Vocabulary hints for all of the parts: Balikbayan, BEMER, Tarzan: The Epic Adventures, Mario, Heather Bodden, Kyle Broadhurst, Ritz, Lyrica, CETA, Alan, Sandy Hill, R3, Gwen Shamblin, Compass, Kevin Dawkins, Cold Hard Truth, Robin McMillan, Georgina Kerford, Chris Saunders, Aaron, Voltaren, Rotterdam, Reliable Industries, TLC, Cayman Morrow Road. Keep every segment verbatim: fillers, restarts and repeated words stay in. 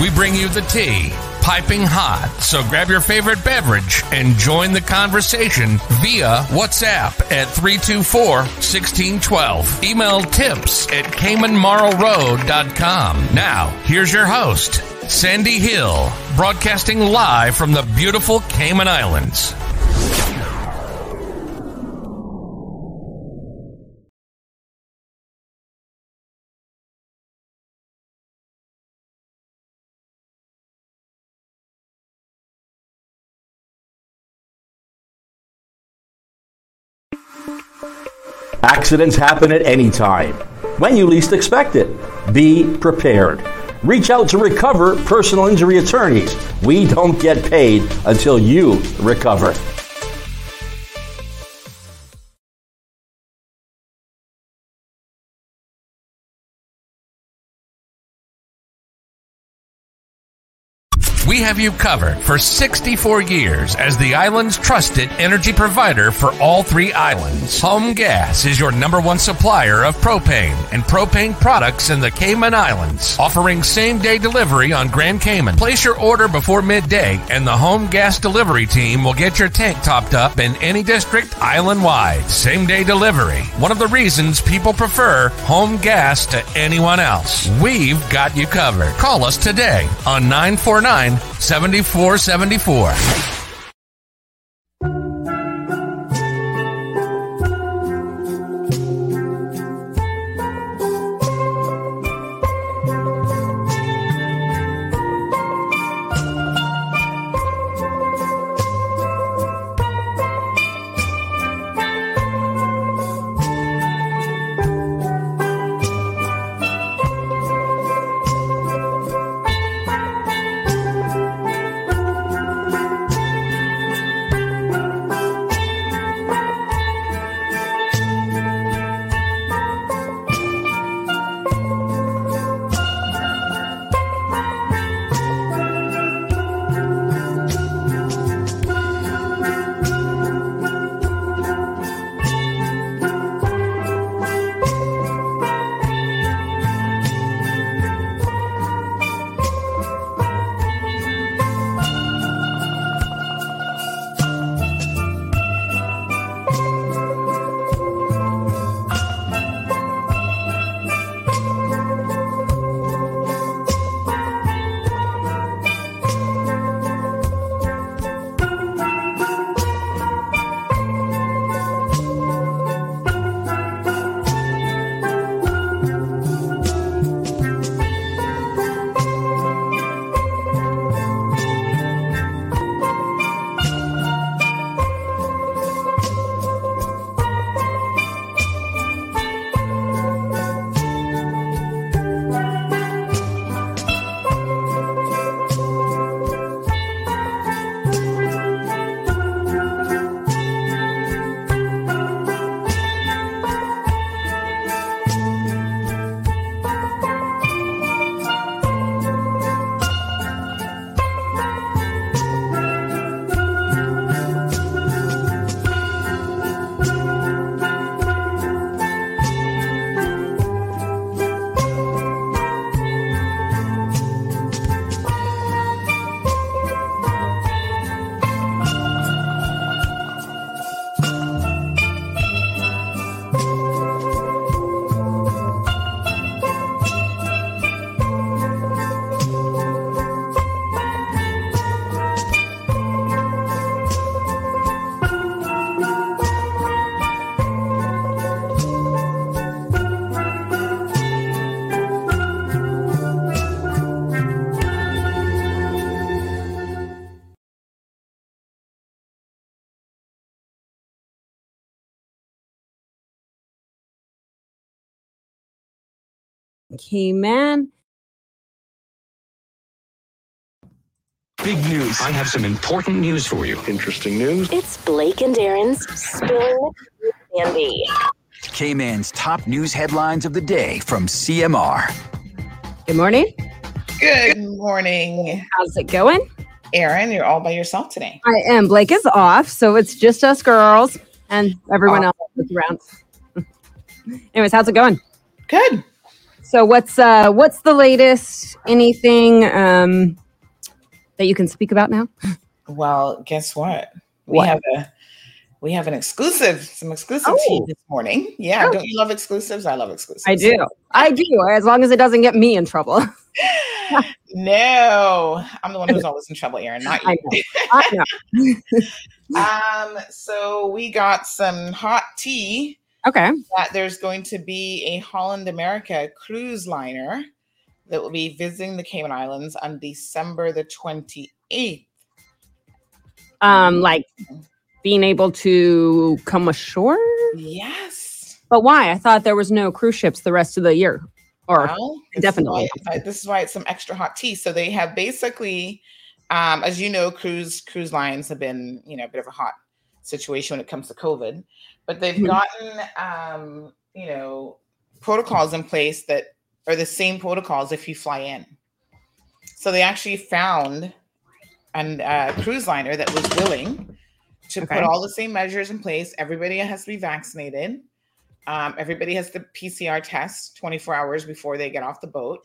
We bring you the tea, piping hot, so grab your favorite beverage and join the conversation via WhatsApp at three two four, one six one two. Email tips at Cayman Morrow Road dot com. Now, here's your host, Sandy Hill, broadcasting live from the beautiful Cayman Islands. Accidents happen at any time, when you least expect it. Be prepared. Reach out to Recover Personal Injury Attorneys. We don't get paid until you recover. We have you covered for sixty-four years as the island's trusted energy provider for all three islands. Home Gas is your number one supplier of propane and propane products in the Cayman Islands, offering same-day delivery on Grand Cayman. Place your order before midday, and the Home Gas delivery team will get your tank topped up in any district island-wide. Same-day delivery, one of the reasons people prefer Home Gas to anyone else. We've got you covered. Call us today on nine four nine, seven four seven four. Cayman. Big news. I have some important news for you. Interesting news. It's Blake and Aaron's Spill Sandy. K-Man's top news headlines of the day from C M R. Good morning. Good morning. How's it going? Aaron, you're all by yourself today. I am. Blake is off, so it's just us girls and everyone off. else is around. Anyways, how's it going? Good. So what's uh, what's the latest? Anything um, that you can speak about now? Well, guess what? We what? have a we have an exclusive, some exclusive oh. tea this morning. Yeah, oh. Don't you love exclusives? I love exclusives. I do. I do. As long as it doesn't get me in trouble. No, I'm the one who's always in trouble, Aaron. Not you. I know. I know. um. So we got some hot tea. Okay. That there's going to be a Holland America cruise liner that will be visiting the Cayman Islands on December the twenty-eighth. Um, like being able to come ashore? Yes. But why? I thought there was no cruise ships the rest of the year. Or well, definitely. This is why it's some extra hot tea. So they have basically, um, as you know, cruise cruise lines have been, you know, a bit of a hot situation when it comes to COVID. But they've gotten, um, you know, protocols in place that are the same protocols if you fly in. So they actually found an uh, cruise liner that was willing to okay. put all the same measures in place. Everybody has to be vaccinated. Um, everybody has the P C R test twenty-four hours before they get off the boat.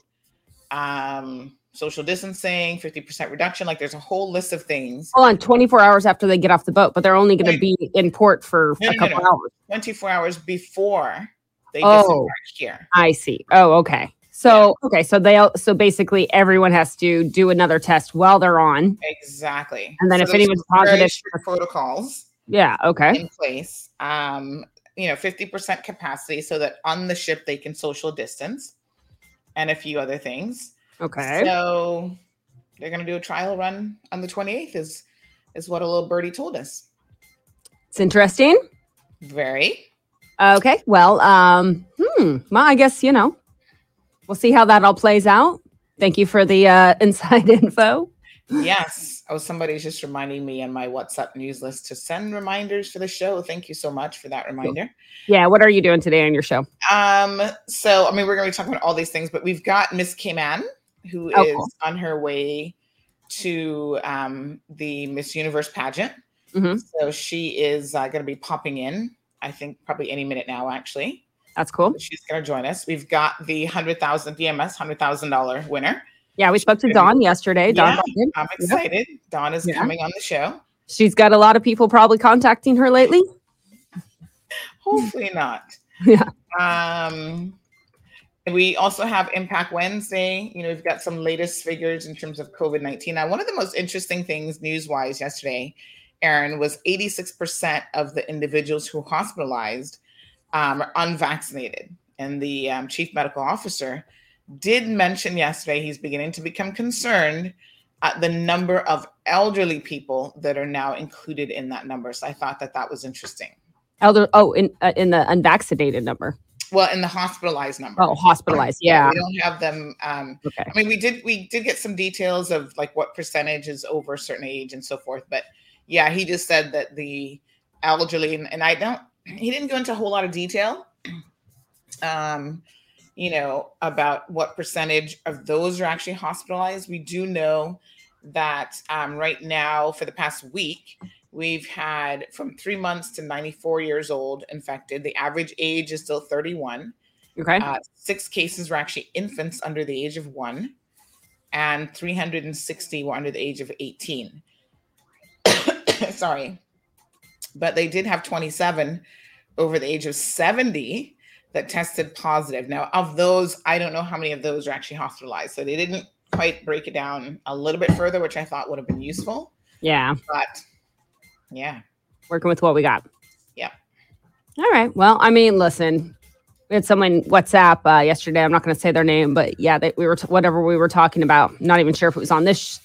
Um, social distancing, fifty percent reduction. Like there's a whole list of things. Hold on, twenty-four hours after they get off the boat, but they're only going to be in port for no, a no, couple no, no. hours. twenty-four hours before they oh, disembark here. I see. Oh, okay. So, yeah. okay. So they, so basically everyone has to do another test while they're on. Exactly. And then so if anyone's positive. Protocols. Yeah. Okay. In place. Um, you know, fifty percent capacity so that on the ship they can social distance and a few other things. Okay. So they're going to do a trial run on the twenty-eighth is, is what a little birdie told us. It's interesting. Very. Okay. Well, um, hmm. Well, I guess, you know, we'll see how that all plays out. Thank you for the uh, inside info. Yes. Oh, somebody's just reminding me on my WhatsApp news list to send reminders for the show. Thank you so much for that reminder. Yeah. What are you doing today on your show? Um. So, I mean, we're going to be talking about all these things, but we've got Miss Cayman, who oh, is cool. on her way to um, the Miss Universe pageant. Mm-hmm. So she is uh, going to be popping in, I think, probably any minute now, actually. That's cool. So she's going to join us. We've got the one hundred thousand D M S, one hundred thousand dollars winner. Yeah, we spoke to Dawn yesterday. Dawn yeah, Bodden. I'm excited. Yep. Dawn is yeah. coming on the show. She's got a lot of people probably contacting her lately. Hopefully not. Yeah. Um, we also have Impact Wednesday. You know, we've got some latest figures in terms of COVID nineteen. Now, one of the most interesting things news-wise yesterday, Aaron, was eighty-six percent of the individuals who hospitalized um, are unvaccinated. And the um, chief medical officer did mention yesterday he's beginning to become concerned at the number of elderly people that are now included in that number. So I thought that that was interesting. Elder, oh, in uh, in the unvaccinated number. Well, in the hospitalized number. Oh, hospitalized, yeah. We don't have them. Um, okay. I mean, we did we did get some details of like what percentage is over a certain age and so forth. But yeah, he just said that the elderly, and, and I don't, he didn't go into a whole lot of detail. Um. You know, about what percentage of those are actually hospitalized. We do know that um, right now, for the past week, we've had from three months to ninety-four years old infected. The average age is still thirty-one. Okay. Uh, six cases were actually infants under the age of one, and three hundred sixty were under the age of eighteen. Sorry. But they did have twenty-seven over the age of seventy. That tested positive. Now, of those, I don't know how many of those are actually hospitalized. So they didn't quite break it down a little bit further, which I thought would have been useful. Yeah. But yeah. Working with what we got. Yeah. All right. Well, I mean, listen, we had someone WhatsApp uh, yesterday. I'm not going to say their name, but yeah, they, we were t- whatever we were talking about. Not even sure if it was on this sh-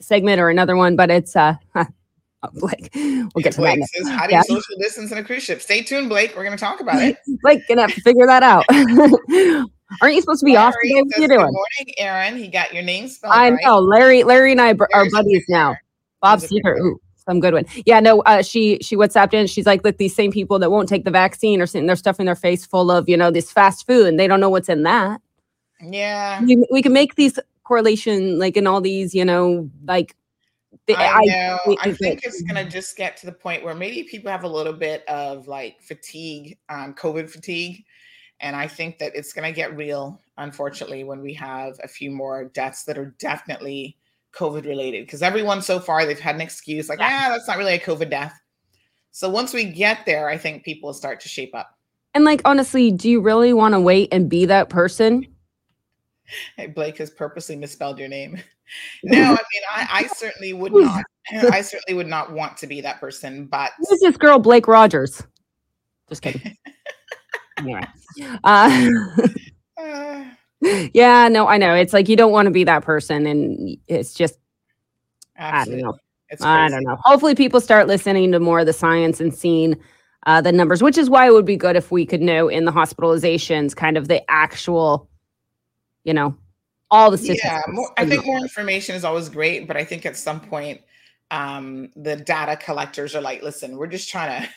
segment or another one, but it's uh, Blake, we'll get to Blake that. Says, how do you yeah. social distance in a cruise ship? Stay tuned, Blake. We're going to talk about it. Blake, gonna have to figure that out. Aren't you supposed to be Larry off today? What are you doing? Good morning, Aaron. He got your name spelled I right. know. Larry, Larry and I b- are buddies now. Bob Seeker. Ooh, some good one. Yeah, no, uh, she she WhatsApped in. She's like, look, these same people that won't take the vaccine are sitting there stuffing their face full of, you know, this fast food, and they don't know what's in that. Yeah. We, we can make these correlation, like in all these, you know, like. The, I know. I, I think it's going to just get to the point where maybe people have a little bit of like fatigue, um, COVID fatigue. And I think that it's going to get real, unfortunately, when we have a few more deaths that are definitely COVID related. Because everyone so far, they've had an excuse like, ah, that's not really a COVID death. So once we get there, I think people will start to shape up. And like, honestly, do you really want to wait and be that person? Hey, Blake has purposely misspelled your name. No, I mean, I, I certainly would not. I certainly would not want to be that person. But who's this girl, Blake Rogers? Just kidding. Yeah. Uh, yeah, no, I know. It's like you don't want to be that person, and it's just absolutely. I don't know. It's crazy. I don't know. Hopefully, people start listening to more of the science and seeing uh, the numbers, which is why it would be good if we could know in the hospitalizations, kind of the actual, you know, all the statistics. Yeah, more, I think more information is always great, but I think at some point, um, the data collectors are like, listen, we're just trying to,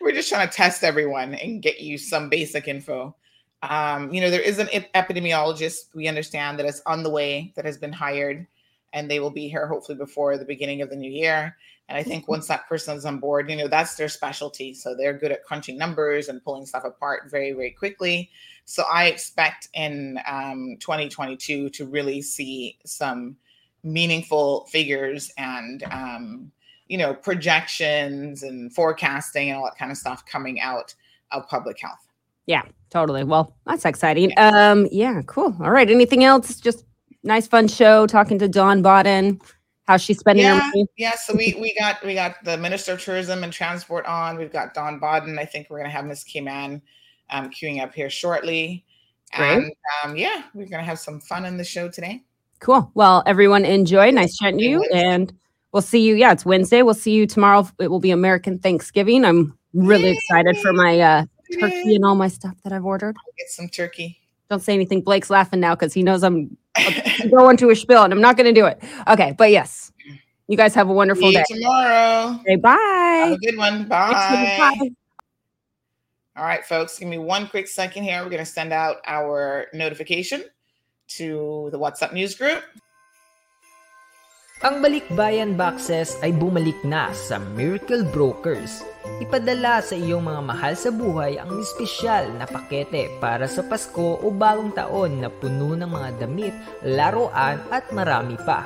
we're just trying to test everyone and get you some basic info. Um, you know, there is an epidemiologist, we understand, that is on the way, that has been hired, and they will be here hopefully before the beginning of the new year. And I think once that person is on board, you know, that's their specialty. So they're good at crunching numbers and pulling stuff apart very, very quickly. So I expect in um, twenty twenty-two to really see some meaningful figures and, um, you know, projections and forecasting and all that kind of stuff coming out of public health. Yeah, totally. Well, that's exciting. Yeah, um, yeah cool. All right. Anything else? Just nice, fun show talking to Dawn Bodden. How's she spending yeah, her money? Yeah, so we we got we got the Minister of Tourism and Transport on. We've got Dawn Bodden. I think we're going to have Miss Cayman um, queuing up here shortly. Great. And um, yeah, we're going to have some fun on the show today. Cool. Well, everyone enjoy. Nice chatting to you. And we'll see you. Yeah, it's Wednesday. We'll see you tomorrow. It will be American Thanksgiving. I'm really Yay. excited for my uh, turkey and all my stuff that I've ordered. I'll get some turkey. Don't say anything. Blake's laughing now because he knows I'm going to a spiel and I'm not going to do it. Okay, but yes, you guys have a wonderful See day. You tomorrow. Okay, bye. Have a good one. Bye. Bye. All right, folks, give me one quick second here. We're going to send out our notification to the WhatsApp news group. Ang Balikbayan Boxes ay bumalik na sa Miracle Brokers. Ipadala sa iyong mga mahal sa buhay ang espesyal na pakete para sa Pasko o Bagong Taon na puno ng mga damit, laruan at marami pa.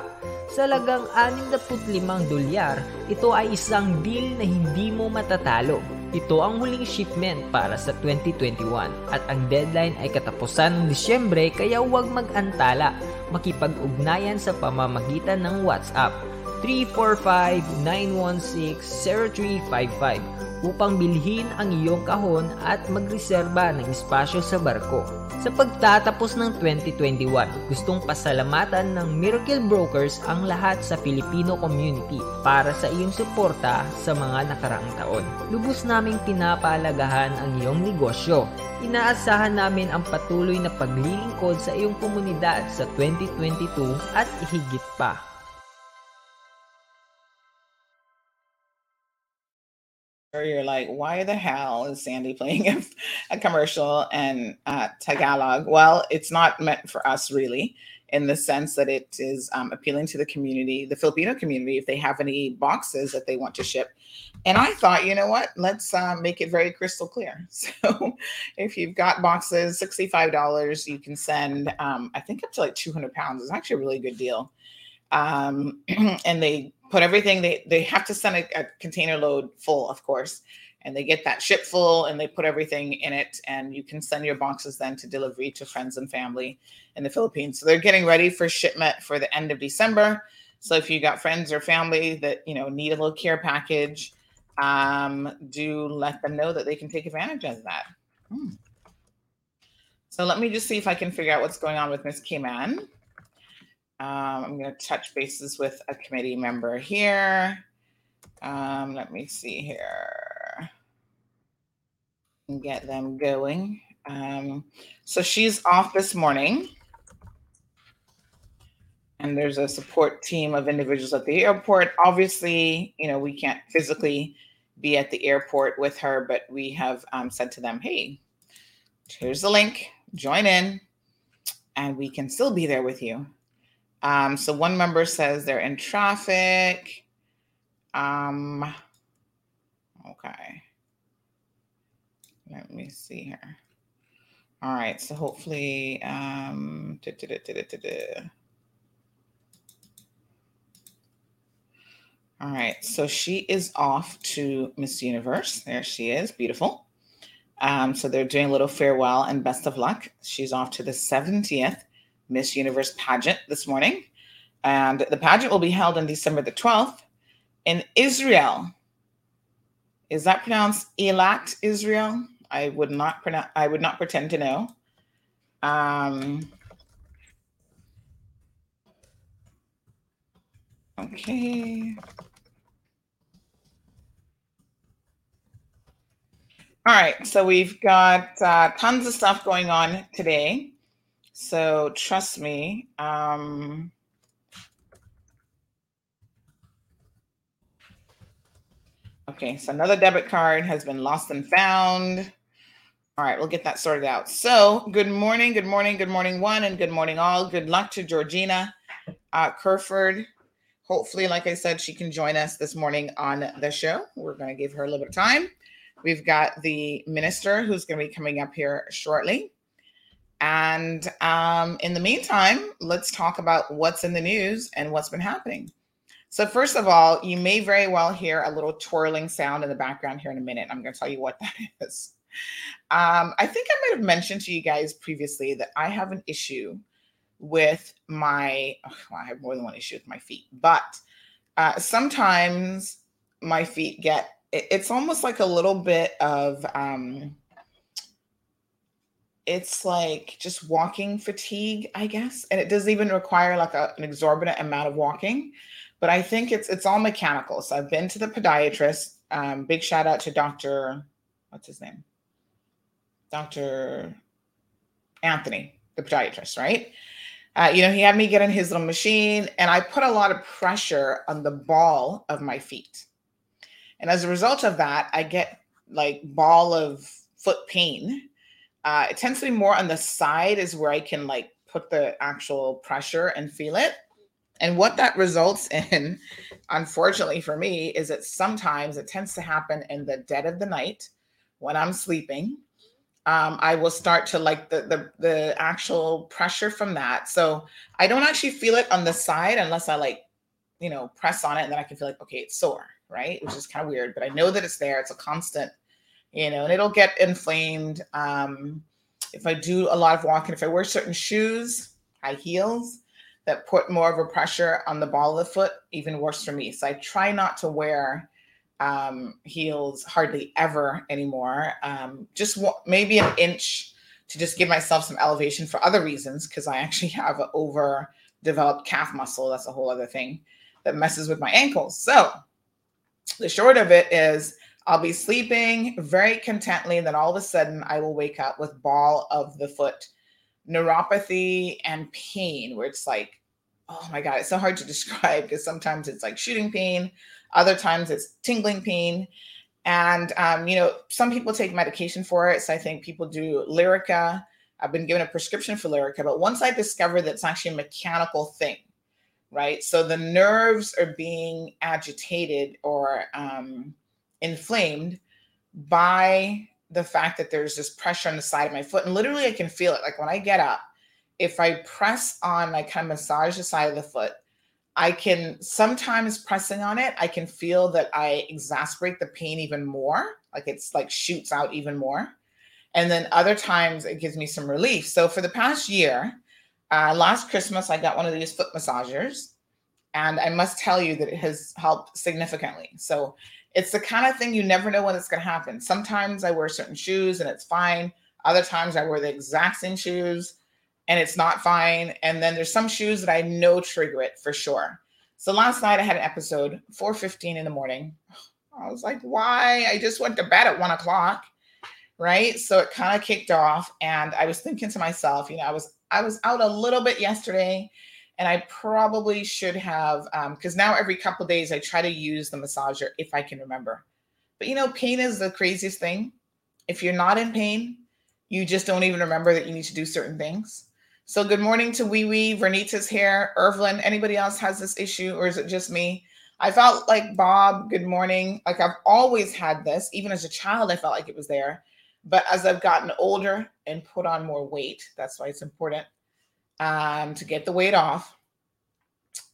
Sa halagang sixty-five dolyar, ito ay isang deal na hindi mo matatalo. Ito ang huling shipment para sa twenty twenty-one at ang deadline ay katapusan ng Disyembre, kaya huwag mag-antala. Makipag-ugnayan sa pamamagitan ng WhatsApp three four five, nine one six, zero three five five upang bilhin ang iyong kahon at magreserba ng espasyo sa barko. Sa pagtatapos ng twenty twenty-one, gustong pasalamatan ng Miracle Brokers ang lahat sa Filipino community para sa iyong suporta sa mga nakaraang taon. Lubos naming pinapaalagahan ang iyong negosyo. Inaasahan namin ang patuloy na paglilingkod sa iyong komunidad sa twenty twenty-two at higit pa. Or you're like, why the hell is Sandy playing a, a commercial in uh, Tagalog? Well, it's not meant for us really, in the sense that it is um, appealing to the community, the Filipino community, if they have any boxes that they want to ship. And I thought, you know what, let's uh, make it very crystal clear. So if you've got boxes, sixty-five dollars, you can send, um, I think up to like two hundred pounds. It's actually a really good deal. Um, and they put everything, they, they have to send a, a container load full, of course, and they get that ship full and they put everything in it, and you can send your boxes then to delivery to friends and family in the Philippines. So they're getting ready for shipment for the end of December. So if you got friends or family that, you know, need a little care package, um, do let them know that they can take advantage of that. Hmm. So let me just see if I can figure out what's going on with Miss Cayman. Um, I'm going to touch bases with a committee member here. Um, let me see here and get them going. Um, so she's off this morning. And there's a support team of individuals at the airport. Obviously, you know, we can't physically be at the airport with her, but we have um, said to them, hey, here's the link, join in, and we can still be there with you. Um, so one member says they're in traffic. Um, okay. Let me see here. All right, so hopefully... Um, da, da, da, da, da, da. All right, so she is off to Miss Universe. There she is, beautiful. Um, so they're doing a little farewell and best of luck. She's off to the seventieth Miss Universe pageant this morning. And the pageant will be held on December the twelfth in Israel. Is that pronounced Eilat, Israel? I would not pronounce, I would not pretend to know. Um, okay. All right, so we've got uh, tons of stuff going on today. So trust me. Um, okay, so another debit card has been lost and found. All right, we'll get that sorted out. So good morning, good morning, good morning, one, and good morning, all. Good luck to Georgina uh, Kerford. Hopefully, like I said, she can join us this morning on the show. We're going to give her a little bit of time. We've got the minister who's going to be coming up here shortly. And um, in the meantime, let's talk about what's in the news and what's been happening. So first of all, you may very well hear a little twirling sound in the background here in a minute. I'm going to tell you what that is. Um, I think I might have mentioned to you guys previously that I have an issue with my, oh, well, I have more than one issue with my feet, but uh, sometimes my feet get, it's almost like a little bit of, um, it's like just walking fatigue, I guess. And it doesn't even require like a, an exorbitant amount of walking, but I think it's, it's all mechanical. So I've been to the podiatrist, um, big shout out to Doctor, what's his name? Doctor Anthony, the podiatrist, right? Uh, you know, he had me get in his little machine and I put a lot of pressure on the ball of my feet. And as a result of that, I get like ball of foot pain. Uh, it tends to be more on the side is where I can like put the actual pressure and feel it. And what that results in, unfortunately for me, is that sometimes it tends to happen in the dead of the night when I'm sleeping. Um, I will start to like the, the, the actual pressure from that. So I don't actually feel it on the side unless I like, you know, press on it and then I can feel like, okay, it's sore. Right? Which is kind of weird, but I know that it's there. It's a constant, you know, and it'll get inflamed. Um, if I do a lot of walking, if I wear certain shoes, high heels that put more of a pressure on the ball of the foot, even worse for me. So I try not to wear um, heels hardly ever anymore. Um, just w- maybe an inch to just give myself some elevation for other reasons, because I actually have an overdeveloped calf muscle. That's a whole other thing that messes with my ankles. So the short of it is I'll be sleeping very contently, and then all of a sudden I will wake up with ball of the foot neuropathy and pain where it's like, oh my God, it's so hard to describe because sometimes it's like shooting pain. Other times it's tingling pain. And, um, you know, some people take medication for it. So I think people do Lyrica. I've been given a prescription for Lyrica, but once I discovered that it's actually a mechanical thing, right? So the nerves are being agitated or um, inflamed by the fact that there's this pressure on the side of my foot. And literally I can feel it. Like when I get up, if I press on, I kind of massage the side of the foot, I can sometimes pressing on it, I can feel that I exacerbate the pain even more. Like it's like shoots out even more. And then other times it gives me some relief. So for the past year, Uh, last Christmas, I got one of these foot massagers, and I must tell you that it has helped significantly. So it's the kind of thing you never know when it's going to happen. Sometimes I wear certain shoes and it's fine. Other times I wear the exact same shoes and it's not fine. And then there's some shoes that I know trigger it for sure. So last night I had an episode, four fifteen in the morning. I was like, why? I just went to bed at one o'clock. right? So it kind of kicked off, and I was thinking to myself, you know, I was I was out a little bit yesterday, and I probably should have, because um, now every couple of days I try to use the massager if I can remember. But, you know, pain is the craziest thing. If you're not in pain, you just don't even remember that you need to do certain things. So good morning to Wee Wee, Vernita's here, Irvlin. Anybody else has this issue, or is it just me? I felt like, Bob, good morning. Like, I've always had this. Even as a child, I felt like it was there. But as I've gotten older and put on more weight, that's why it's important um, to get the weight off.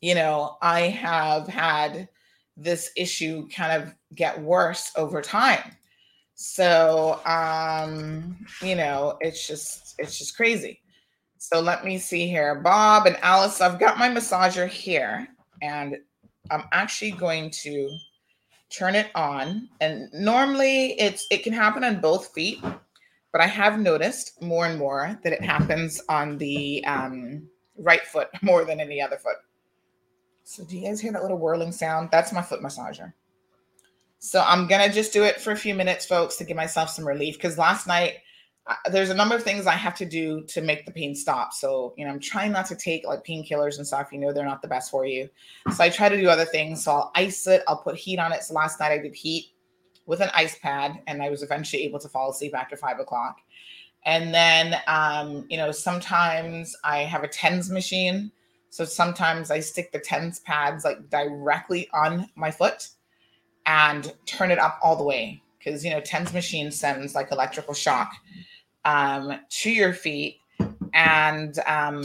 You know, I have had this issue kind of get worse over time. So, um, you know, it's just, it's just crazy. So let me see here. Bob and Alice, I've got my massager here, and I'm actually going to turn it on. And normally it's it can happen on both feet, but I have noticed more and more that it happens on the um, right foot more than any other foot. So do you guys hear that little whirling sound? That's my foot massager. So I'm going to just do it for a few minutes, folks, to give myself some relief, because last night there's a number of things I have to do to make the pain stop. So, you know, I'm trying not to take like painkillers and stuff. You know, they're not the best for you. So I try to do other things. So I'll ice it. I'll put heat on it. So last night I did heat with an ice pad, and I was eventually able to fall asleep after five o'clock. And then, um, you know, sometimes I have a TENS machine. So sometimes I stick the TENS pads like directly on my foot and turn it up all the way. Because, you know, TENS machine sends like electrical shock um, to your feet, and um,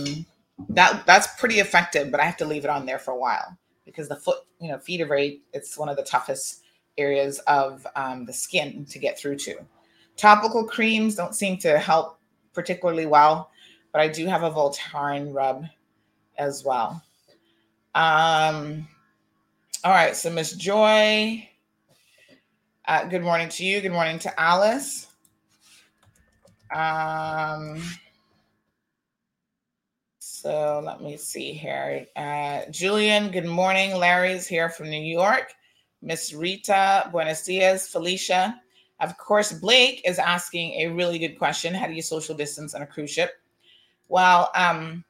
that that's pretty effective, but I have to leave it on there for a while because the foot, you know, feet are very, it's one of the toughest areas of um, the skin to get through to. Topical creams don't seem to help particularly well, but I do have a Voltaren rub as well. Um, all right. So Miss Joy, uh, good morning to you. Good morning to Alice. Um, so let me see here. Uh, Julian, good morning. Larry's here from New York. Miss Rita, buenos dias. Felicia. Of course, Blake is asking a really good question. How do you social distance on a cruise ship? Well, um,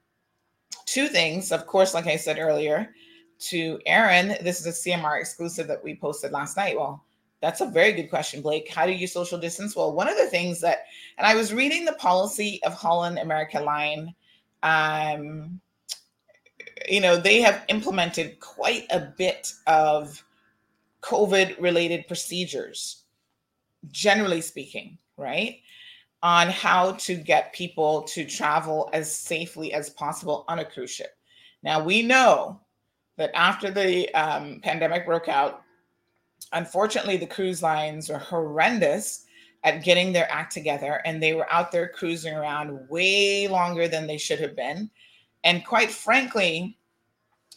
two things. Of course, like I said earlier to Aaron, this is a C M R exclusive that we posted last night. Well, that's a very good question, Blake. How do you social distance? Well, one of the things that, and I was reading the policy of Holland America Line. Um, you know, they have implemented quite a bit of COVID-related procedures, generally speaking, right? On how to get people to travel as safely as possible on a cruise ship. Now, we know that after the um, pandemic broke out, unfortunately, the cruise lines were horrendous at getting their act together, and they were out there cruising around way longer than they should have been. And quite frankly,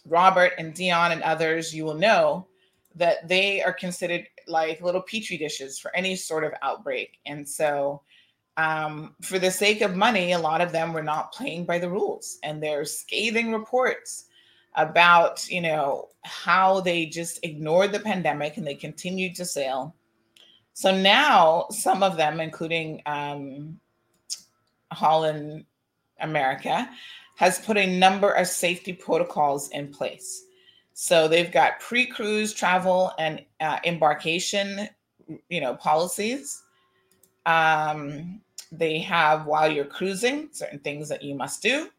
Robert and Dion and others, you will know that they are considered like little petri dishes for any sort of outbreak. And so um, for the sake of money, a lot of them were not playing by the rules, and there's scathing reports about, you know, how they just ignored the pandemic and they continued to sail. So now some of them, including um, Holland America, has put a number of safety protocols in place. So they've got pre-cruise travel and uh, embarkation, you know, policies. Um, they have, while you're cruising, certain things that you must do,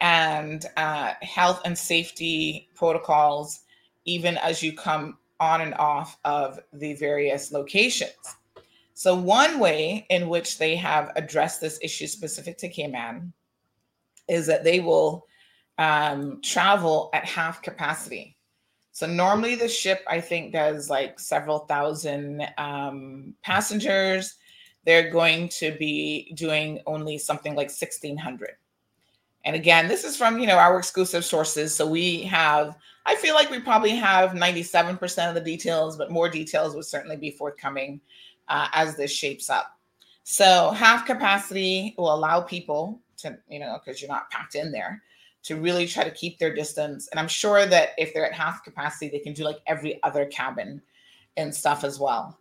and uh, health and safety protocols, even as you come on and off of the various locations. So one way in which they have addressed this issue specific to Cayman is that they will um, travel at half capacity. So normally the ship, I think, does like several thousand um, passengers. They're going to be doing only something like sixteen hundred. And again, this is from, you know, our exclusive sources. So we have, I feel like we probably have ninety-seven percent of the details, but more details would certainly be forthcoming uh, as this shapes up. So half capacity will allow people to, you know, because you're not packed in there, to really try to keep their distance. And I'm sure that if they're at half capacity, they can do like every other cabin and stuff as well.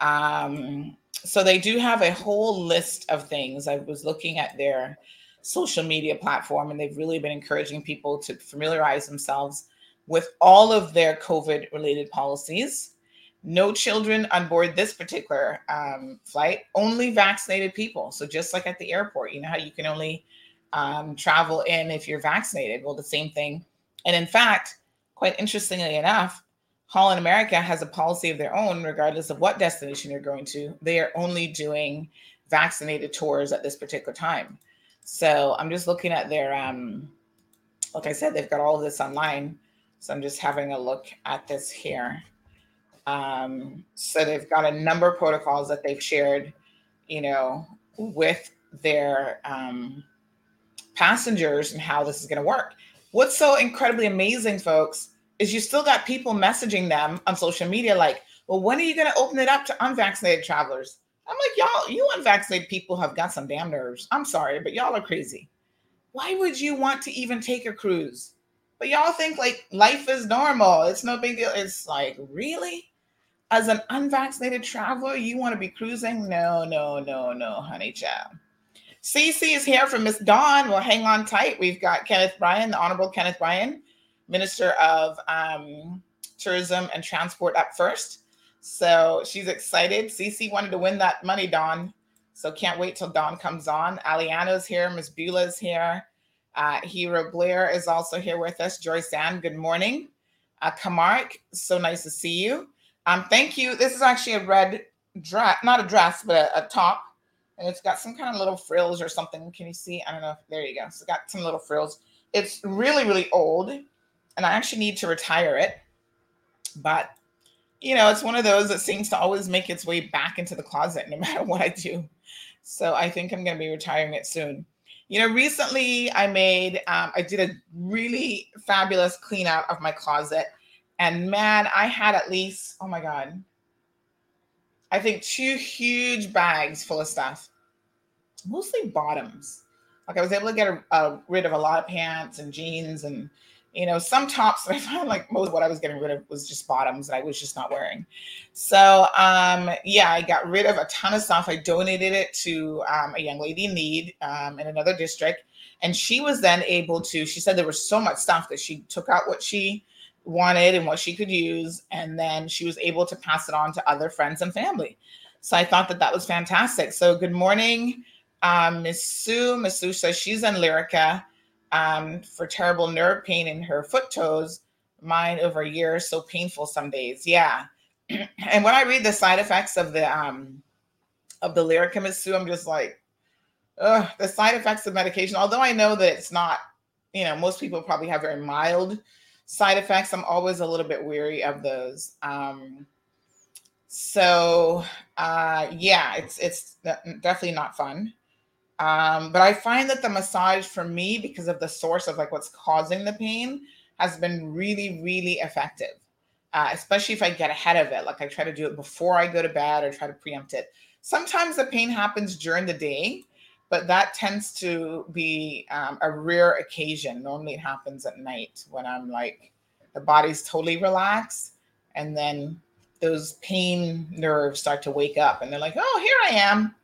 Um, so they do have a whole list of things. I was looking at their social media platform, and they've really been encouraging people to familiarize themselves with all of their COVID-related policies. No children on board this particular um, flight, only vaccinated people. So just like at the airport, you know how you can only um, travel in if you're vaccinated? Well, the same thing. And in fact, quite interestingly enough, Holland America has a policy of their own, regardless of what destination you're going to. They are only doing vaccinated tours at this particular time. So I'm just looking at their, um, like I said, they've got all of this online. So I'm just having a look at this here. Um, so they've got a number of protocols that they've shared, you know, with their um, passengers and how this is going to work. What's so incredibly amazing, folks, is you still got people messaging them on social media like, well, when are you going to open it up to unvaccinated travelers? I'm like, y'all, you unvaccinated people have got some damn nerves. I'm sorry, but y'all are crazy. Why would you want to even take a cruise? But y'all think like life is normal. It's no big deal. It's like, really? As an unvaccinated traveler, you want to be cruising? No, no, no, no, honey child. C C is here from Miss Dawn. Well, hang on tight. We've got Kenneth Bryan, the Honorable Kenneth Bryan, Minister of um, Tourism and Transport, up first. So she's excited. C C wanted to win that money, Dawn. So can't wait till Dawn comes on. Aliano's here. Miss Beulah's here. Uh, Hero Blair is also here with us. Joyce Ann, good morning. Uh, Kamark, so nice to see you. Um, thank you. This is actually a red dress, not a dress, but a, a top. And it's got some kind of little frills or something. Can you see? I don't know. There you go. So it's got some little frills. It's really, really old. And I actually need to retire it. But, you know, it's one of those that seems to always make its way back into the closet no matter what I do. So I think I'm going to be retiring it soon. You know, recently I made, um, I did a really fabulous clean out of my closet. And man, I had at least, oh my God, I think two huge bags full of stuff, mostly bottoms. Like I was able to get a, a, rid of a lot of pants and jeans and, you know, some tops that I found, like most of what I was getting rid of was just bottoms that I was just not wearing. So, um, yeah, I got rid of a ton of stuff. I donated it to um, a young lady in need um, in another district. And she was then able to, she said there was so much stuff that she took out what she wanted and what she could use. And then she was able to pass it on to other friends and family. So I thought that that was fantastic. So good morning, um, Miss Sue. Miss Sue says she's in Lyrica um, for terrible nerve pain in her foot toes. Mine over a year, so painful some days. Yeah. And when I read the side effects of the, um, of the Lyrica, Miss Sue, I'm just like, ugh, the side effects of medication. Although I know that it's not, you know, most people probably have very mild side effects. I'm always a little bit weary of those. Um, so, uh, yeah, it's it's definitely not fun. Um, but I find that the massage for me, because of the source of like what's causing the pain, has been really, really effective. Uh, especially if I get ahead of it. Like I try to do it before I go to bed or try to preempt it. Sometimes the pain happens during the day, but that tends to be um, a rare occasion. Normally it happens at night when I'm like, the body's totally relaxed. And then those pain nerves start to wake up and they're like, oh, here I am.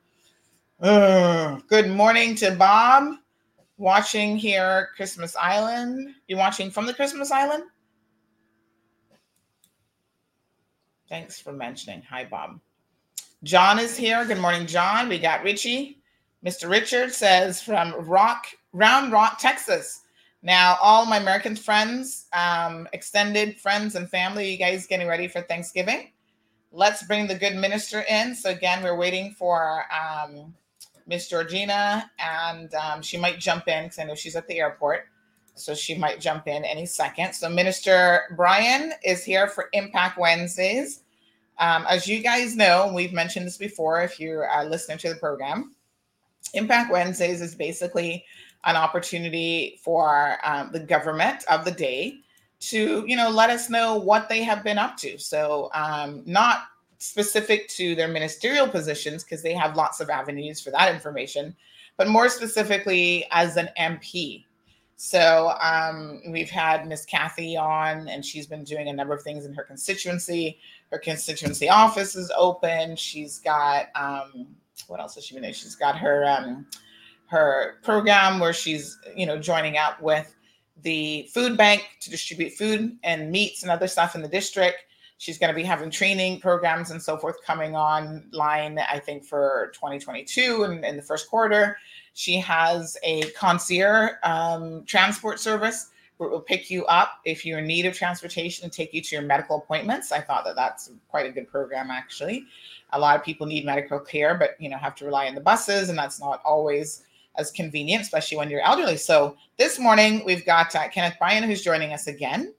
Ugh. Good morning to Bob. Watching here, Christmas Island. You're watching from the Christmas Island? Thanks for mentioning. Hi, Bob. John is here. Good morning, John. We got Richie. Mister Richard says from Rock, Round Rock, Texas. Now, all my American friends, um, extended friends and family, you guys getting ready for Thanksgiving? Let's bring the good minister in. So again, we're waiting for um, Miss Georgina, and um, she might jump in because I know she's at the airport. So she might jump in any second. So Minister Bryan is here for Impact Wednesdays. Um, as you guys know, we've mentioned this before if you're uh, listening to the program. Impact Wednesdays is basically an opportunity for um, the government of the day to, you know, let us know what they have been up to. So um, not specific to their ministerial positions, because they have lots of avenues for that information, but more specifically as an M P. So um, we've had Miss Kathy on, and she's been doing a number of things in her constituency. Her constituency office is open. She's got, um, what else has she been doing? She's got her um, her program where she's, you know, joining up with the food bank to distribute food and meats and other stuff in the district. She's going to be having training programs and so forth coming online, I think, for twenty twenty-two and in the first quarter. She has a concierge um, transport service where it will pick you up if you're in need of transportation and take you to your medical appointments. I thought that that's quite a good program, actually. A lot of people need medical care, but, you know, have to rely on the buses, and that's not always as convenient, especially when you're elderly. So this morning, we've got uh, Kenneth Bryan, who's joining us again.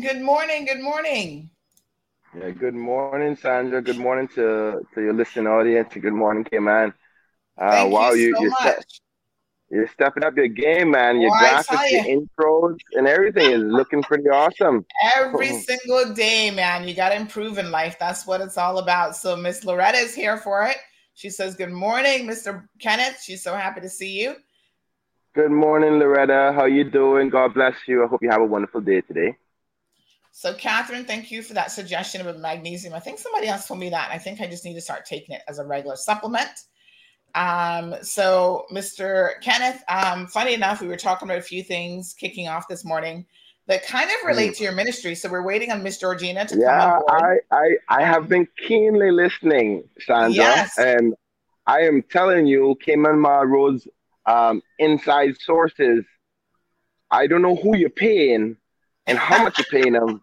Good morning. Yeah, good morning, Sandra. Good morning to, to your listening audience. Good morning, K-Man. Uh, Thank wow, you, you so you're much. Ste- you're stepping up your game, man. Your well, graphics, you. your intros, and everything is looking pretty awesome. Every single day, man. You got to improve in life. That's what it's all about. So Miss Loretta is here for it. She says, good morning, Mister Kenneth. She's so happy to see you. Good morning, Loretta. How you doing? God bless you. I hope you have a wonderful day today. So, Catherine, thank you for that suggestion about magnesium. I think somebody else told me that. I think I just need to start taking it as a regular supplement. Um, so, Mister Kenneth, um, funny enough, we were talking about a few things kicking off this morning that kind of relate to your ministry. So, we're waiting on Miss Georgina to yeah, come on board. Yeah, I, I, I have been keenly listening, Sandra. Yes. And I am telling you, Cayman Mar Road's um, inside sources, I don't know who you're paying and how much you're paying them.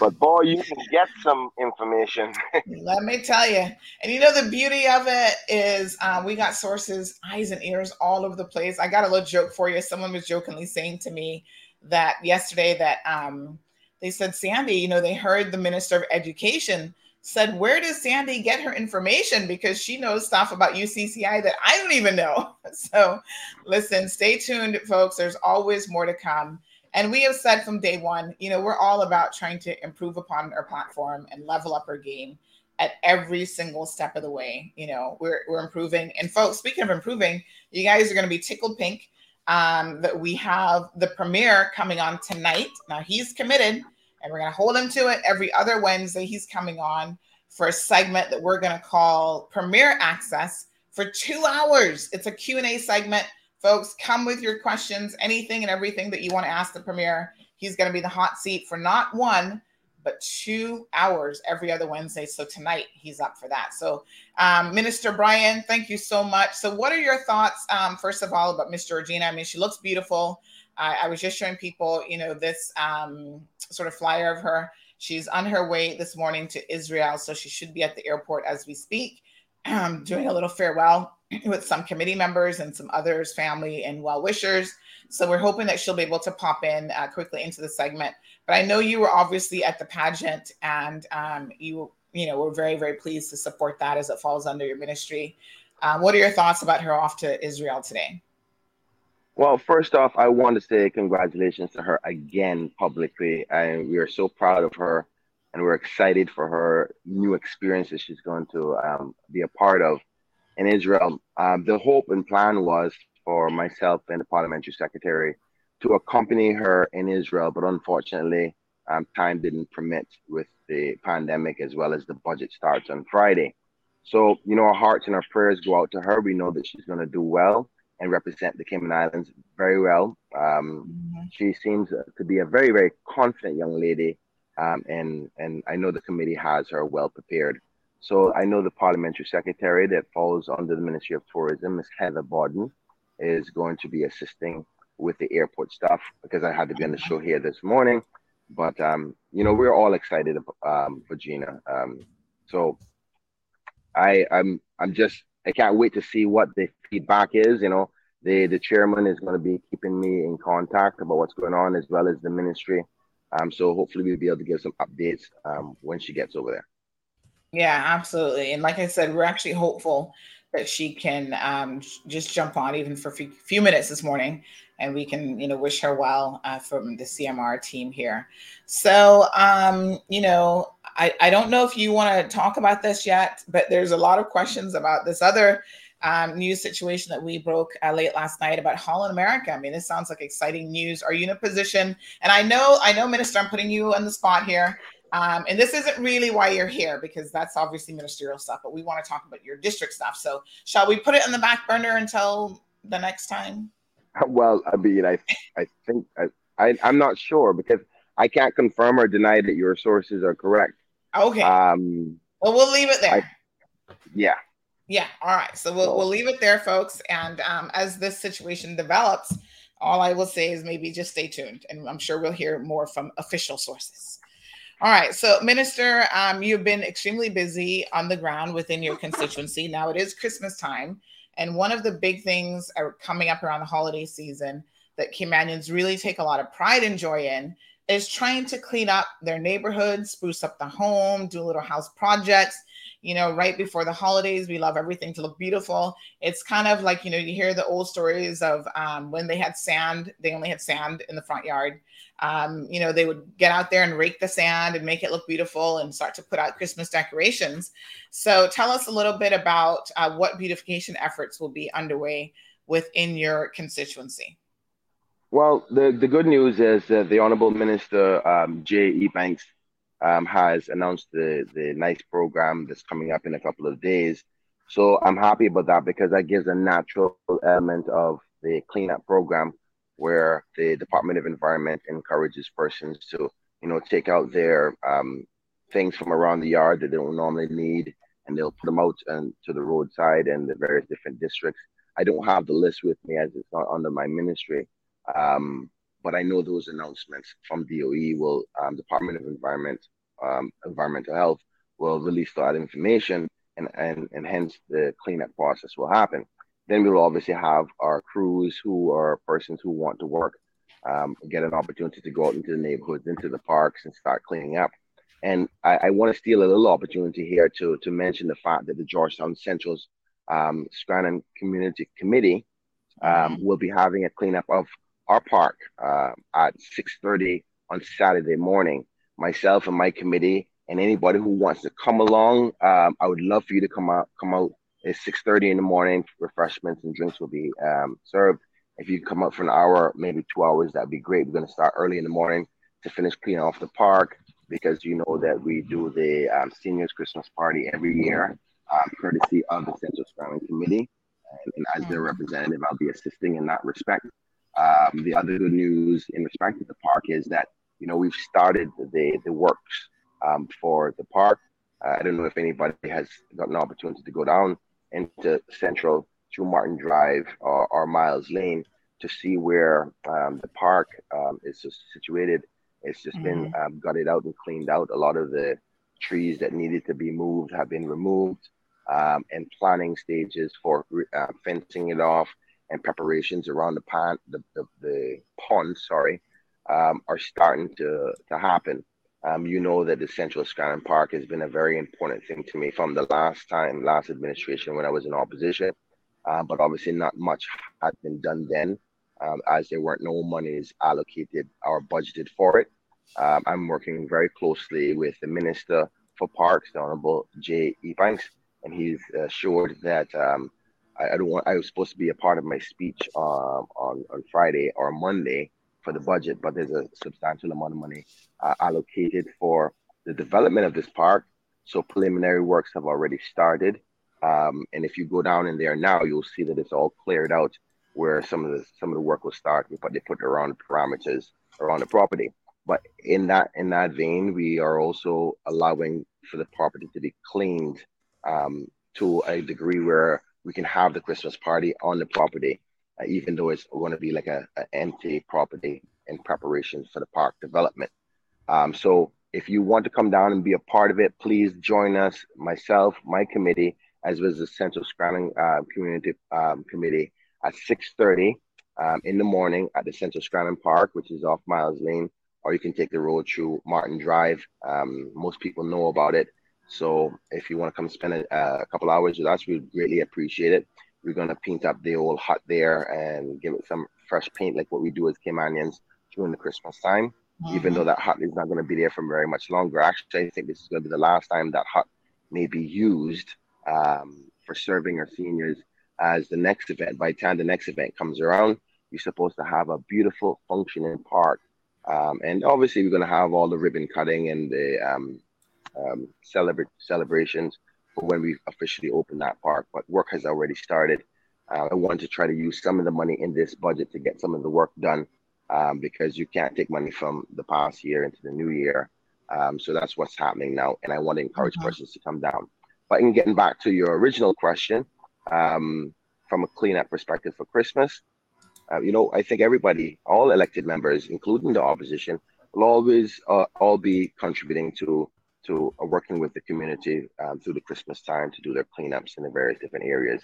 But boy, you can get some information. Let me tell you. And you know, the beauty of it is uh, we got sources, eyes and ears all over the place. I got a little joke for you. Someone was jokingly saying to me that yesterday that um, they said, Sandy, you know, they heard the Minister of Education said, where does Sandy get her information? Because she knows stuff about U C C I that I don't even know. So listen, stay tuned, folks. There's always more to come. And we have said from day one, you know, we're all about trying to improve upon our platform and level up our game at every single step of the way. You know, we're we're improving. And folks, speaking of improving, you guys are going to be tickled pink um, that we have the premiere coming on tonight. Now, he's committed, and we're going to hold him to it. Every other Wednesday, he's coming on for a segment that we're going to call Premiere Access for two hours. It's a Q and A segment. Folks, come with your questions, anything and everything that you want to ask the premier. He's going to be the hot seat for not one, but two hours every other Wednesday. So tonight he's up for that. So um, Minister Bryan, thank you so much. So what are your thoughts, um, first of all, about Miss Georgina? I mean, she looks beautiful. Uh, I was just showing people, you know, this um, sort of flyer of her. She's on her way this morning to Israel. So she should be at the airport as we speak, um, doing a little farewell with some committee members and some others, family and well-wishers. So we're hoping that she'll be able to pop in uh, quickly into the segment. But I know you were obviously at the pageant and um, you you know, were very, very pleased to support that as it falls under your ministry. Uh, what are your thoughts about her off to Israel today? Well, first off, I want to say congratulations to her again publicly. And we are so proud of her and we're excited for her new experiences she's going to um, be a part of. In Israel, um, the hope and plan was for myself and the parliamentary secretary to accompany her in Israel. But unfortunately, um, time didn't permit with the pandemic as well as the budget starts on Friday. So, you know, our hearts and our prayers go out to her. We know that she's going to do well and represent the Cayman Islands very well. Um, mm-hmm. She seems to be a very, very confident young lady. Um, and, and I know the committee has her well prepared. So I know the parliamentary secretary that falls under the Ministry of Tourism, Miss Heather Bodden, is going to be assisting with the airport stuff because I had to be on the show here this morning. But, um, you know, we're all excited um, for Gina. Um, so I, I'm I'm just, I can't wait to see what the feedback is. You know, the, the chairman is going to be keeping me in contact about what's going on, as well as the ministry. Um, so hopefully we'll be able to give some updates um, when she gets over there. Yeah, absolutely. And like I said, we're actually hopeful that she can um, just jump on even for a few minutes this morning, and we can, you know, wish her well uh, from the C M R team here. So, um, you know, I, I don't know if you want to talk about this yet, but there's a lot of questions about this other um, news situation that we broke uh, late last night about Holland America. I mean, this sounds like exciting news. Are you in a position? And I know, I know, Minister, I'm putting you on the spot here. Um, and this isn't really why you're here, because that's obviously ministerial stuff, but we want to talk about your district stuff. So shall we put it on the back burner until the next time? Well, I mean, I, I think, I, I, I'm not sure, because I can't confirm or deny that your sources are correct. Okay. Um, well, we'll leave it there. I, yeah. Yeah. All right. So we'll, so we'll leave it there, folks. And um, as this situation develops, all I will say is maybe just stay tuned, and I'm sure we'll hear more from official sources. All right. So, Minister, um, you've been extremely busy on the ground within your constituency. Now it is Christmas time, and one of the big things are coming up around the holiday season that Caymanians really take a lot of pride and joy in is trying to clean up their neighborhoods, spruce up the home, do little house projects. You know, right before the holidays, we love everything to look beautiful. It's kind of like, you know, you hear the old stories of um, when they had sand, they only had sand in the front yard. Um, you know, they would get out there and rake the sand and make it look beautiful and start to put out Christmas decorations. So tell us a little bit about uh, what beautification efforts will be underway within your constituency. Well, the, the good news is that the Honorable Minister um, J E Banks um, has announced the, the NICE program that's coming up in a couple of days. So I'm happy about that, because that gives a natural element of the cleanup program, where the Department of Environment encourages persons to, you know, take out their um, things from around the yard that they don't normally need, and they'll put them out and to the roadside and the various different districts. I don't have the list with me, as it's not under my ministry, um, but I know those announcements from D O E will, um, Department of Environment, um, Environmental Health will release that information, and, and, and hence the cleanup process will happen. Then we will obviously have our crews, who are persons who want to work, um, get an opportunity to go out into the neighborhoods, into the parks, and start cleaning up. And I, I want to steal a little opportunity here to to mention the fact that the Georgetown Central's um, Scranton Community Committee um, will be having a cleanup of our park uh, at six thirty on Saturday morning. Myself and my committee, and anybody who wants to come along, um, I would love for you to come out, come out. It's six thirty in the morning. Refreshments and drinks will be um, served. If you come up for an hour, maybe two hours, that'd be great. We're going to start early in the morning to finish cleaning off the park, because you know that we do the um, seniors Christmas party every year, um, courtesy of the Central Scranton Committee. And, and as their representative, I'll be assisting in that respect. Um, the other good news in respect to the park is that, you know, we've started the, the works um, for the park. Uh, I don't know if anybody has got an opportunity to go down into Central through Martin Drive or, or Miles Lane to see where um, the park um, is just situated. It's just mm-hmm. been um, gutted out and cleaned out. A lot of the trees that needed to be moved have been removed, um, and planning stages for uh, fencing it off and preparations around the pond, the, the, the pond, sorry, um, are starting to, to happen. Um, you know that the Central Scranton Park has been a very important thing to me from the last time, last administration when I was in opposition, uh, but obviously not much had been done then, um, as there weren't no monies allocated or budgeted for it. Um, I'm working very closely with the Minister for Parks, the Honorable J E Banks, and he's assured that um, I, I don't want. I was supposed to be a part of my speech um, on on Friday or Monday for the budget, but there's a substantial amount of money uh, allocated for the development of this park. So preliminary works have already started. Um, and if you go down in there now, you'll see that it's all cleared out where some of the some of the work will start, but they put around parameters around the property. But in that in that vein, we are also allowing for the property to be cleaned um, to a degree where we can have the Christmas party on the property, uh, even though it's going to be like a, a empty property in preparation for the park development. Um, so if you want to come down and be a part of it, please join us, myself, my committee, as well as the Central Scranton uh, Community um, Committee at six thirty um, in the morning at the Central Scranton Park, which is off Miles Lane, or you can take the road through Martin Drive. Um, most people know about it. So if you want to come spend a, a couple hours with us, we'd greatly appreciate it. We're going to paint up the old hut there and give it some fresh paint like what we do as Caymanians during the Christmas time, mm-hmm. even though that hut is not going to be there for very much longer. Actually, I think this is going to be the last time that hut may be used um, for serving our seniors as the next event. By the time the next event comes around, you're supposed to have a beautiful functioning park. Um, and obviously, we're going to have all the ribbon cutting and the um, um, celebrate celebrations for when we officially open that park. But work has already started. Uh, I wanted to try to use some of the money in this budget to get some of the work done um, because you can't take money from the past year into the new year. Um, so that's what's happening now. And I want to encourage mm-hmm. persons to come down. But in getting back to your original question, um, from a cleanup perspective for Christmas, Uh, you know, I think everybody, all elected members, including the opposition, will always uh, all be contributing to to uh, working with the community um, through the Christmas time to do their cleanups in the various different areas.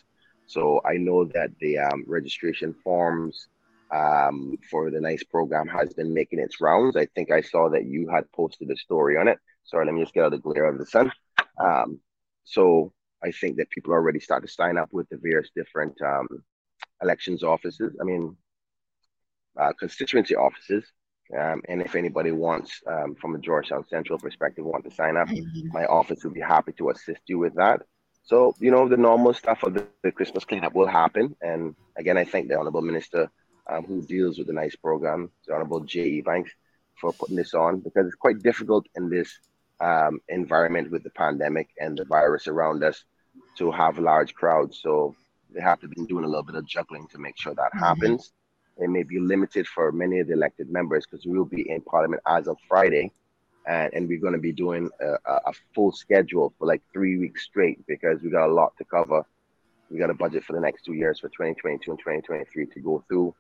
So I know that the um, registration forms um, for the NICE program has been making its rounds. I think I saw that you had posted a story on it. Sorry, let me just get out of the glare of the sun. Um, so I think that people already start to sign up with the various different um elections offices, I mean, uh, constituency offices. Um, and if anybody wants, um, from a Georgetown Central perspective, want to sign up, mm-hmm. my office would be happy to assist you with that. So, you know, the normal stuff of the, the Christmas cleanup will happen. And again, I thank the Honorable Minister um, who deals with the NICE program, the Honorable J E Banks, for putting this on, because it's quite difficult in this um, environment with the pandemic and the virus around us to have large crowds. So they have to be doing a little bit of juggling to make sure that mm-hmm. happens. It may be limited for many of the elected members because we will be in Parliament as of Friday, and, and we're going to be doing a, a full schedule for like three weeks straight because we got a lot to cover. We got a budget for the next two years for twenty twenty-two and twenty twenty-three to go through.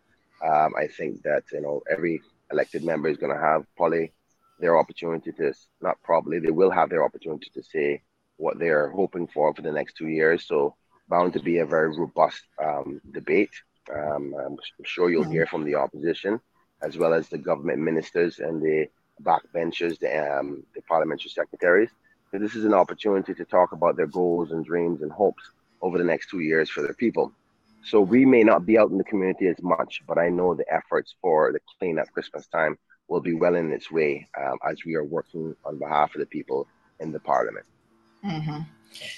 Um, I think that, you know, every elected member is going to have probably their opportunity to, not probably, they will have their opportunity to say what they're hoping for for the next two years. So bound to be a very robust um, debate. Um, I'm sure you'll hear from the opposition, as well as the government ministers and the backbenchers, the, um, the parliamentary secretaries. So this is an opportunity to talk about their goals and dreams and hopes over the next two years for their people. So we may not be out in the community as much, but I know the efforts for the cleanup Christmas time will be well in its way um, as we are working on behalf of the people in the parliament. Mm-hmm.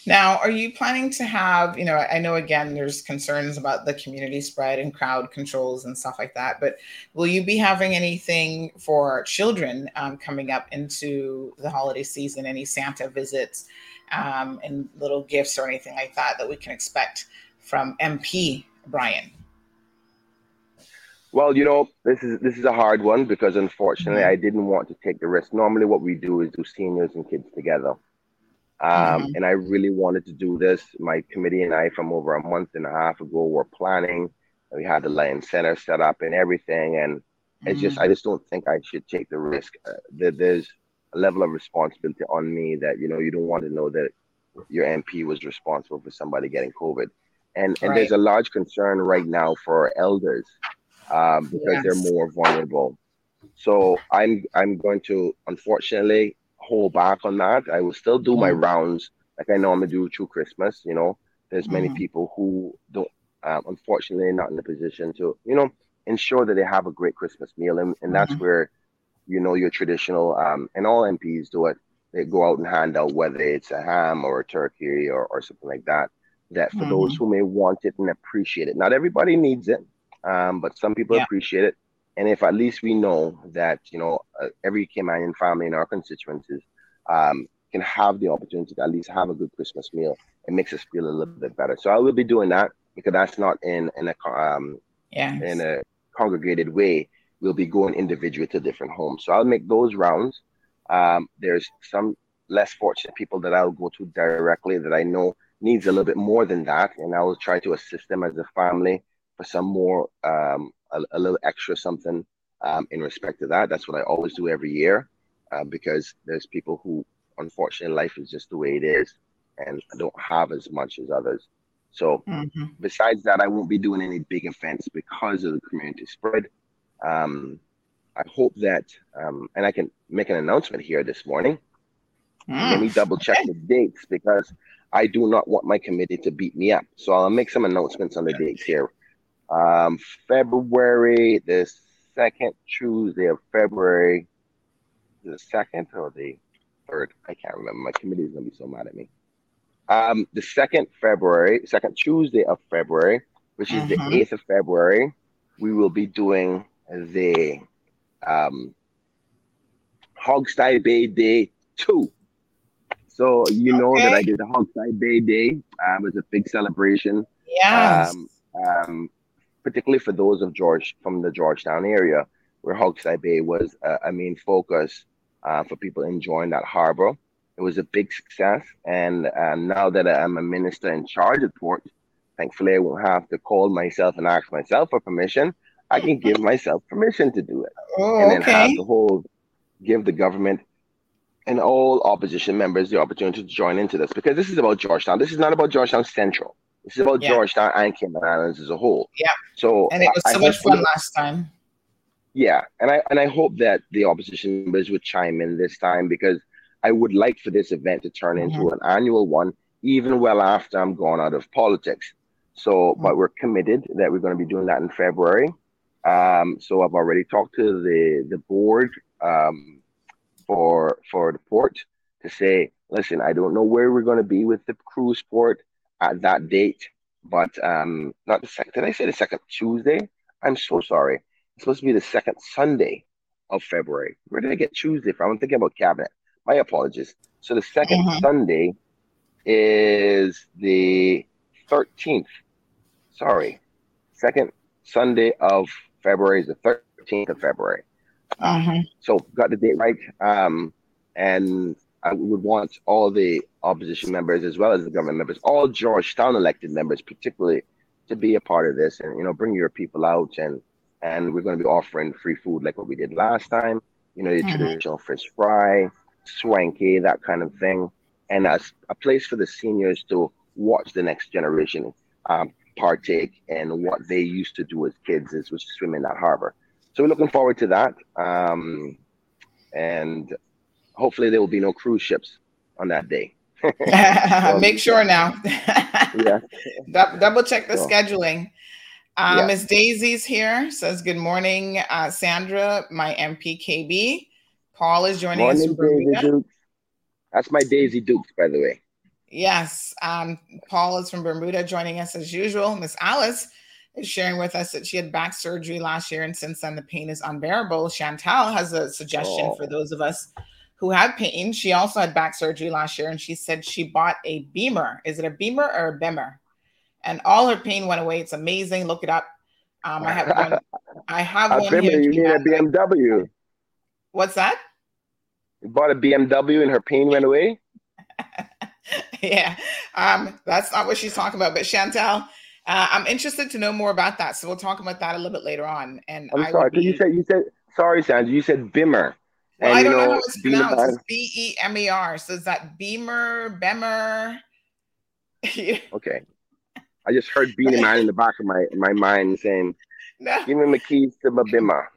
Now, are you planning to have, you know, I know, again, there's concerns about the community spread and crowd controls and stuff like that, but will you be having anything for children um, coming up into the holiday season, any Santa visits um, and little gifts or anything like that that we can expect from M P Bryan? Well, you know, this is this is a hard one because, unfortunately, mm-hmm. I didn't want to take the risk. Normally what we do is do seniors and kids together. Um, mm-hmm. And I really wanted to do this. My committee and I, from over a month and a half ago, were planning. We had the Lion Center set up and everything. And mm-hmm. it's just, I just don't think I should take the risk. Uh, there, there's a level of responsibility on me that, you know, you don't want to know that your M P was responsible for somebody getting COVID. And, and right. there's a large concern right now for elders um, because yes. they're more vulnerable. So I'm I'm going to, unfortunately, hold back on that. I will still do my rounds like I normally do through Christmas. You know, there's many mm-hmm. people who don't, um, unfortunately, not in the position to, you know, ensure that they have a great Christmas meal. And, and that's mm-hmm. where, you know, your traditional, um, and all M Ps do it, they go out and hand out, whether it's a ham or a turkey or, or something like that, that for mm-hmm. those who may want it and appreciate it. Not everybody needs it, um, but some people yeah. appreciate it. And if at least we know that, you know, uh, every Caymanian family in our constituencies um, can have the opportunity to at least have a good Christmas meal, it makes us feel a little bit better. So I will be doing that because that's not in, in, a, um, yes. in a congregated way. We'll be going individually to different homes. So I'll make those rounds. Um, there's some less fortunate people that I'll go to directly that I know needs a little bit more than that. And I will try to assist them as a family for some more, um, a, a little extra something um, in respect to that. That's what I always do every year uh, because there's people who, unfortunately, life is just the way it is and don't have as much as others. So mm-hmm. besides that, I won't be doing any big events because of the community spread. Um, I hope that, um, and I can make an announcement here this morning. Mm. Let me double check the dates because I do not want my committee to beat me up. So I'll make some announcements on the dates here. Um, February, the second Tuesday of February, the second or the third? I can't remember. My committee is going to be so mad at me. Um, the second February, second Tuesday of February, which is mm-hmm. the eighth of February, we will be doing the um, Hog's-Tie Bay Day two. So you know okay. that I did the Hog's-Tie Bay Day. Um, it was a big celebration. Yes. Um, um, particularly for those of George from the Georgetown area, where Hog's-Tie Bay was uh, a main focus uh, for people enjoying that harbor. It was a big success, and uh, now that I'm a minister in charge of port, thankfully I won't have to call myself and ask myself for permission. I can give myself permission to do it, oh, and then okay. have the whole give the government and all opposition members the opportunity to join into this, because this is about Georgetown. This is not about Georgetown Central. This is about yeah. Georgetown and Cayman Islands as a whole. Yeah. So and it was so I, much I fun last time. Yeah, and I and I hope that the opposition members would chime in this time, because I would like for this event to turn into mm-hmm. an annual one, even well after I'm gone out of politics. So, mm-hmm. but we're committed that we're going to be doing that in February. Um, so I've already talked to the, the board um, for, for the port to say, listen, I don't know where we're going to be with the cruise port at that date, but um, not the second, did I say the second Tuesday? I'm so sorry. It's supposed to be the second Sunday of February. Where did I get Tuesday from? I'm thinking about cabinet. My apologies. So the second mm-hmm. Sunday is the thirteenth. Sorry. Second Sunday of February is the thirteenth of February. Mm-hmm. So got the date right. Um, and I would want all the opposition members as well as the government members, all Georgetown elected members particularly, to be a part of this and, you know, bring your people out. And, and we're going to be offering free food like what we did last time. You know, the mm-hmm. traditional fish fry, swanky, that kind of thing, and as a place for the seniors to watch the next generation um, partake in what they used to do as kids, is was swim in that harbor. So we're looking forward to that, um, and hopefully there will be no cruise ships on that day. um, Make sure now. yeah. D- double check the so. scheduling. Um, yeah. Miss Daisy's here. Says good morning, uh, Sandra, my M P K B. Paul is joining Morning, us from Bermuda. That's my Daisy Dukes, by the way. Yes. Um, Paul is from Bermuda joining us as usual. Miss Alice is sharing with us that she had back surgery last year, and since then the pain is unbearable. Chantal has a suggestion oh. for those of us who have pain. She also had back surgery last year, and she said she bought a BEMER. Is it a BEMER or a BEMER? And all her pain went away. It's amazing. Look it up. Um, I have one. I have a one BEMER, here. You need a B M W. What's that? You bought a B M W and her pain went away? yeah, um, that's not what she's talking about. But Chantal, uh, I'm interested to know more about that. So we'll talk about that a little bit later on. And I'm I sorry, be... you said you said sorry, Sandra. You said BEMER. Well, and, I don't you know, know how it's pronounced. It's B E M E R. So is that BEMER, BEMER? okay. I just heard Beanie Man in the back of my my mind saying, no. "Give me my keys to my BEMER."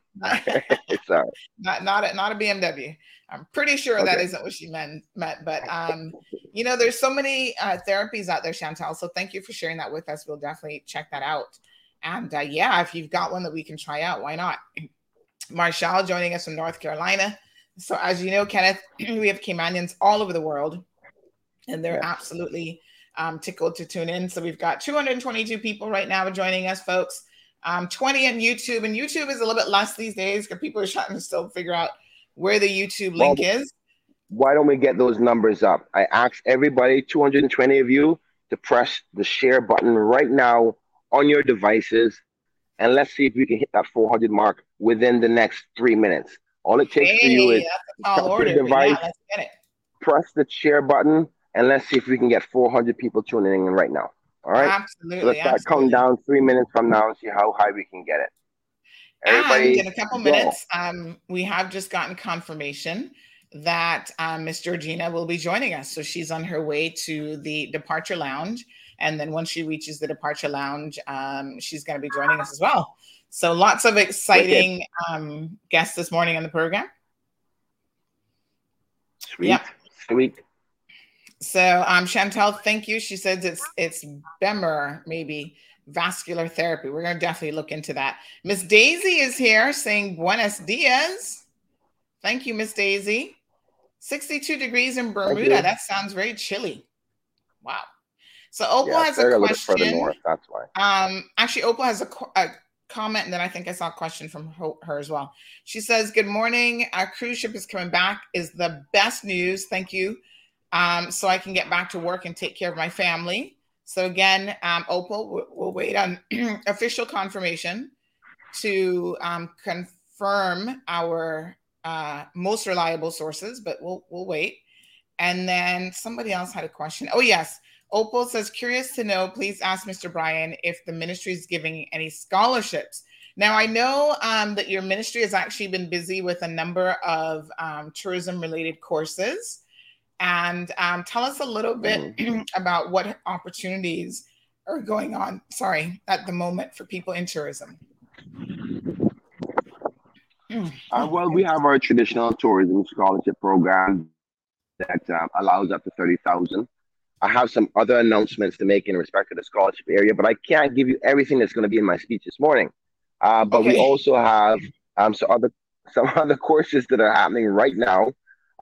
Sorry. Not not a, not a B M W. I'm pretty sure okay. that isn't what she meant, but um, you know, there's so many uh, therapies out there, Chantal. So thank you for sharing that with us. We'll definitely check that out. And uh, yeah, if you've got one that we can try out, why not? Marshall joining us from North Carolina. So as you know, Kenneth, we have Caymanians all over the world, and they're yeah. absolutely um, tickled to tune in. So we've got two hundred twenty-two people right now joining us, folks. Um, twenty on YouTube, and YouTube is a little bit less these days because people are trying to still figure out where the YouTube link well, is. Why don't we get those numbers up? I ask everybody, two hundred twenty of you, to press the share button right now on your devices, and let's see if we can hit that four hundred mark within the next three minutes. All it takes hey, for you is that's a tall order. Device, yeah, let's get it. press the share button, and let's see if we can get four hundred people tuning in right now. All right? Absolutely. So let's start absolutely. Counting down three minutes from now and see how high we can get it. Everybody, and in a couple go. minutes, um, we have just gotten confirmation that um, Miss Georgina will be joining us. So she's on her way to the departure lounge. And then once she reaches the departure lounge, um, she's going to be joining us as well. So lots of exciting um, guests this morning on the program. Sweet, yep. sweet. So um, Chantel, thank you. She says it's it's BEMER, maybe vascular therapy. We're going to definitely look into that. Miss Daisy is here saying buenos dias. Thank you, Miss Daisy. sixty-two degrees in Bermuda. That sounds very chilly. Wow. So Opal yeah, has a question. A north, that's why. Um, actually, Opal has a, a comment, and then I think I saw a question from her, her as well. She says, good morning. Our cruise ship is coming back. Is the best news. Thank you. Um, so I can get back to work and take care of my family. So again, um, Opal, we'll, we'll wait on official confirmation to um, confirm our uh, most reliable sources, but we'll we'll wait. And then somebody else had a question. Oh, yes. Opal says, curious to know, please ask Mister Bryan if the ministry is giving any scholarships. Now, I know um, that your ministry has actually been busy with a number of um, tourism-related courses. And um, tell us a little bit mm-hmm. about what opportunities are going on, sorry, at the moment for people in tourism. Uh, well, we have our traditional tourism scholarship program that uh, allows up to thirty thousand dollars. I have some other announcements to make in respect to the scholarship area, but I can't give you everything that's going to be in my speech this morning. Uh, but okay. we also have um, some other some other courses that are happening right now,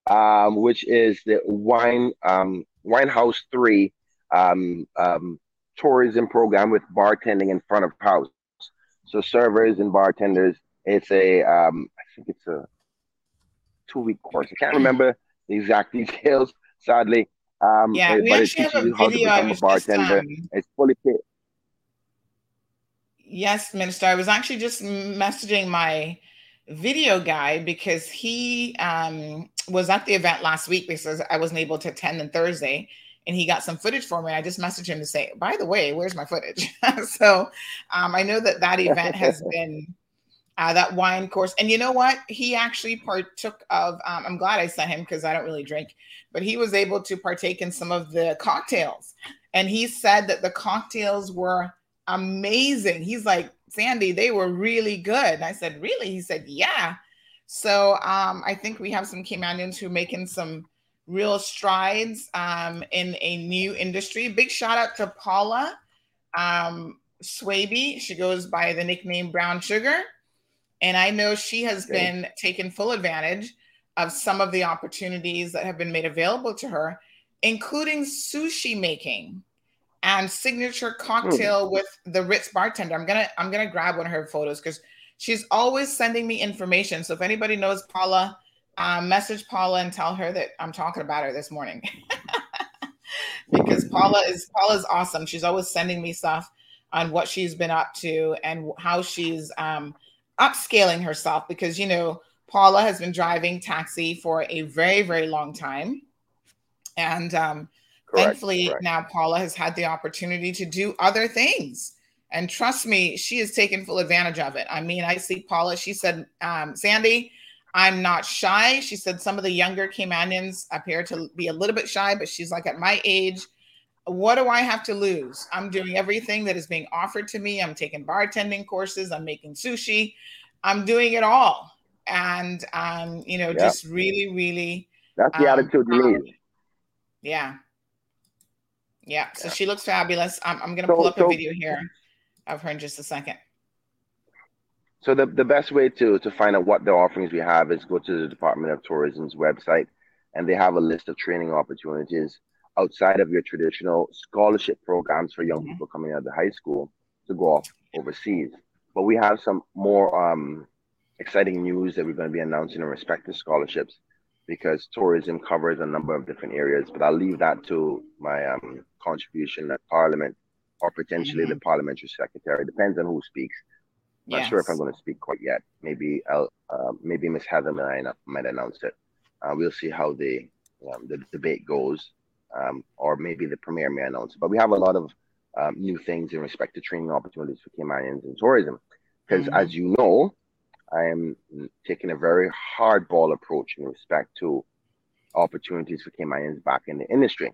um, which is the wine um, Winehouse three um, um, tourism program with bartending in front of house. So servers and bartenders. It's a um, I think it's a two week course. I can't remember the exact details, sadly. Um, yeah, it, we but actually it have a video. I was a bartender. Just, um, it's fully paid. Yes, Minister. I was actually just messaging my video guy because he um, was at the event last week because I wasn't able to attend on Thursday, and he got some footage for me. And I just messaged him to say, by the way, where's my footage? so um, I know that that event has been uh, that wine course. And you know what? He actually partook of, um, I'm glad I sent him because I don't really drink. But he was able to partake in some of the cocktails. And he said that the cocktails were amazing. He's like, Sandy, they were really good. And I said, really? He said, yeah. So um, I think we have some Caymanians who are making some real strides um, in a new industry. Big shout out to Paula um, Swaby. She goes by the nickname Brown Sugar. And I know she has Great. been taking full advantage of some of the opportunities that have been made available to her, including sushi making and signature cocktail mm. with the Ritz bartender. I'm gonna I'm gonna grab one of her photos because she's always sending me information. So if anybody knows Paula, um, message Paula and tell her that I'm talking about her this morning. because Paula is Paula's awesome. She's always sending me stuff on what she's been up to and how she's um, upscaling herself because you know. Paula has been driving taxi for a very, very long time. And um, correct, thankfully correct. now Paula has had the opportunity to do other things. And trust me, she has taken full advantage of it. I mean, I see Paula, she said, um, Sandy, I'm not shy. She said some of the younger Caymanians appear to be a little bit shy, but she's like, at my age, what do I have to lose? I'm doing everything that is being offered to me. I'm taking bartending courses. I'm making sushi. I'm doing it all. And, um, you know, yeah. just really, really. That's the um, attitude you need. Yeah. Yeah. So yeah. she looks fabulous. I'm, I'm going to so, pull up so, a video here of her in just a second. So the, the best way to, to find out what the offerings we have is go to the Department of Tourism's website, and they have a list of training opportunities outside of your traditional scholarship programs for young mm-hmm. people coming out of the high school to go off overseas. But we have some more um exciting news that we're going to be announcing in respect to scholarships, because tourism covers a number of different areas, but I'll leave that to my um, contribution at Parliament or potentially mm-hmm. the Parliamentary Secretary. Depends on who speaks. Not yes. sure if I'm going to speak quite yet. Maybe I'll, uh, maybe Miss Heather might, might announce it. Uh, we'll see how the um, the debate goes, um, or maybe the premier may announce. But we have a lot of um, new things in respect to training opportunities for Caymanians in tourism. Because mm-hmm. as you know, I am taking a very hardball approach in respect to opportunities for Caymanians back in the industry.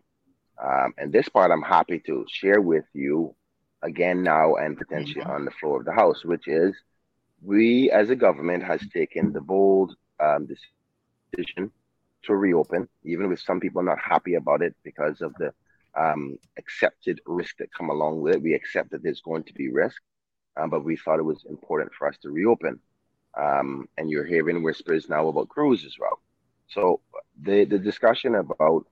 Um, and this part I'm happy to share with you again now and potentially mm-hmm. on the floor of the House, which is we as a government has taken the bold um, decision to reopen, even with some people not happy about it because of the um, accepted risk that come along with it. We accept that there's going to be risk, um, but we thought it was important for us to reopen. Um, and you're hearing whispers now about cruise as well. So the, the discussion about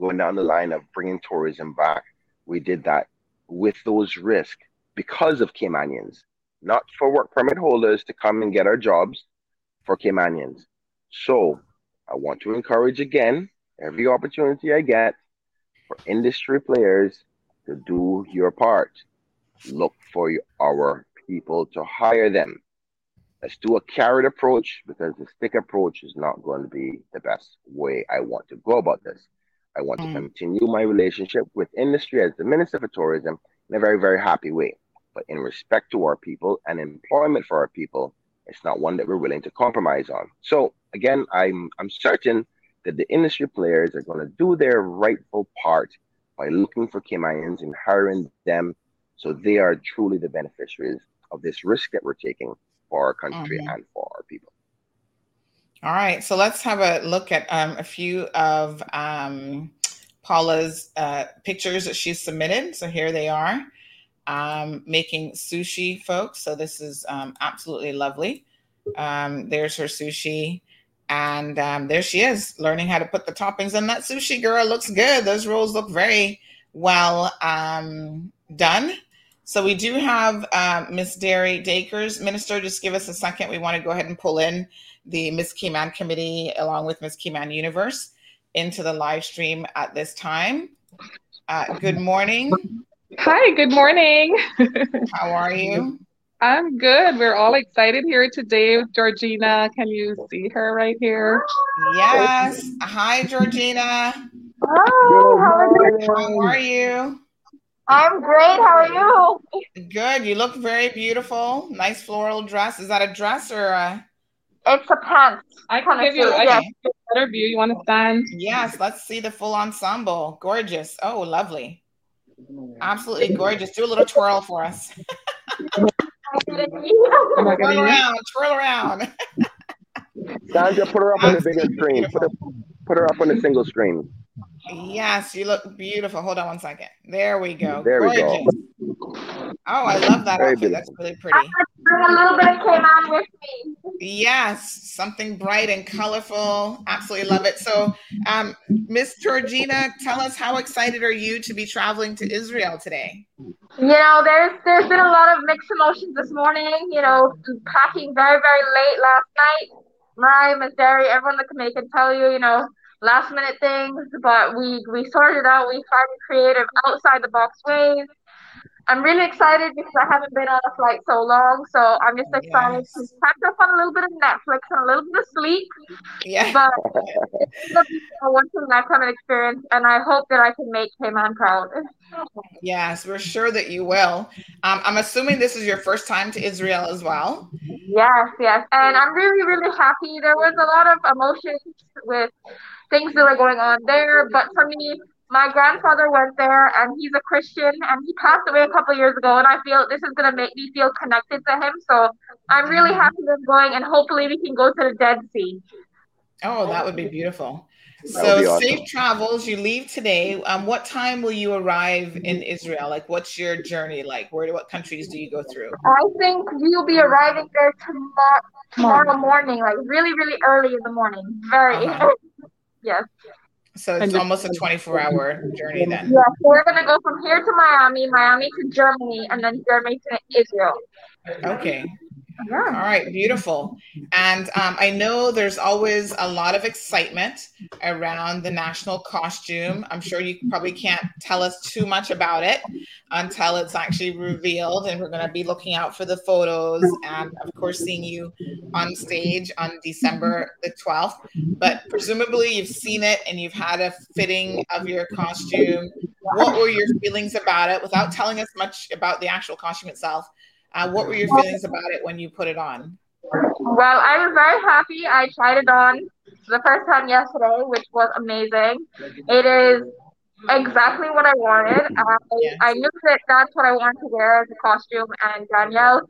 going down the line of bringing tourism back, we did that with those risks because of Caymanians, not for work permit holders to come and get our jobs, for Caymanians. So I want to encourage again, every opportunity I get for industry players to do your part. Look for our people to hire them. Let's do a carrot approach because the stick approach is not going to be the best way I want to go about this. I want mm. to continue my relationship with industry as the Minister for Tourism in a very, very happy way. But in respect to our people and employment for our people, it's not one that we're willing to compromise on. So again, I'm I'm certain that the industry players are going to do their rightful part by looking for Caymanians and hiring them so they are truly the beneficiaries of this risk that we're taking for our country mm-hmm. and for our people. All right, so let's have a look at um, a few of um, Paula's uh, pictures that she submitted. So here they are, um, making sushi, folks. So this is um, absolutely lovely. Um, there's her sushi, and um, there she is, learning how to put the toppings in. That sushi, girl, looks good. Those rolls look very well um, done. So we do have uh, Miss Derry Dakers. Minister, just give us a second. We want to go ahead and pull in the Miss Cayman Committee along with Miss Cayman Universe into the live stream at this time. Uh, good morning. Hi, good morning. How are you? I'm good. We're all excited here today. Georgina, can you see her right here? Yes. Hi, Georgina. Oh, how, how are you? I'm great. How are you? Good. You look very beautiful. Nice floral dress. Is that a dress or a? It's a pants. I can give you I can give a better view. You want to stand? Yes. Let's see the full ensemble. Gorgeous. Oh, lovely. Absolutely gorgeous. Do a little twirl for us. Twirl around. Twirl around. Sandra, put her up on the bigger screen. Put her, put her up on the single screen. Yes, you look beautiful. Hold on one second. There we go. There we Gorgeous. go. Oh, I love that outfit. That's really pretty. I bring a little bit of Cayman with me. Yes, something bright and colorful. Absolutely love it. So, um, Miss Georgina, tell us, how excited are you to be traveling to Israel today? You know, there's there's been a lot of mixed emotions this morning. You know, packing very, very late last night. Mariah, Miss Derry, everyone that can make it tell you, you know, last minute things, but we, we sorted out. We tried creative outside the box ways. I'm really excited because I haven't been on a flight so long, so I'm just excited yes. to catch up on a little bit of Netflix and a little bit of sleep. Yeah. But it's going to be a once in a lifetime experience, and I hope that I can make Cayman proud. Yes, we're sure that you will. Um, I'm assuming this is your first time to Israel as well. Yes, yes, and I'm really, really happy. There was a lot of emotions with things that were going on there, but for me, my grandfather went there, and he's a Christian, and he passed away a couple of years ago, and I feel this is going to make me feel connected to him, so I'm really happy that I'm going, and hopefully we can go to the Dead Sea. Oh, that would be beautiful. That so be awesome. Safe travels. You leave today. Um, what time will you arrive in Israel? Like, what's your journey like? Where, what countries do you go through? I think we'll be arriving there tomorrow, tomorrow morning, like really, really early in the morning. Very uh-huh. early. Yes. So it's almost a twenty-four hour journey then. Yeah, so we're going to go from here to Miami, Miami to Germany, and then Germany to Israel. Okay. Sure. All right, beautiful. And um, I know there's always a lot of excitement around the national costume. I'm sure you probably can't tell us too much about it until it's actually revealed, and we're going to be looking out for the photos and, of course, seeing you on stage on December the twelfth. But presumably you've seen it and you've had a fitting of your costume. What were your feelings about it without telling us much about the actual costume itself? Uh, what were your feelings about it when you put it on? Well, I was very happy. I tried it on the first time yesterday, which was amazing. It is exactly what I wanted. I, yes. I knew that that's what I wanted to wear as a costume, and Danielle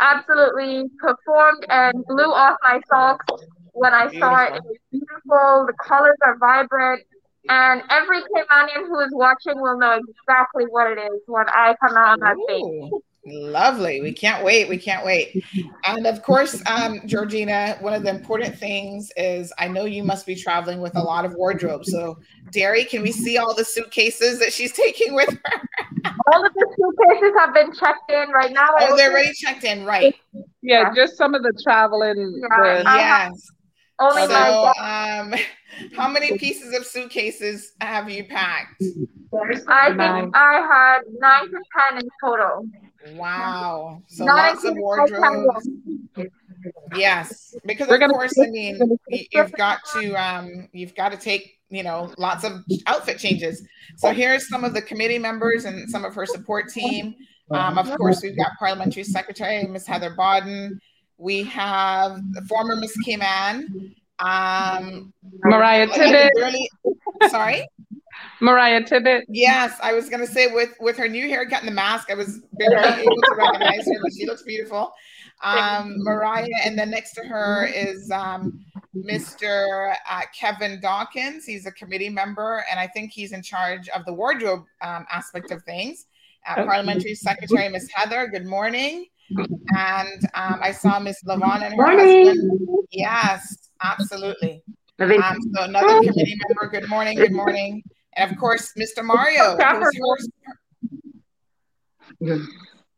absolutely performed and blew off my socks when I beautiful. saw it. It was beautiful. The colors are vibrant. And every Caymanian who is watching will know exactly what it is when I come out on that stage. Lovely. We can't wait. We can't wait. And of course, um, Georgina, one of the important things is I know you must be traveling with a lot of wardrobe. So, Derry, can we see all the suitcases that she's taking with her? All of the suitcases have been checked in right now. Oh, they're already checked in, right? Yeah, yeah. Just some of the traveling. Yeah. Yes. Only so, um, how many pieces of suitcases have you packed? I think I had nine to ten in total. Wow. So Not lots of wardrobes. Yes. Because We're of course, I mean, you've got to um you've got to take, you know, lots of outfit changes. So here's some of the committee members and some of her support team. Um, of course, we've got Parliamentary Secretary Miss Heather Bodden. We have the former Miss Cayman, um Mariah Tibbet. Really, sorry? Mariah Tibbet. Yes, I was going to say with, with her new haircut and the mask, I was barely able to recognize her, but she looks beautiful. Um, Mariah, and then next to her is um, Mister Uh, Kevin Dawkins. He's a committee member, and I think he's in charge of the wardrobe um, aspect of things. Uh, okay. Parliamentary Secretary Miss Heather, good morning. And um, I saw Miss Lavon and her morning. husband. Yes, absolutely. Um, so another committee member, good morning, good morning. And of course, Mister Mario. Who's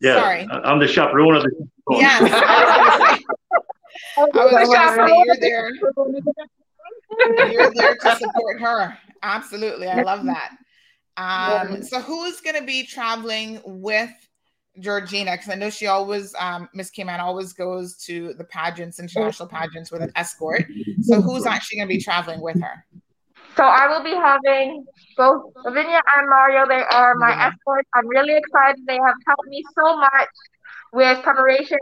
yeah, Sorry. I'm the chaperone of the. Yes, I was going to say, I was say you're there. You're there to support her. Absolutely, I love that. Um, so who's going to be traveling with Georgina? Because I know she always, um, Miss Cayman always goes to the pageants, international pageants, with an escort. So who's actually going to be traveling with her? So I will be having both Lavinia and Mario. They are my yeah. escorts. I'm really excited. They have helped me so much with preparations,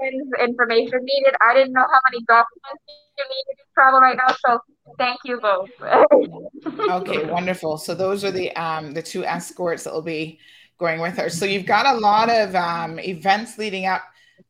information needed. I didn't know how many documents you needed to travel right now. So thank you both. Okay, wonderful. So those are the um, the two escorts that will be going with her. So you've got a lot of um, events leading up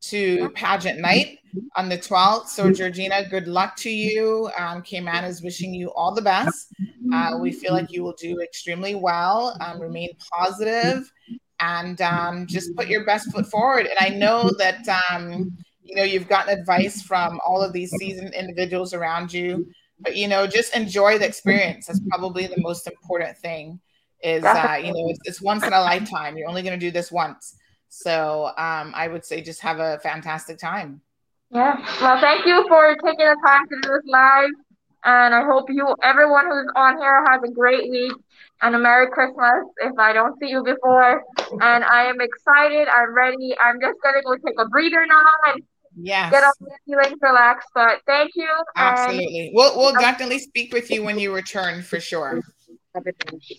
to pageant night on the twelfth. So Georgina, good luck to you. Um, Cayman is wishing you all the best. Uh, we feel like you will do extremely well. Um, remain positive and um, just put your best foot forward. And I know that, um, you know, you've gotten advice from all of these seasoned individuals around you, but, you know, just enjoy the experience. That's probably the most important thing is, uh, you know, it's, it's once in a lifetime. You're only going to do this once. So um, I would say just have a fantastic time. Yeah. Well, thank you for taking the time to do this live. And I hope you, everyone who's on here, has a great week and a Merry Christmas if I don't see you before. And I am excited. I'm ready. I'm just going to go take a breather now and yes. get up and feeling relaxed. But thank you. Absolutely. And we'll we'll definitely speak with you when you return for sure.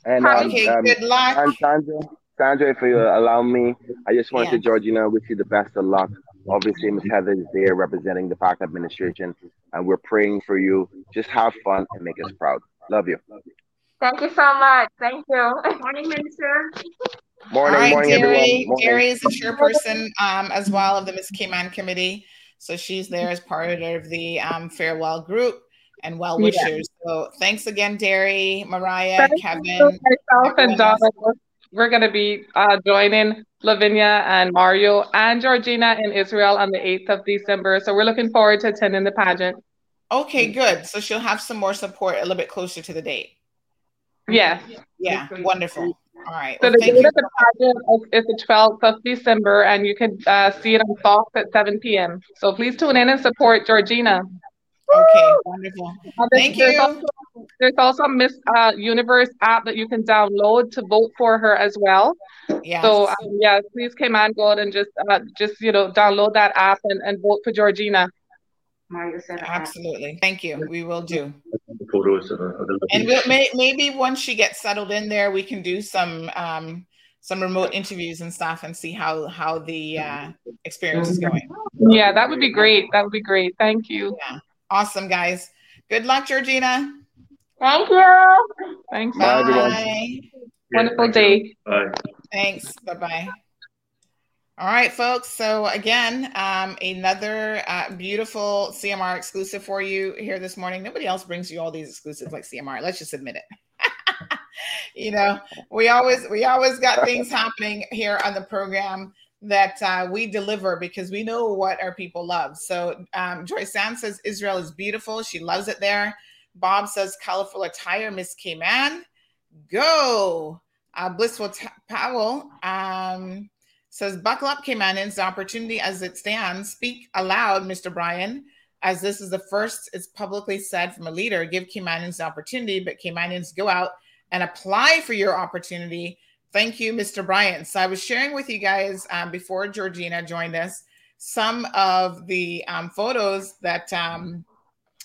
And, um, okay, um, good luck. I'm Sandra. Sandra, if you allow me, I just want yeah. to, Georgina, wish you the best of luck. Obviously, Miz Heather is there representing the Park Administration, and we're praying for you. Just have fun and make us proud. Love you. Thank you so much. Thank you. Morning, Minister. Morning, right, morning, Terry, everyone. Morning. Terry is the chairperson um, as well of the Miss Cayman Committee, so she's there as part of the um, farewell group and well wishers. Yeah. So thanks again, Terry, Mariah, Thank Kevin, you, myself, and Donna. We're going to be uh, joining Lavinia and Mario and Georgina in Israel on the eighth of December. So we're looking forward to attending the pageant. Okay, good. So she'll have some more support a little bit closer to the date. Yeah. Yeah, wonderful. All right. So well, the date of the pageant is the twelfth of December, and you can uh, see it on Fox at seven p m So please tune in and support Georgina. Okay, wonderful. Uh, there's, Thank there's you. Also, there's also a Miss uh, Universe app that you can download to vote for her as well. Yes. So um, yeah, please come on, go out and just uh, just you know download that app and, and vote for Georgina. Absolutely. Thank you. We will do. And we'll, may, maybe once she gets settled in there, we can do some um, some remote interviews and stuff and see how how the uh, experience is going. Yeah, that would be great. That would be great. Thank you. Yeah. Awesome, guys. Good luck, Georgina. Thank you. Thanks. Bye. Bye. Wonderful yeah, day. You. Bye. Thanks. Bye-bye. All right, folks. So again, um, another uh, beautiful C M R exclusive for you here this morning. Nobody else brings you all these exclusives like C M R. Let's just admit it. You know, we always we always got things happening here on the program that uh, we deliver because we know what our people love. So um, Joy San says Israel is beautiful. She loves it there. Bob says colorful attire. Miss Cayman, go. Uh, Blissful T- Powell. Um, Says, buckle up, Caymanans, the opportunity as it stands. Speak aloud, Mister Bryan, as this is the first it's publicly said from a leader. Give Caymanans the opportunity, but Caymanans go out and apply for your opportunity. Thank you, Mister Bryan. So I was sharing with you guys um, before Georgina joined us some of the um, photos that um,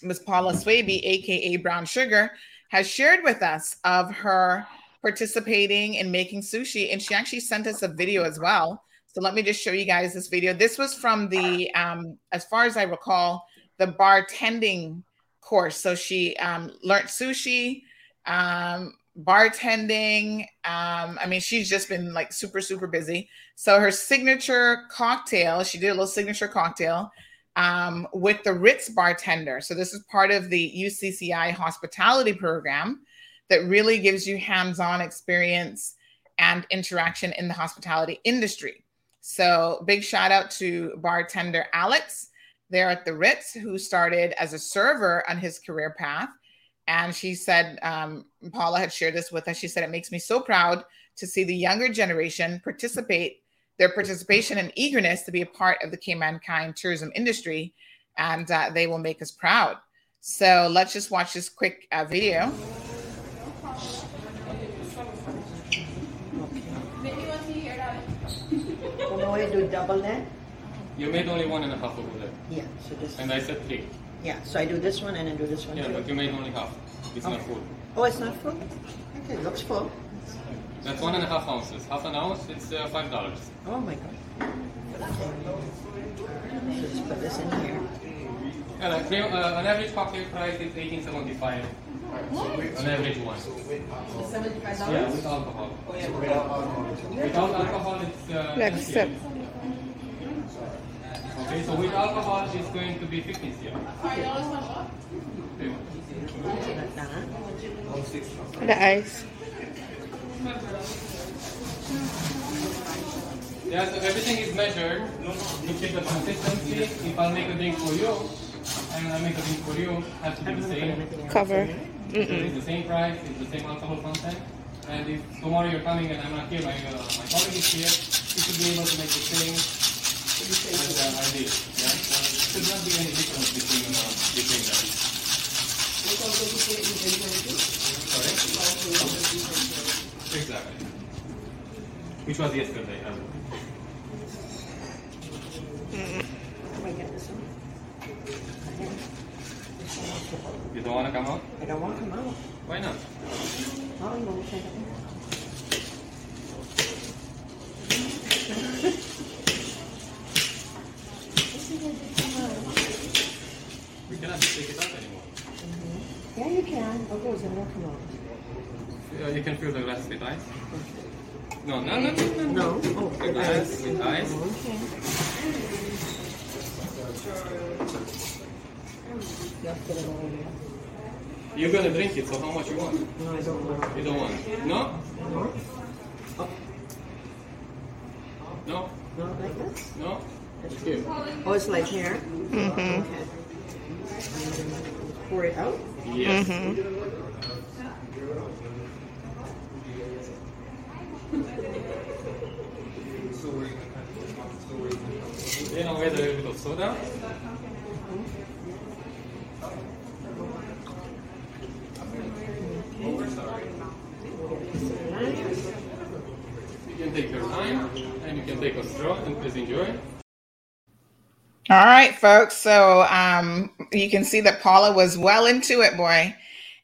Miz Paula Swaby, a k a. Brown Sugar, has shared with us of her participating in making sushi, and she actually sent us a video as well. So let me just show you guys this video. This was from the, um, as far as I recall, the bartending course. So she um, learned sushi, um, bartending. Um, I mean, she's just been like super, super busy. So her signature cocktail, she did a little signature cocktail um, with the Ritz bartender. So this is part of the U C C I hospitality program that really gives you hands-on experience and interaction in the hospitality industry. So big shout out to bartender Alex there at the Ritz, who started as a server on his career path. And she said, um, Paula had shared this with us. She said, it makes me so proud to see the younger generation participate, their participation and eagerness to be a part of the Caymankind tourism industry. And uh, they will make us proud. So let's just watch this quick uh, video. I do double that. You made only one and a half over that. Yeah, so this. And I said three. Yeah, so I do this one and I do this one. Yeah, too. But you made only half. It's okay. Not full. Oh, it's not full? Okay, it looks full. That's one and a half ounces. Half an ounce, it's uh, five dollars. Oh my God. Okay. So just put this in here. Yeah, like, uh, an average cocktail price is eighteen seventy-five. What? An average one. seventy-five dollars? Yeah, with alcohol. Oh, yeah. So without alcohol. Without alcohol, it's... Uh, Next step. Okay, so with alcohol, it's going to be fifteen C M. Okay. The ice. Yeah, so everything is measured. You check the consistency. If I make a drink for you, and I make a drink for you, it has to be the same. Cover. Mm-hmm. It's the same price, it's the same alcohol content, and if tomorrow you're coming and I'm not here, my, uh, my colleague is here, you should be able to make the same as uh, I did. Yeah? So there should not be any difference between, uh, between them. Sorry? Exactly. Which was yesterday, as well. Can we get this one? You don't want to come out? I don't want to come out. Why not? Oh, no, okay. We cannot take it out anymore. Mm-hmm. Yeah, you can. I'll go and I'll come out. You can fill the glass with ice. Okay. No, no, no, no, no. No. Oh, the glass with ice. Okay. You're gonna drink it, so how much you want? No, I don't want. You don't want? No? No? Oh. No? Not like this? No? It's here. Oh, it's like here? Mm-hmm. Okay. Pour it out? Yes. Mm-hmm. 얘는 왜 여기도 없어? You can take your time and you can take a straw and please enjoy. All right, folks. So um, you can see that Paula was well into it, boy.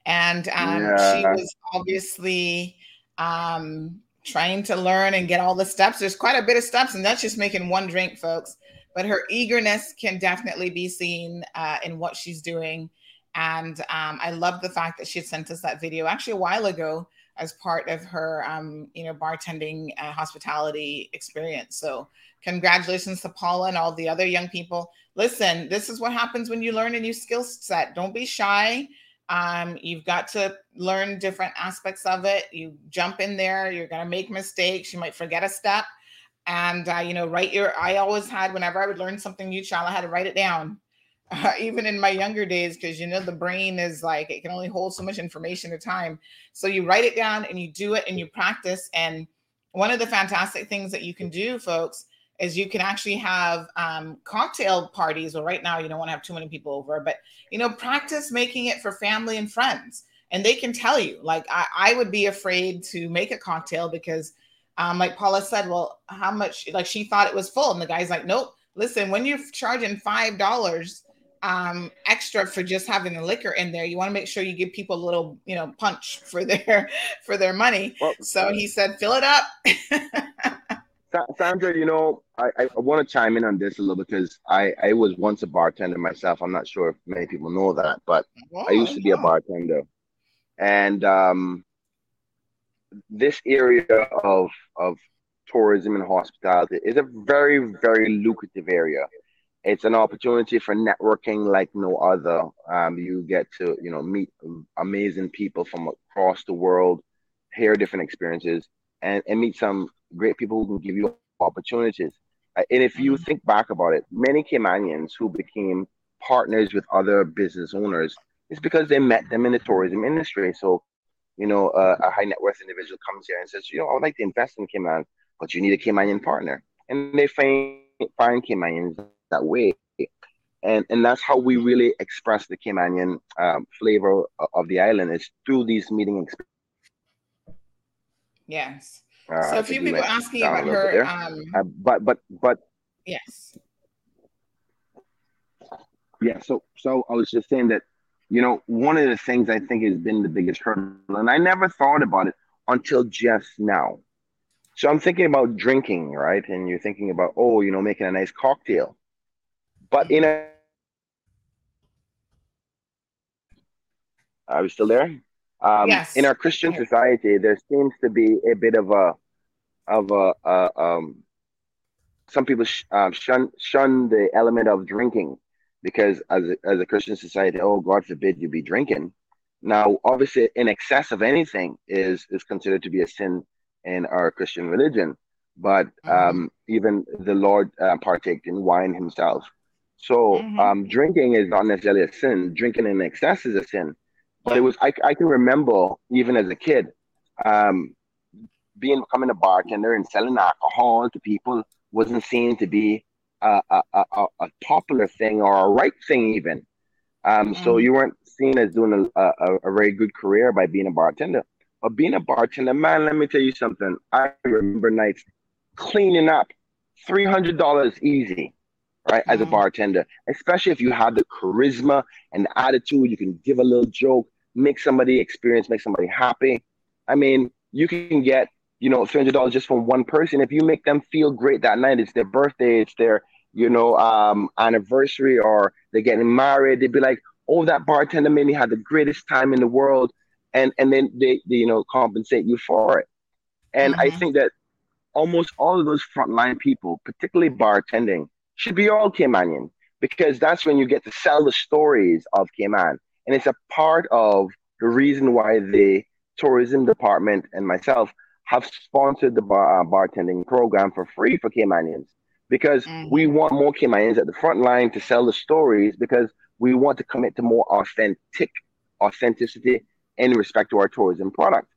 And um, yeah. she was obviously um, trying to learn and get all the steps. There's quite a bit of steps, and that's just making one drink, folks. But her eagerness can definitely be seen uh, in what she's doing. And um, I love the fact that she had sent us that video actually a while ago as part of her, um, you know, bartending uh, hospitality experience. So congratulations to Paula and all the other young people. Listen, this is what happens when you learn a new skill set. Don't be shy. Um, you've got to learn different aspects of it. You jump in there. You're going to make mistakes. You might forget a step. And, uh, you know, write your, I always had, whenever I would learn something new, child, I had to write it down. Uh, even in my younger days, because, you know, the brain is like, it can only hold so much information at a time. So you write it down and you do it and you practice. And one of the fantastic things that you can do, folks, is you can actually have um, cocktail parties. Well, right now, you don't want to have too many people over, but, you know, practice making it for family and friends. And they can tell you, like, I, I would be afraid to make a cocktail because um, like Paula said, well, how much, like she thought it was full. And the guy's like, nope, listen, when you're charging five dollars um, extra for just having the liquor in there, you want to make sure you give people a little, you know, punch for their, for their money. Well, so he said, fill it up. Sandra, you know, I, I want to chime in on this a little because I, I was once a bartender myself. I'm not sure if many people know that, but wow, I used to be wow. a bartender. And um, this area of of tourism and hospitality is a very, very lucrative area. It's an opportunity for networking like no other. Um, you get to, you know, meet amazing people from across the world, hear different experiences, and, and meet some great people who can give you opportunities. Uh, and if you think back about it, many Caymanians who became partners with other business owners, it's because they met them in the tourism industry. So, you know, uh, a high net worth individual comes here and says, you know, I would like to invest in Cayman, but you need a Caymanian partner. And they find, find Caymanians that way. And and that's how we really express the Caymanian um, flavor of the island, is through these meeting experiences. Yes. Uh, so a few people asking about her. Um, uh, but, but, but. Yes. Yeah. So, so I was just saying that, you know, one of the things I think has been the biggest hurdle, and I never thought about it until just now. So I'm thinking about drinking, right? And you're thinking about, oh, you know, making a nice cocktail. But in a. Are we still there? Um, yes. In our Christian society, there seems to be a bit of a, of a, uh, um, some people sh- uh, shun shun the element of drinking, because as a, as a Christian society, oh, God forbid you be drinking. Now, obviously, in excess of anything is is considered to be a sin in our Christian religion, but um, mm-hmm. even the Lord uh, partake in wine himself. So mm-hmm. um, drinking is not necessarily a sin. Drinking in excess is a sin. But it was, I, I can remember, even as a kid, um, being becoming a bartender and selling alcohol to people wasn't seen to be a, a, a, a popular thing or a right thing even. Um, mm-hmm. So you weren't seen as doing a, a, a very good career by being a bartender. But being a bartender, man, let me tell you something. I remember nights cleaning up three hundred dollars easy. Right, as a bartender, especially if you have the charisma and the attitude, you can give a little joke, make somebody experience, make somebody happy. I mean, you can get, you know, three hundred dollars just from one person. If you make them feel great that night, it's their birthday, it's their, you know, um, anniversary, or they're getting married, they'd be like, oh, that bartender made me have the greatest time in the world. And and then they, they you know, compensate you for it. And mm-hmm. I think that almost all of those frontline people, particularly bartending, should be all Caymanian, because that's when you get to sell the stories of Cayman. And it's a part of the reason why the tourism department and myself have sponsored the bar- bartending program for free for Caymanians, because mm-hmm. we want more Caymanians at the front line to sell the stories, because we want to commit to more authentic authenticity in respect to our tourism product.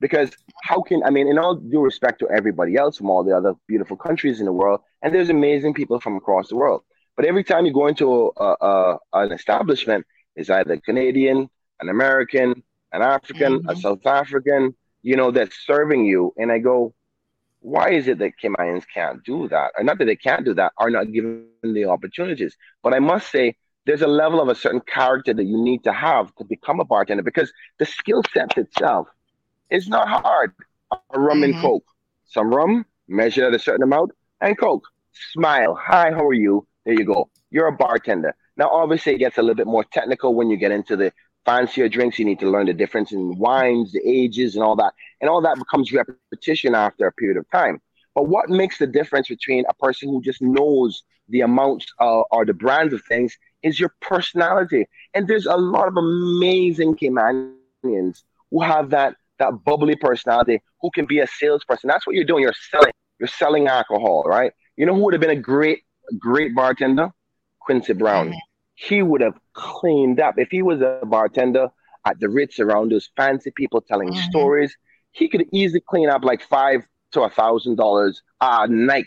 Because how can, I mean, in all due respect to everybody else from all the other beautiful countries in the world, and there's amazing people from across the world. But every time you go into a, a, an establishment, it's either Canadian, an American, an African, mm-hmm. a South African, you know, that's serving you. And I go, why is it that Caymanians can't do that? Or not that they can't do that, are not given the opportunities. But I must say, there's a level of a certain character that you need to have to become a bartender, because the skill set itself, it's not hard. A rum mm-hmm. and Coke. Some rum, measure at a certain amount, and Coke. Smile. Hi, how are you? There you go. You're a bartender. Now, obviously, it gets a little bit more technical when you get into the fancier drinks. You need to learn the difference in wines, the ages, and all that. And all that becomes repetition after a period of time. But what makes the difference between a person who just knows the amounts uh, or the brands of things is your personality. And there's a lot of amazing Caymanians who have that that bubbly personality, who can be a salesperson. That's what you're doing. You're selling. You're selling alcohol, right? You know who would have been a great, great bartender? Quincy Brown. Mm-hmm. He would have cleaned up. If he was a bartender at the Ritz around those fancy people telling mm-hmm. stories, he could easily clean up like five to a thousand dollars a night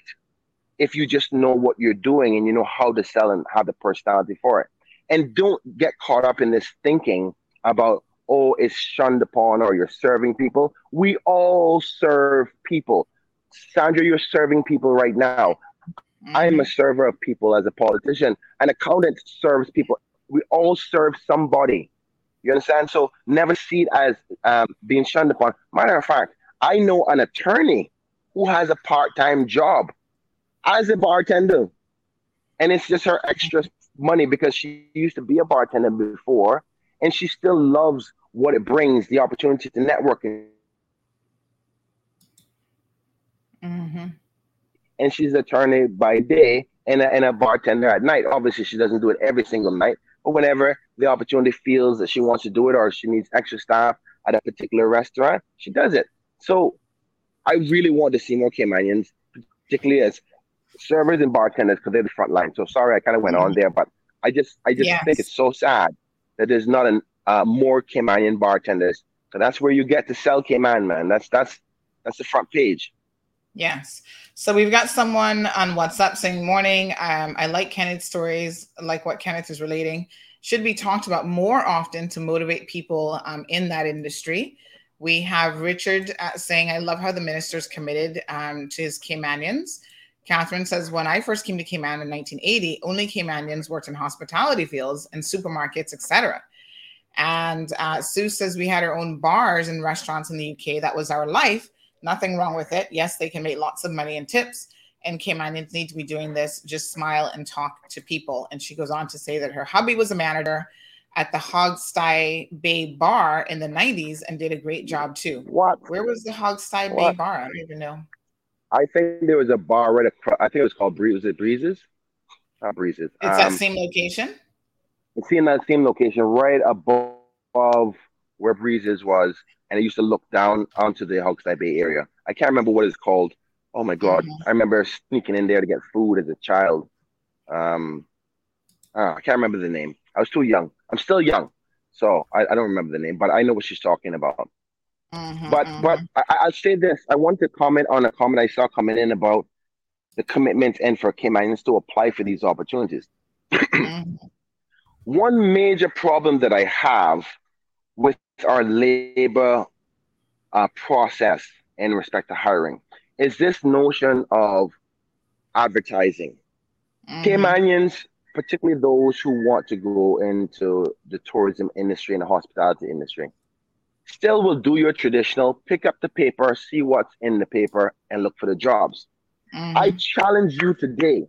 if you just know what you're doing and you know how to sell and have the personality for it. And don't get caught up in this thinking about, oh, it's shunned upon, or you're serving people. We all serve people. Sandra, you're serving people right now. Mm-hmm. I'm a server of people as a politician. An accountant serves people. We all serve somebody. You understand? So never see it as um, being shunned upon. Matter of fact, I know an attorney who has a part-time job as a bartender. And it's just her extra money because she used to be a bartender before. And she still loves what it brings, the opportunity to network. Mm-hmm. And she's an attorney by day and a, and a bartender at night. Obviously, she doesn't do it every single night, but whenever the opportunity feels that she wants to do it, or she needs extra staff at a particular restaurant, she does it. So I really want to see more Caymanians, particularly as servers and bartenders, because they're the front line. So sorry, I kind of went mm-hmm. on there, but I just, I just yes. think it's so sad that there's not an, uh, more Caymanian bartenders. So that's where you get to sell Cayman, man. That's that's that's the front page. Yes. So we've got someone on WhatsApp saying, morning, um, I like Kenneth's stories, like what Kenneth is relating. Should be talked about more often to motivate people um, in that industry. We have Richard uh, saying, I love how the minister's committed um, to his Caymanians. Catherine says, when I first came to Cayman in nineteen eighty, only Caymanians worked in hospitality fields and supermarkets, et cetera. And uh, Sue says, we had our own bars and restaurants in the U K. That was our life. Nothing wrong with it. Yes, they can make lots of money and tips. And Caymanians need to be doing this. Just smile and talk to people. And she goes on to say that her hubby was a manager at the Hogstye Bay Bar in the nineties and did a great job too. What? Where was the Hogstye Bay Bar? I don't even know. I think there was a bar right across. I think it was called Bree- was it Breezes? Not Breezes. It's um, that same location? It's in that same location right above where Breezes was. And I used to look down onto the Hogstye Bay area. I can't remember what it's called. Oh, my God. Mm-hmm. I remember sneaking in there to get food as a child. Um, uh, I can't remember the name. I was too young. I'm still young. So I, I don't remember the name, but I know what she's talking about. Mm-hmm, but mm-hmm. but I, I'll say this. I want to comment on a comment I saw coming in about the commitment and for Caymanians to apply for these opportunities. mm-hmm. One major problem that I have with our labor uh, process in respect to hiring is this notion of advertising. Mm-hmm. Caymanians, particularly those who want to go into the tourism industry and the hospitality industry, still will do your traditional, pick up the paper, see what's in the paper, and look for the jobs. Mm-hmm. I challenge you today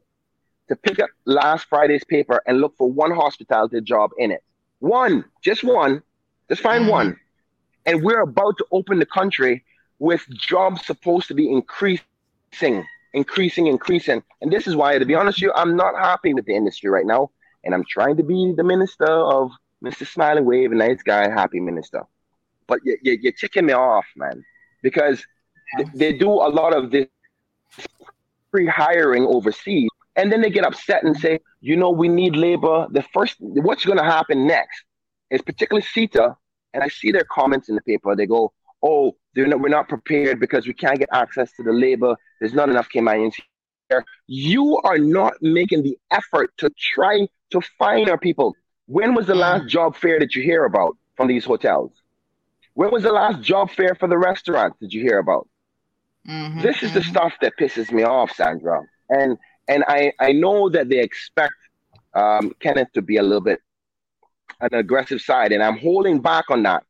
to pick up last Friday's paper and look for one hospitality job in it. One, just one. Just find mm-hmm. one. And we're about to open the country with jobs supposed to be increasing, increasing, increasing. And this is why, to be honest with you, I'm not happy with the industry right now. And I'm trying to be the minister of Mister Smiling Wave, a nice guy, happy minister. But you, you, you're ticking me off, man, because th- they do a lot of this pre-hiring overseas, and then they get upset and say, you know, we need labor. The first, what's going to happen next is particularly CETA, and I see their comments in the paper. They go, oh, They're not, we're not prepared because we can't get access to the labor. There's not enough Caymanians here. You are not making the effort to try to find our people. When was the last job fair that you hear about from these hotels? When was the last job fair for the restaurants that you hear about? Mm-hmm, this is mm-hmm. the stuff that pisses me off, Sandra. And and I, I know that they expect um, Kenneth to be a little bit on the aggressive side, and I'm holding back on that.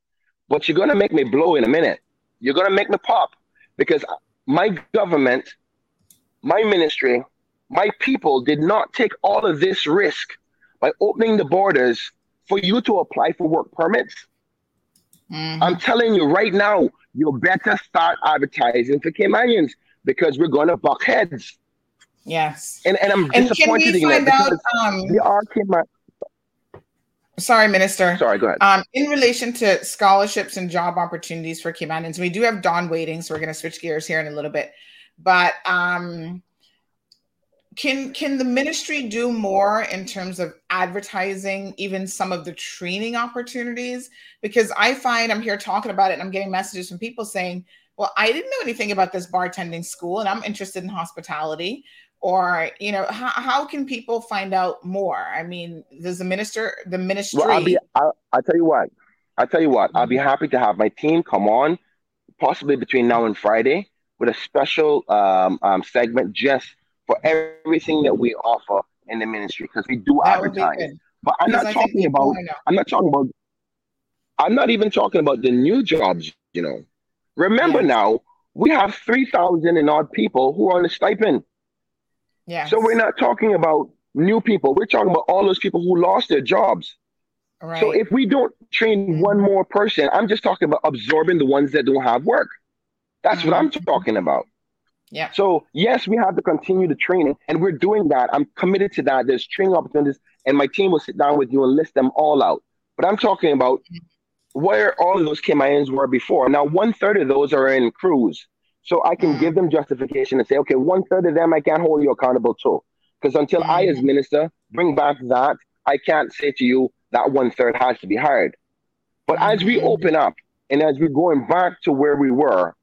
But you're going to make me blow in a minute. You're going to make me pop, because my government, my ministry, my people did not take all of this risk by opening the borders for you to apply for work permits. Mm-hmm. I'm telling you right now, you better start advertising for Caymanians, because we're going to buck heads. Yes. And and I'm and disappointed in that. Um, we are Caymanians. Sorry, Minister. Sorry, go ahead. Um, in relation to scholarships and job opportunities for Caymanians, we do have Dawn waiting, so we're going to switch gears here in a little bit. But um, can can the ministry do more in terms of advertising, even some of the training opportunities? Because I find I'm here talking about it, and I'm getting messages from people saying, well, I didn't know anything about this bartending school, and I'm interested in hospitality. Or, you know, how, how can people find out more? I mean, does the minister, the ministry? Well, I'll, be, I'll, I'll tell you what. I'll tell you what. I'll be happy to have my team come on, possibly between now and Friday, with a special um, um, segment just for everything that we offer in the ministry, because we do that advertise. But I'm not talking about. I'm not talking about. I'm not even talking about the new jobs. You know, remember yeah. now we have three thousand and odd people who are on a stipend. Yes. So we're not talking about new people. We're talking about all those people who lost their jobs. Right. So if we don't train mm-hmm. one more person, I'm just talking about absorbing the ones that don't have work. That's mm-hmm. what I'm talking about. Yeah. So yes, we have to continue the training, and we're doing that. I'm committed to that. There's training opportunities, and my team will sit down with you and list them all out. But I'm talking about mm-hmm. where all of those Caymanians were before. Now, one third of those are in crews. So I can mm-hmm. give them justification and say, okay, one third of them I can't hold you accountable to. Because until mm-hmm. I, as minister, bring back that, I can't say to you that one third has to be hired. But mm-hmm. as we open up and as we're going back to where we were,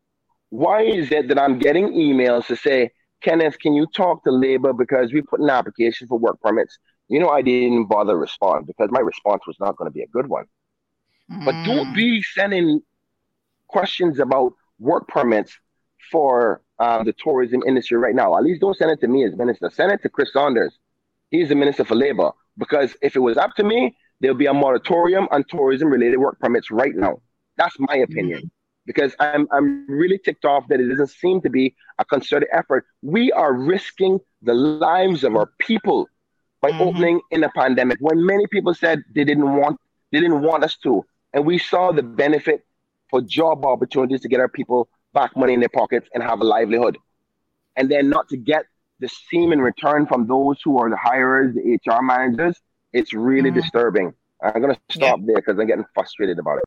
why is it that I'm getting emails to say, Kenneth, can you talk to labor because we put an application for work permits? You know, I didn't bother to respond because my response was not going to be a good one. Mm-hmm. But don't be sending questions about work permits for uh, the tourism industry right now. At least don't send it to me as minister. Send it to Chris Saunders. He's the minister for labor. Because if it was up to me, there'll be a moratorium on tourism-related work permits right now. That's my opinion. Mm-hmm. Because I'm I'm really ticked off that it doesn't seem to be a concerted effort. We are risking the lives of our people by mm-hmm. opening in a pandemic when many people said they didn't want they didn't want us to. And we saw the benefit for job opportunities to get our people back money in their pockets and have a livelihood, and then not to get the same in return from those who are the hirers, the H R managers. It's really mm-hmm. disturbing. I'm gonna stop yeah. there because I'm getting frustrated about it.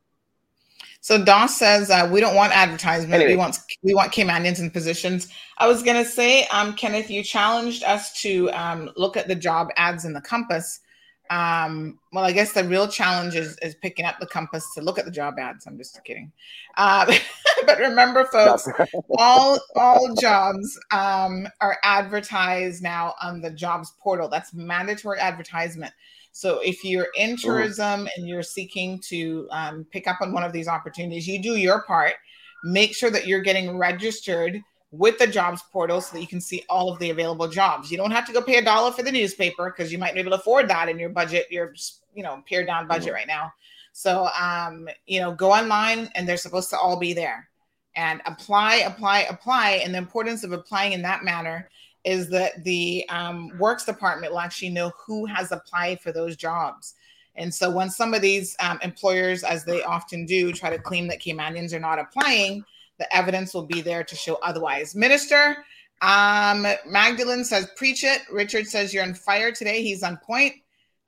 So Dawn says uh, we don't want advertisement. Anyway. We want we want Caymanians in positions. I was gonna say, um, Kenneth, you challenged us to um, look at the job ads in the Compass. Um, well, I guess the real challenge is, is picking up the Compass to look at the job ads. I'm just kidding. Um, but remember, folks, all all jobs um, are advertised now on the jobs portal. That's mandatory advertisement. So if you're in tourism mm-hmm. and you're seeking to um, pick up on one of these opportunities, you do your part. Make sure that you're getting registered with the jobs portal so that you can see all of the available jobs. You don't have to go pay a dollar for the newspaper because you might not be able to afford that in your budget, your, you know, pared down budget mm-hmm. right now. So, um, you know, go online and they're supposed to all be there, and apply, apply, apply. And the importance of applying in that manner is that the um, works department will actually know who has applied for those jobs. And so when some of these um, employers, as they often do, try to claim that Caymanians are not applying, the evidence will be there to show otherwise. Minister, um, Magdalene says, preach it. Richard says, you're on fire today. He's on point.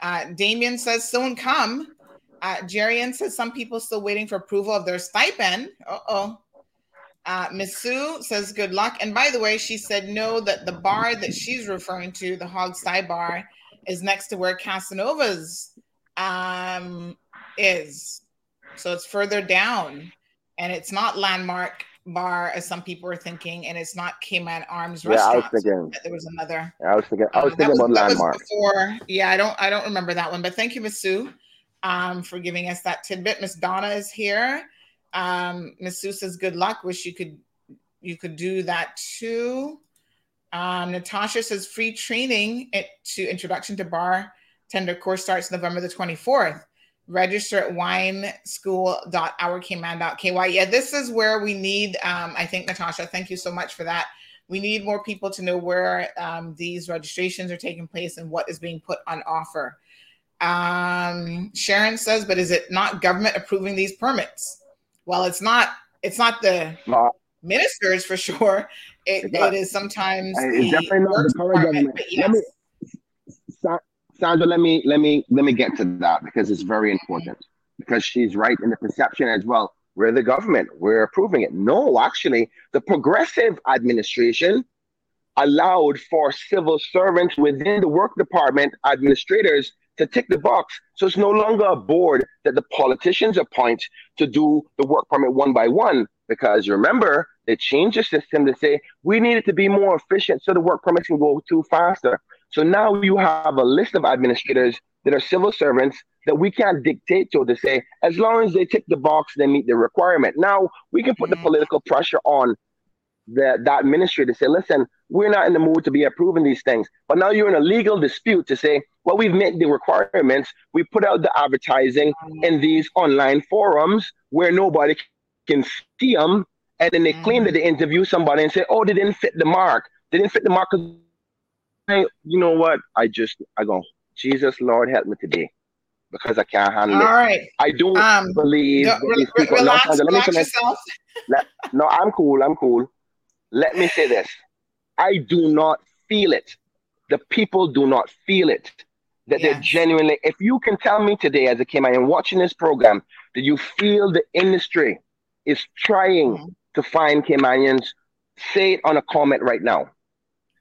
Uh, Damien says, soon come. Uh, Jerian says, some people still waiting for approval of their stipend. Uh-oh. Uh, Miss Sue says, good luck. And by the way, she said, no, that the bar that she's referring to, the Hog's Thigh Bar, is next to where Casanova's um, is. So it's further down. and it's not Landmark Bar, as some people are thinking, and it's not Cayman Arms yeah, Restaurant. Yeah, I was thinking there was another. I was thinking, I was um, thinking was, about Landmark. Before, yeah, I don't, I don't remember that one. But thank you, Miss Sue, um, for giving us that tidbit. Miss Donna is here. Um, Miss Sue says, "Good luck. Wish you could, you could do that too." Um, Natasha says, "Free training it to introduction to bartender course starts November the twenty-fourth. Register at wineschool dot our cayman dot k y. Yeah, this is where we need, um, I think, Natasha, thank you so much for that. We need more people to know where um, these registrations are taking place and what is being put on offer. Um, Sharon says, but is it not government approving these permits? Well, it's not, it's not the no. ministers for sure. It, it's not, it is sometimes it's the definitely not the current government. Yes. Let me, stop. Sandra, let me let me let me get to that because it's very important. Because she's right in the perception as well. We're the government. We're approving it. No, actually, the progressive administration allowed for civil servants within the work department administrators to tick the box. So it's no longer a board that the politicians appoint to do the work permit one by one. Because remember, they changed the system to say we need it to be more efficient so the work permits can go through faster. So now you have a list of administrators that are civil servants that we can't dictate to to say, as long as they tick the box, they meet the requirement. Now we can put mm-hmm. the political pressure on the, that ministry to say, listen, we're not in the mood to be approving these things. But now you're in a legal dispute to say, well, we've met the requirements. We put out the advertising mm-hmm. in these online forums where nobody can see them. And then they mm-hmm. claim that they interview somebody and say, oh, they didn't fit the mark. They didn't fit the mark. You know what? I just, I go, Jesus, Lord, help me today because I can't handle All it. All right. I don't um, believe. Don't, re- re- relax, no, relax let me yourself. Let, no, I'm cool. I'm cool. Let me say this. I do not feel it. The people do not feel it. That yeah. they're genuinely, if you can tell me today as a Caymanian watching this program, that you feel the industry is trying mm-hmm. to find Caymanians, say it on a comment right now.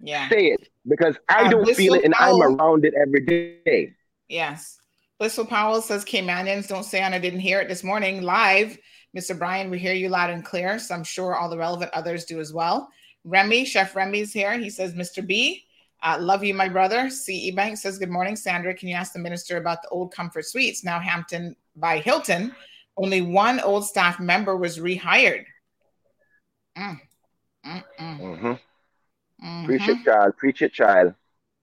Yeah. Say it. Because I uh, don't Blissful feel it, and Powell. I'm around it every day. Yes. Blissful Powell says, Caymanians, don't say I didn't hear it this morning live. Mister Bryan, we hear you loud and clear, so I'm sure all the relevant others do as well. Remy, Chef Remy's here. He says, Mister B, uh, love you, my brother. C E Bank says, good morning, Sandra. Can you ask the minister about the old Comfort Suites, now Hampton by Hilton? Only one old staff member was rehired. Mm. Mm-hmm. Mm-hmm. Preach it, child. Preach it, child.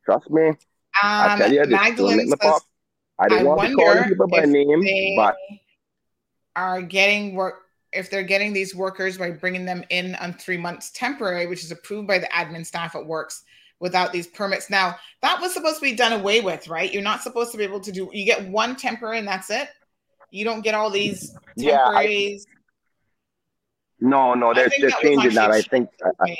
Trust me. Um, I tell you, Magdalene says, pop. I don't I want to call people by name, but are getting work if they're getting these workers by bringing them in on three months temporary, which is approved by the admin staff at Works without these permits. Now that was supposed to be done away with, right? You're not supposed to be able to do. You get one temporary, and that's it. You don't get all these temporaries. Yeah, I, no, no, they're, they're that changing that. I think. I, I,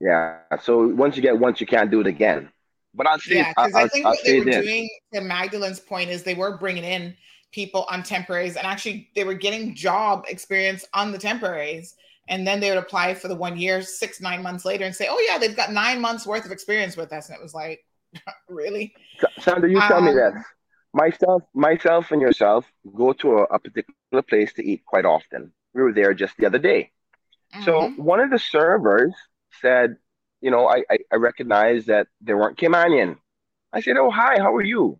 Yeah. So once you get once, you can't do it again. But I'll say, yeah, because I think I'll, what I'll they were this. doing, to Magdalene's point, is they were bringing in people on temporaries, and actually they were getting job experience on the temporaries, and then they would apply for the one year, six nine months later, and say, "Oh yeah, they've got nine months worth of experience with us," and it was like, really? Sandra, you um, tell me this. Myself, myself, and yourself go to a, a particular place to eat quite often. We were there just the other day, mm-hmm. so one of the servers said, you know, I, I, I recognized that they weren't Caymanian. I said, oh, hi, how are you?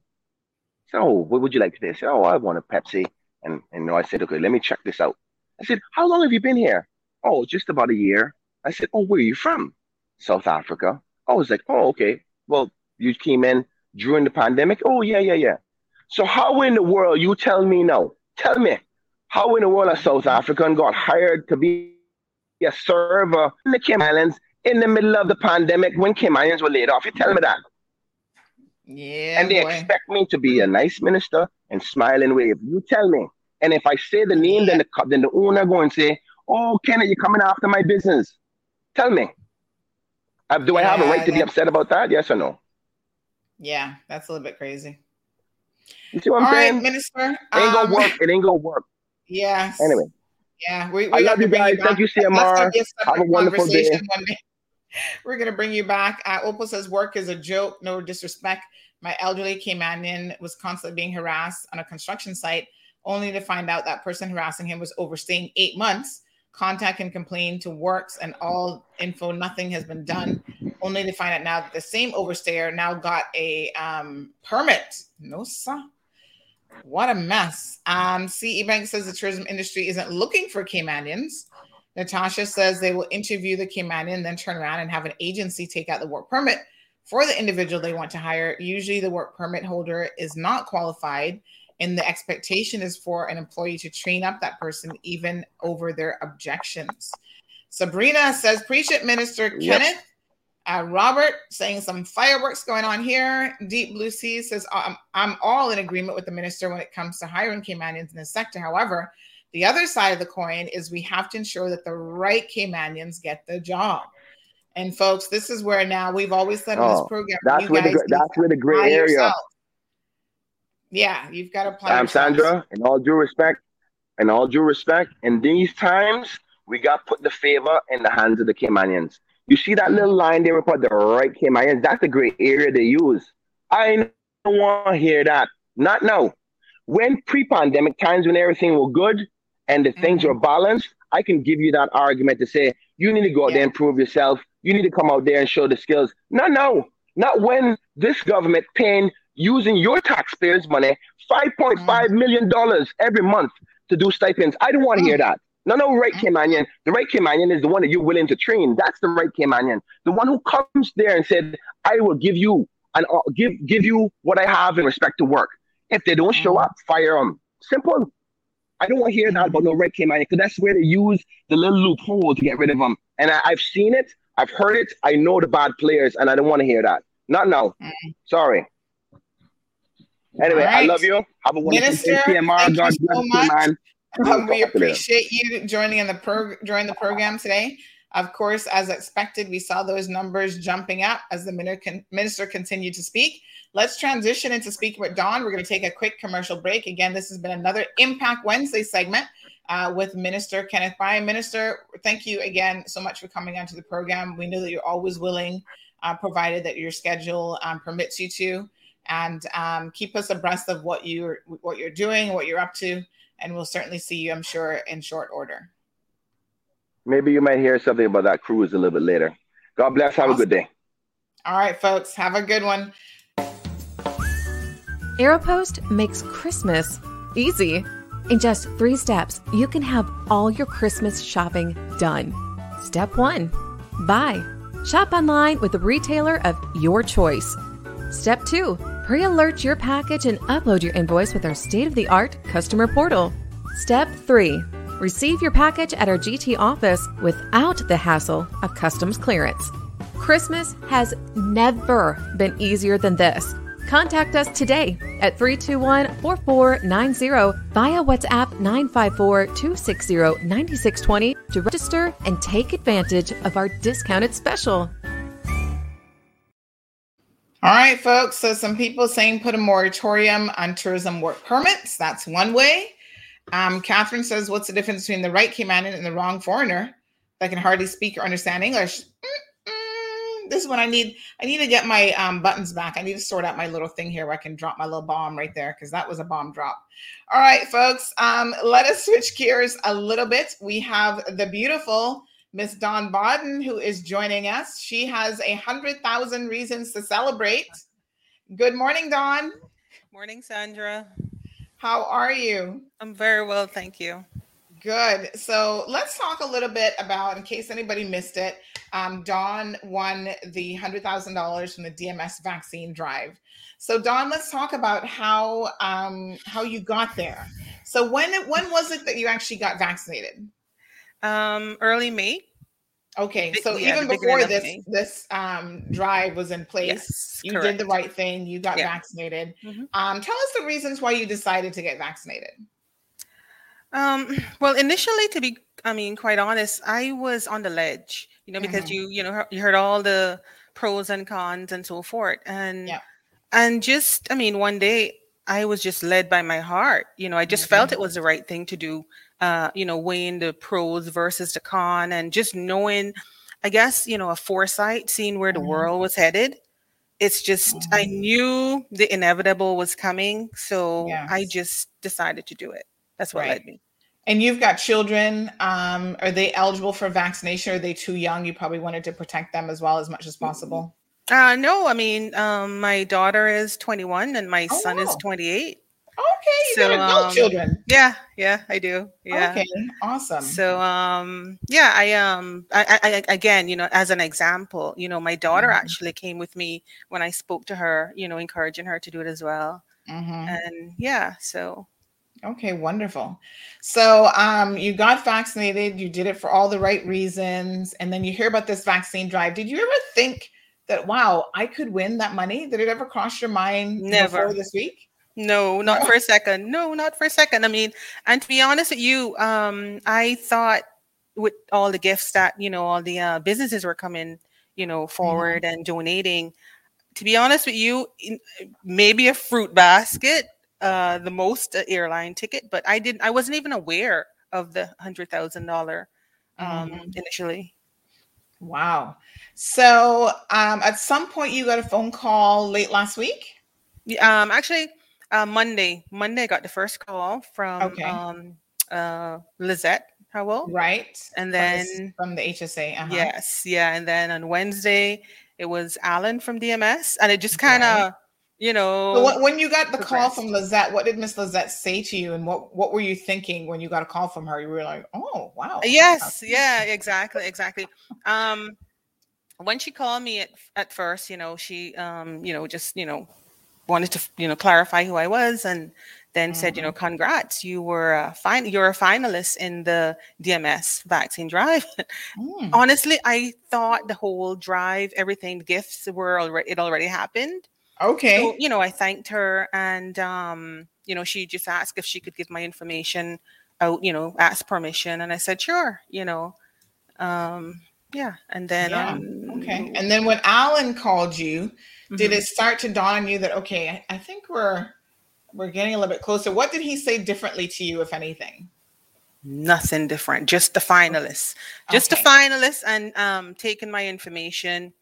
So, oh, what would you like today? I said, oh, I want a Pepsi. And, and no, I said, okay, let me check this out. I said, how long have you been here? Oh, just about a year. I said, oh, where are you from? South Africa. I was like, oh, okay. Well, you came in during the pandemic? Oh, yeah, yeah, yeah. So how in the world, you tell me now, tell me, how in the world a South African got hired to be a server in the Cayman Islands in the middle of the pandemic when Caymanians were laid off? You tell me that. Yeah. And they boy. expect me to be a nice minister and smile and wave. You tell me. And if I say the name, yeah. then the then the owner go and say, oh, Kenneth, you're coming after my business. Tell me. Uh, do yeah, I have a right to be upset about that? Yes or no? Yeah, that's a little bit crazy. You see what I'm All saying? All right, minister. It ain't um, gonna work. It ain't gonna work. Yes. Anyway. Yeah, we, we I love you guys. You Thank you, C M R. Have a wonderful day. We're going to bring you back. Uh, Opal says, work is a joke. No disrespect. My elderly Caymanian was constantly being harassed on a construction site. only to find out that person harassing him was overstaying eight months. Contact and complain to works and all info. Nothing has been done, only to find out now that the same overstayer now got a um, permit. No, sir. What a mess. Um, C E Bank says the tourism industry isn't looking for Caymanians. Natasha says they will interview the Caymanian, then turn around and have an agency take out the work permit for the individual they want to hire. Usually the work permit holder is not qualified, and the expectation is for an employee to train up that person even over their objections. Sabrina says, preach it, Minister. Yep. Kenneth. Uh, Robert saying some fireworks going on here. Deep Blue Sea says, I'm, I'm all in agreement with the minister when it comes to hiring Caymanians in this sector. However, the other side of the coin is we have to ensure that the right Caymanians get the job. And folks, this is where now we've always said oh, in this program, that's, you where, guys the, that's where the gray area. Yourself. Yeah, you've got to apply. I'm Sandra, in all due respect, in all due respect, in these times, we got put the favor in the hands of the Caymanians. You see that little line there about the right Caymanians? That's the gray area they use. I don't want to hear that. Not now. When pre-pandemic times, when everything was good and the mm-hmm. things were balanced, I can give you that argument to say, you need to go out yeah. there and prove yourself. You need to come out there and show the skills. No, no. Not when this government paying using your taxpayers' money, five point five million dollars every month to do stipends. I don't want to hear that. No, no, right Caymanian. The right Caymanian is the one that you're willing to train. That's the right Caymanian. The one who comes there and said, I will give you and give give you what I have in respect to work. If they don't show up, fire them. Simple. I don't want to hear that about no right Caymanian, because that's where they use the little loophole to get rid of them. And I, I've seen it. I've heard it. I know the bad players, and I don't want to hear that. Not now. Sorry. Anyway, right. I love you. Have a wonderful Minister, C M R. Thank God you so much. Man. Um, we appreciate you joining in the prog- joining the program today. Of course, as expected, we saw those numbers jumping up as the minister continued to speak. Let's transition into Speaking with Dawn. We're going to take a quick commercial break. Again, this has been another Impact Wednesday segment uh, with Minister Kenneth Bryan. Minister, thank you again so much for coming onto the program. We know that you're always willing, uh, provided that your schedule um, permits you to. And um, keep us abreast of what you're what you're doing, what you're up to, and we'll certainly see you, I'm sure, in short order. Maybe you might hear something about that cruise a little bit later. God bless. Have awesome. A good day. All right, folks. Have a good one. Aeropost makes Christmas easy. In just three steps, you can have all your Christmas shopping done. Step one, buy. Shop online with a retailer of your choice. Step two, pre-alert your package and upload your invoice with our state-of-the-art customer portal. Step three, receive your package at our G T office without the hassle of customs clearance. Christmas has never been easier than this. Contact us today at three two one, four four nine zero via WhatsApp nine five four, two six zero, nine six two zero to register and take advantage of our discounted special. All right, folks. So some people saying put a moratorium on tourism work permits. That's one way. Um, Catherine says, what's the difference between the right Caymanian and the wrong foreigner that can hardly speak or understand English? Mm-mm. This is what I need. I need to get my um, buttons back. I need to sort out my little thing here where I can drop my little bomb right there, because that was a bomb drop. All right, folks. Um, let us switch gears a little bit. We have the beautiful Miss Dawn Bodden, who is joining us. She has a hundred thousand reasons to celebrate. Good morning, Dawn. Morning, Sandra. How are you? I'm very well, thank you. Good. So let's talk a little bit about, in case anybody missed it, um, Dawn won the hundred thousand dollars from the D M S vaccine drive. So Dawn, let's talk about how um, how you got there. So when when was it that you actually got vaccinated? Um, early May. Okay. So yeah, even before this, this, um, drive was in place, yes, you correct. Did the right thing. You got yeah. vaccinated. Mm-hmm. Um, tell us the reasons why you decided to get vaccinated. Um, well, initially to be, I mean, quite honest, I was on the ledge, you know, because mm-hmm. you, you know, you heard all the pros and cons and so forth. And, yeah. and just, I mean, one day I was just led by my heart, you know, I just mm-hmm. felt it was the right thing to do. Uh, you know, weighing the pros versus the con, and just knowing, I guess, you know, a foresight, seeing where the mm-hmm. world was headed. It's just, mm-hmm. I knew the inevitable was coming. So yes. I just decided to do it. That's what right. led me. And you've got children. Um, are they eligible for vaccination? Are they too young? You probably wanted to protect them as well as much as possible. Uh, no, I mean, um, my daughter is twenty-one and my oh, son wow. is twenty-eight. Okay, you so, got adult um, children. Yeah, yeah, I do. Yeah. Okay, awesome. So, um, yeah, I um, I, I, I again, you know, as an example, you know, my daughter mm-hmm. actually came with me when I spoke to her, you know, encouraging her to do it as well. Mm-hmm. And yeah, so. Okay, wonderful. So um, you got vaccinated, you did it for all the right reasons, and then you hear about this vaccine drive. Did you ever think that, wow, I could win that money? Did it ever cross your mind Never. before this week? No, not oh. for a second. No, not for a second. I mean, and to be honest with you, um, I thought with all the gifts that, you know, all the uh, businesses were coming, you know, forward mm-hmm. and donating, to be honest with you, maybe a fruit basket, Uh, the most airline ticket, but I didn't. I wasn't even aware of the hundred thousand dollar um, mm-hmm. initially. Wow! So um, at some point, you got a phone call late last week. Yeah, um, actually, uh, Monday. Monday, I got the first call from okay. um, uh, Lizette Howell. Right, and then from the, from the H S A. Uh-huh. Yes, yeah, and then on Wednesday, it was Alan from D M S, and it just kind of. Right. You know, so when you got the progressed. call from Lizette, what did Miss Lizette say to you, and what what were you thinking when you got a call from her? You were like, "Oh, wow!" Yes, yeah, exactly, exactly. Um, when she called me at at first, you know, she, um, you know, just you know, wanted to you know clarify who I was, and then mm-hmm. said, you know, "Congrats, you were a fin- you're a finalist in the D M S vaccine drive." mm. Honestly, I thought the whole drive, everything, the gifts were already it already happened. Okay. So, you know, I thanked her and, um, you know, she just asked if she could give my information out, you know, asked permission. And I said, sure, you know, um, yeah. And then. Yeah. Um, okay. And then when Alan called you, mm-hmm. did it start to dawn on you that, okay, I think we're, we're getting a little bit closer. What did he say differently to you, if anything? Nothing different. Just the finalists, just okay. the finalists and um, taking my information,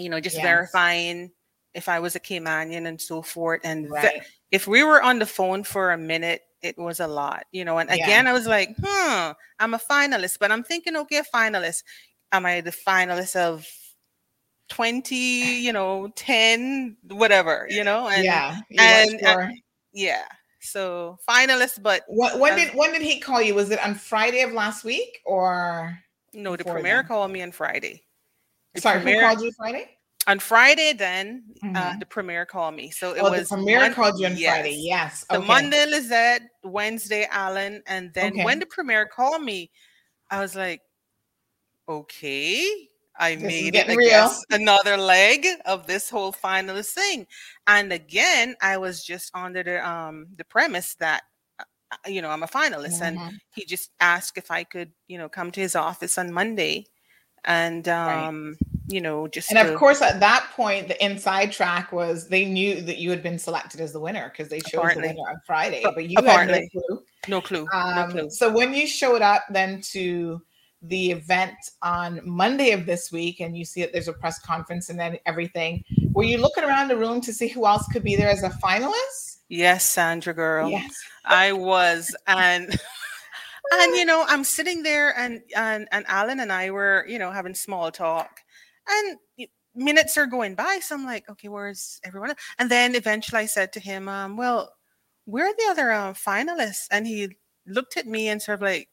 you know, just yes. verifying if I was a Caymanian and so forth. And right. th- if we were on the phone for a minute, it was a lot, you know, and again, yeah. I was like, hmm, I'm a finalist, but I'm thinking, okay, a finalist. Am I the finalist of twenty, you know, ten, whatever, you know? And, yeah. You and, and yeah. So finalist, but when, when uh, did, when did he call you? Was it on Friday of last week or? No, the premier then? called me on Friday. The Sorry, premier- who called you Friday? On Friday, then mm-hmm. uh, the premier called me. So it oh, was the premier Monday, called you on yes. Friday. Yes. Okay. So Monday, Lizette, Wednesday, Alan, and then okay. when the premier called me, I was like, "Okay, I this made it." I guess another leg of this whole finalist thing. And again, I was just under the um the premise that you know I'm a finalist, mm-hmm. and he just asked if I could you know come to his office on Monday, and um. Right. You know, just and of to, course, at that point, the inside track was they knew that you had been selected as the winner because they chose apparently. the winner on Friday, but you apparently. had no clue. No clue. Um, no clue. So when you showed up then to the event on Monday of this week, and you see that there's a press conference and then everything, were you looking around the room to see who else could be there as a finalist? Yes, Sandra girl. Yes, I was, and. And you know, I'm sitting there, and and and Alan and I were, you know, having small talk. And minutes are going by, so I'm like, okay, where's everyone? And then eventually I said to him, um, well, where are the other uh, finalists? And he looked at me and sort of like,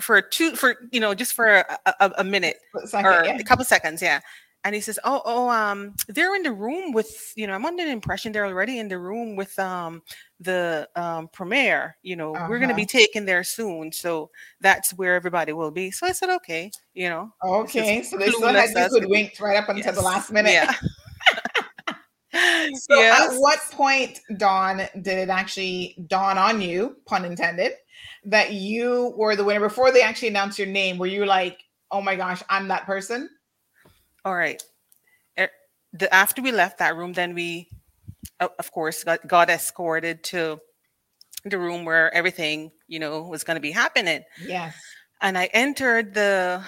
for two, for, you know, just for a, a, a minute a second, or yeah. a couple seconds, yeah. And he says, oh, oh, um, they're in the room with, you know, I'm under the impression they're already in the room with um, the um, premier, you know, uh-huh. we're going to be taken there soon. So that's where everybody will be. So I said, okay, you know. Okay. So they still had you good winked right up until yes. the last minute. Yeah. So yes. at what point, Dawn, did it actually dawn on you, pun intended, that you were the winner before they actually announced your name? Were you like, oh my gosh, I'm that person? All right. The, after we left that room, then we, of course, got, got escorted to the room where everything, you know, was going to be happening. Yes. And I entered the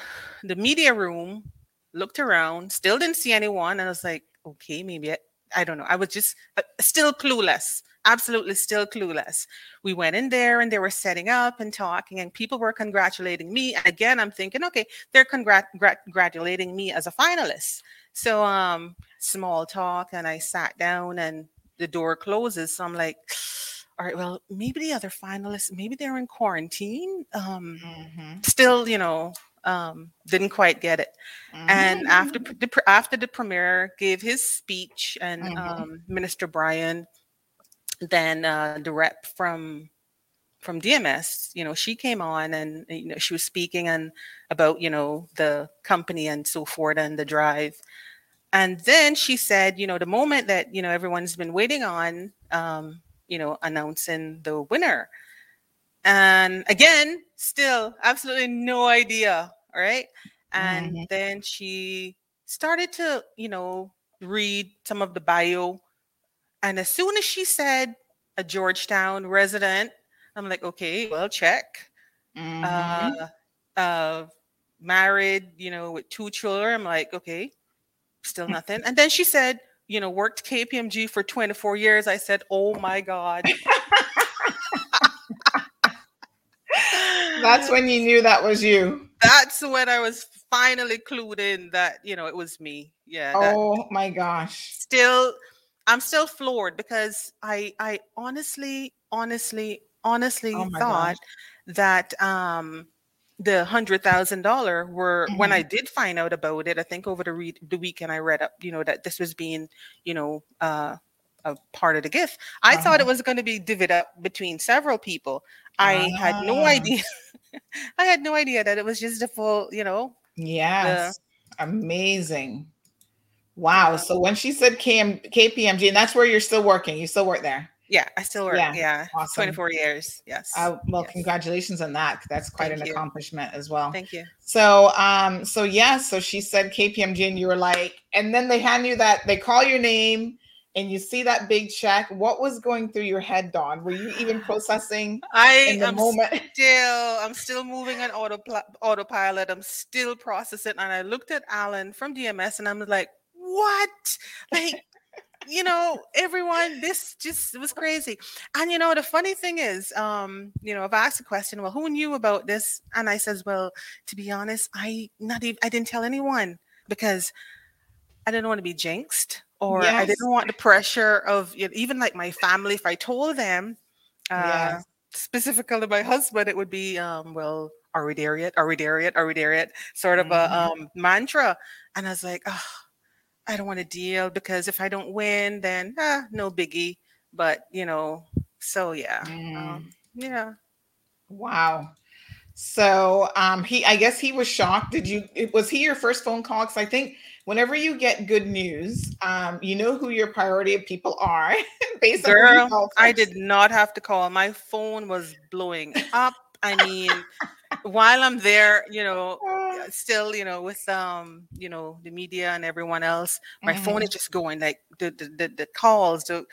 the media room, looked around, still didn't see anyone. And I was like, okay, maybe, I, I don't know. I was just uh, still clueless. absolutely still clueless. We went in there and they were setting up and talking and people were congratulating me. And again, I'm thinking, okay, they're congrat- grat- congratulating me as a finalist. So um, small talk, and I sat down and the door closes. So I'm like, all right, well, maybe the other finalists, maybe they're in quarantine. Um, mm-hmm. Still, you know, um, didn't quite get it. Mm-hmm. And after the, after the premier gave his speech and mm-hmm. um, Minister Bryan, then uh, the rep from from D M S, you know, she came on and, you know, she was speaking and about, you know, the company and so forth and the drive. And then she said, you know, the moment that, you know, everyone's been waiting on, um, you know, announcing the winner. And again, still absolutely no idea. All right. And mm-hmm. then she started to, you know, read some of the bio. And as soon as she said a Georgetown resident, I'm like, okay, well, check. Mm-hmm. Uh, uh, married, you know, with two children. I'm like, okay. Still nothing. And then she said, you know, worked K P M G for twenty-four years. I said, oh my God. That's when you knew that was you. That's when I was finally clued in that, you know, it was me. Yeah. Oh that, my gosh. Still, I'm still floored because I, I honestly, honestly, honestly oh thought gosh. that, um, the one hundred thousand dollars were, mm-hmm. when I did find out about it, I think over the, re- the weekend I read up, you know, that this was being, you know, uh, a part of the gift. I uh-huh. thought it was going to be divvied up between several people. I uh-huh. had no idea. I had no idea that it was just a full, you know. Yes. The, Amazing. Wow. Um, so when she said K M- K P M G, and that's where you're still working, you still work there. Yeah, I still work. Yeah, yeah. Awesome. twenty-four years. Yes. Uh, well, yes. Congratulations on that. That's quite Thank an you. accomplishment as well. Thank you. So, um, so yeah, so she said K P M G, and you were like, and then they hand you that, they call your name, and you see that big check. What was going through your head, Dawn? Were you even processing? I in the am moment? still, I'm still moving on autopilot. autopilot. I'm still processing, and I looked at Alan from D M S, and I'm like, what? Like. You know, everyone, this just was crazy. And, you know, the funny thing is, um, you know, I've asked a question, well, who knew about this? And I says, well, to be honest, I not even, I didn't tell anyone because I didn't want to be jinxed, or yes. I didn't want the pressure of, you know, even like my family, if I told them, uh, yes. specifically my husband, it would be, um, well, are we there yet? Are we there yet? Are we there yet? Sort of mm-hmm. a um, mantra. And I was like, oh. I don't want to deal because if I don't win, then ah, no biggie. But, you know, so yeah. Mm. Um, yeah. Wow. So um, he, I guess he was shocked. Did you, was he your first phone call? Because I think whenever you get good news, um, you know who your priority of people are. Based Girl, on Girl, I did not have to call. My phone was blowing up. I mean, while I'm there, you know, still, you know, with, um, you know, the media and everyone else, my mm-hmm. phone is just going like the the, the, the calls. The,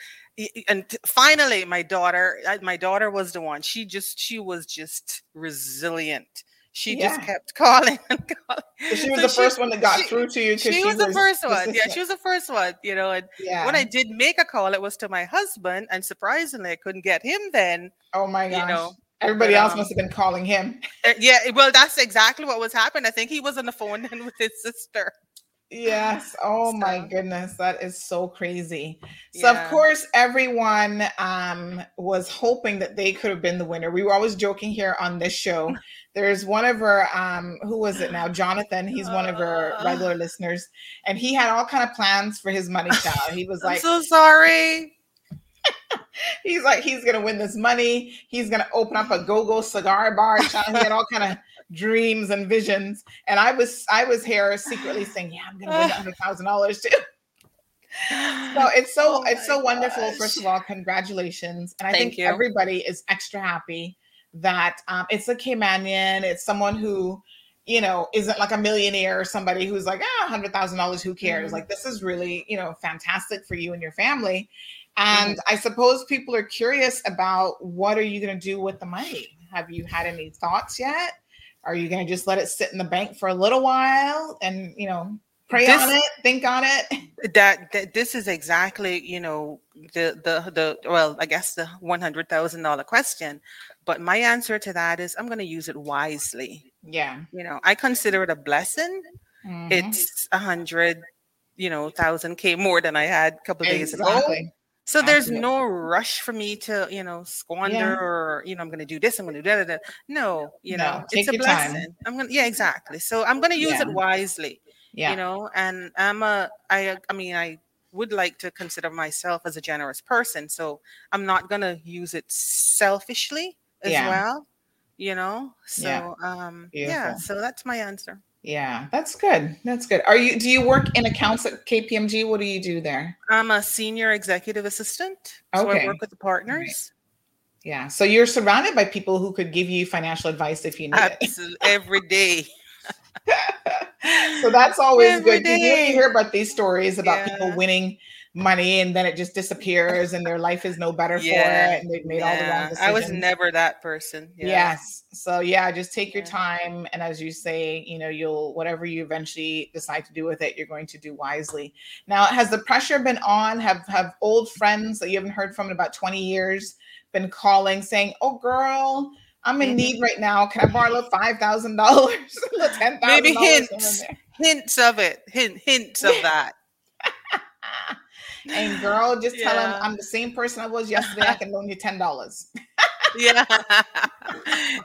and finally, my daughter, my daughter was the one. She just, she was just resilient. She yeah. just kept calling and calling. So she was so the she, first one that got she, through to you. She, she was the first one. Yeah, she was the first one, you know. And yeah. when I did make a call, it was to my husband. And surprisingly, I couldn't get him then. Oh, my gosh. You know. Everybody but, um, else must have been calling him. Yeah, well, that's exactly what was happening. I think he was on the phone then with his sister. Yes. Oh, so. My goodness. That is so crazy. So, yeah. Of course, everyone um, was hoping that they could have been the winner. We were always joking here on this show. There's one of our, um, who was it now? Jonathan. He's uh, one of our regular listeners. And he had all kind of plans for his money child. He was like, I'm so sorry. He's like, he's going to win this money. He's going to open up a go-go cigar bar. He had all kind of dreams and visions. And I was I was here secretly saying, yeah, I'm going to win one hundred thousand dollars too. So it's so, oh it's so wonderful. Gosh. First of all, congratulations. And I Thank think you. Everybody is extra happy that um, it's a Caymanian. It's someone who, you know, isn't like a millionaire or somebody who's like, ah, one hundred thousand dollars, who cares? Mm-hmm. Like, this is really, you know, fantastic for you and your family. And I suppose people are curious about, what are you going to do with the money? Have you had any thoughts yet? Are you going to just let it sit in the bank for a little while? And, you know, Pray this, on it, think on it. That, that this is exactly, you know, the the the well, I guess the one hundred thousand dollar question. But my answer to that is, I'm going to use it wisely. Yeah, you know, I consider it a blessing. Mm-hmm. It's a hundred, you know, thousand K more than I had a couple of days exactly. ago. So there's Absolutely. no rush for me to, you know, squander yeah. or, you know, I'm going to do this, I'm going to do that. No, you no, know, it's a blessing. Time. I'm going to, yeah, exactly. So I'm going to use yeah. it wisely, yeah. you know, and I'm a, I, I mean, I would like to consider myself as a generous person. So I'm not going to use it selfishly as yeah. well, you know? So, yeah. um, Beautiful. yeah, so that's my answer. Yeah, that's good. That's good. Are you? Do you work in accounts at K P M G? What do you do there? I'm a senior executive assistant. So okay. I work with the partners. Right. Yeah. So you're surrounded by people who could give you financial advice if you need Absolutely. it. Every day. So that's always every good. Day. You hear about these stories about yeah. people winning money and then it just disappears and their life is no better yeah. for it and they've made yeah. all the wrong decisions. I was never that person. Yeah. Yes. So yeah, just take your yeah. time. And as you say, you know, you'll, whatever you eventually decide to do with it, you're going to do wisely. Now, has the pressure been on? Have, have old friends that you haven't heard from in about twenty years been calling saying, oh girl, I'm in mm-hmm. need right now. Can I borrow five thousand dollars? ten thousand dollars? Maybe hints, hints of it. Hint, hints of that. And girl, just yeah. tell him I'm the same person I was yesterday. I can loan you ten dollars. Yeah,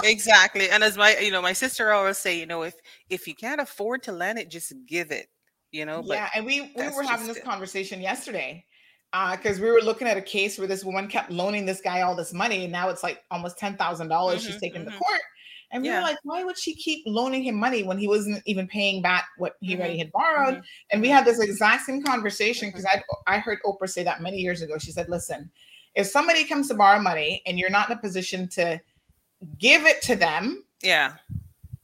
exactly. And as my, you know, my sister always say, you know, if, if you can't afford to lend it, just give it, you know. But yeah. And we, we were having this it. conversation yesterday because uh, we were looking at a case where this woman kept loaning this guy all this money. And now it's like almost ten thousand dollars mm-hmm, she's taken mm-hmm. to court. And we yeah. were like, why would she keep loaning him money when he wasn't even paying back what he mm-hmm. already had borrowed? Mm-hmm. And we had this exact same conversation because mm-hmm. I I heard Oprah say that many years ago. She said, listen, if somebody comes to borrow money and you're not in a position to give it to them, yeah,